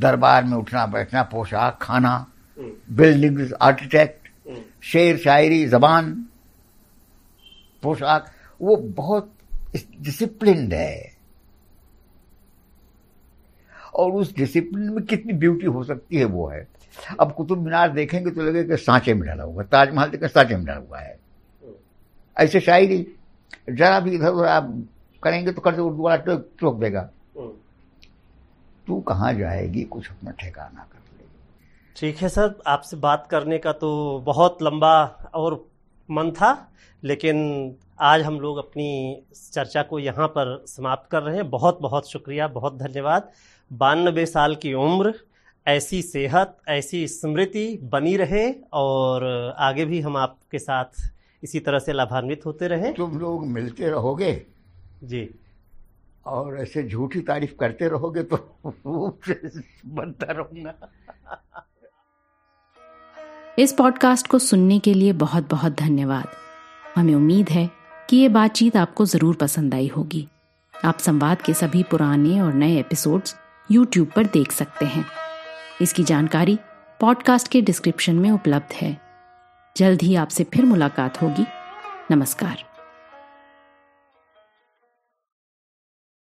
दरबार में उठना बैठना, पोशाक, खाना, बिल्डिंग्स, आर्किटेक्ट, शेर शायरी, जबान, पोशाक, वो बहुत डिसिप्लिन्ड है। और उस डिसिप्लिन में कितनी ब्यूटी हो सकती है वो है। अब कुतुब मीनार देखेंगे तो लगेगा कि सांचे में ढला हुआ, ताजमहल देखकर सांचे में ढला हुआ है। ऐसे शायरी जरा भी इधर उधर आप करेंगे तो कर उर्दू वाला टोक टोक देगा, तू कहाँ जाएगी, कुछ अपना ठिकाना कर ले। ठीक है सर, आपसे बात करने का तो बहुत लंबा और मन था, लेकिन आज हम लोग अपनी चर्चा को यहाँ पर समाप्त कर रहे हैं। बहुत बहुत शुक्रिया, बहुत धन्यवाद। बानबे साल की उम्र, ऐसी सेहत, ऐसी स्मृति बनी रहे और आगे भी हम आपके साथ इसी तरह से लाभान्वित होते रहें। तुम लोग मिलते रहोगे जी, और ऐसे झूठी तारीफ करते रहोगे तो बनता रहूंगा। इस पॉडकास्ट को सुनने के लिए बहुत बहुत धन्यवाद। हमें उम्मीद है कि ये बातचीत आपको जरूर पसंद आई होगी। आप संवाद के सभी पुराने और नए एपिसोड्स यूट्यूब पर देख सकते हैं। इसकी जानकारी पॉडकास्ट के डिस्क्रिप्शन में उपलब्ध है। जल्द ही आपसे फिर मुलाकात होगी। नमस्कार।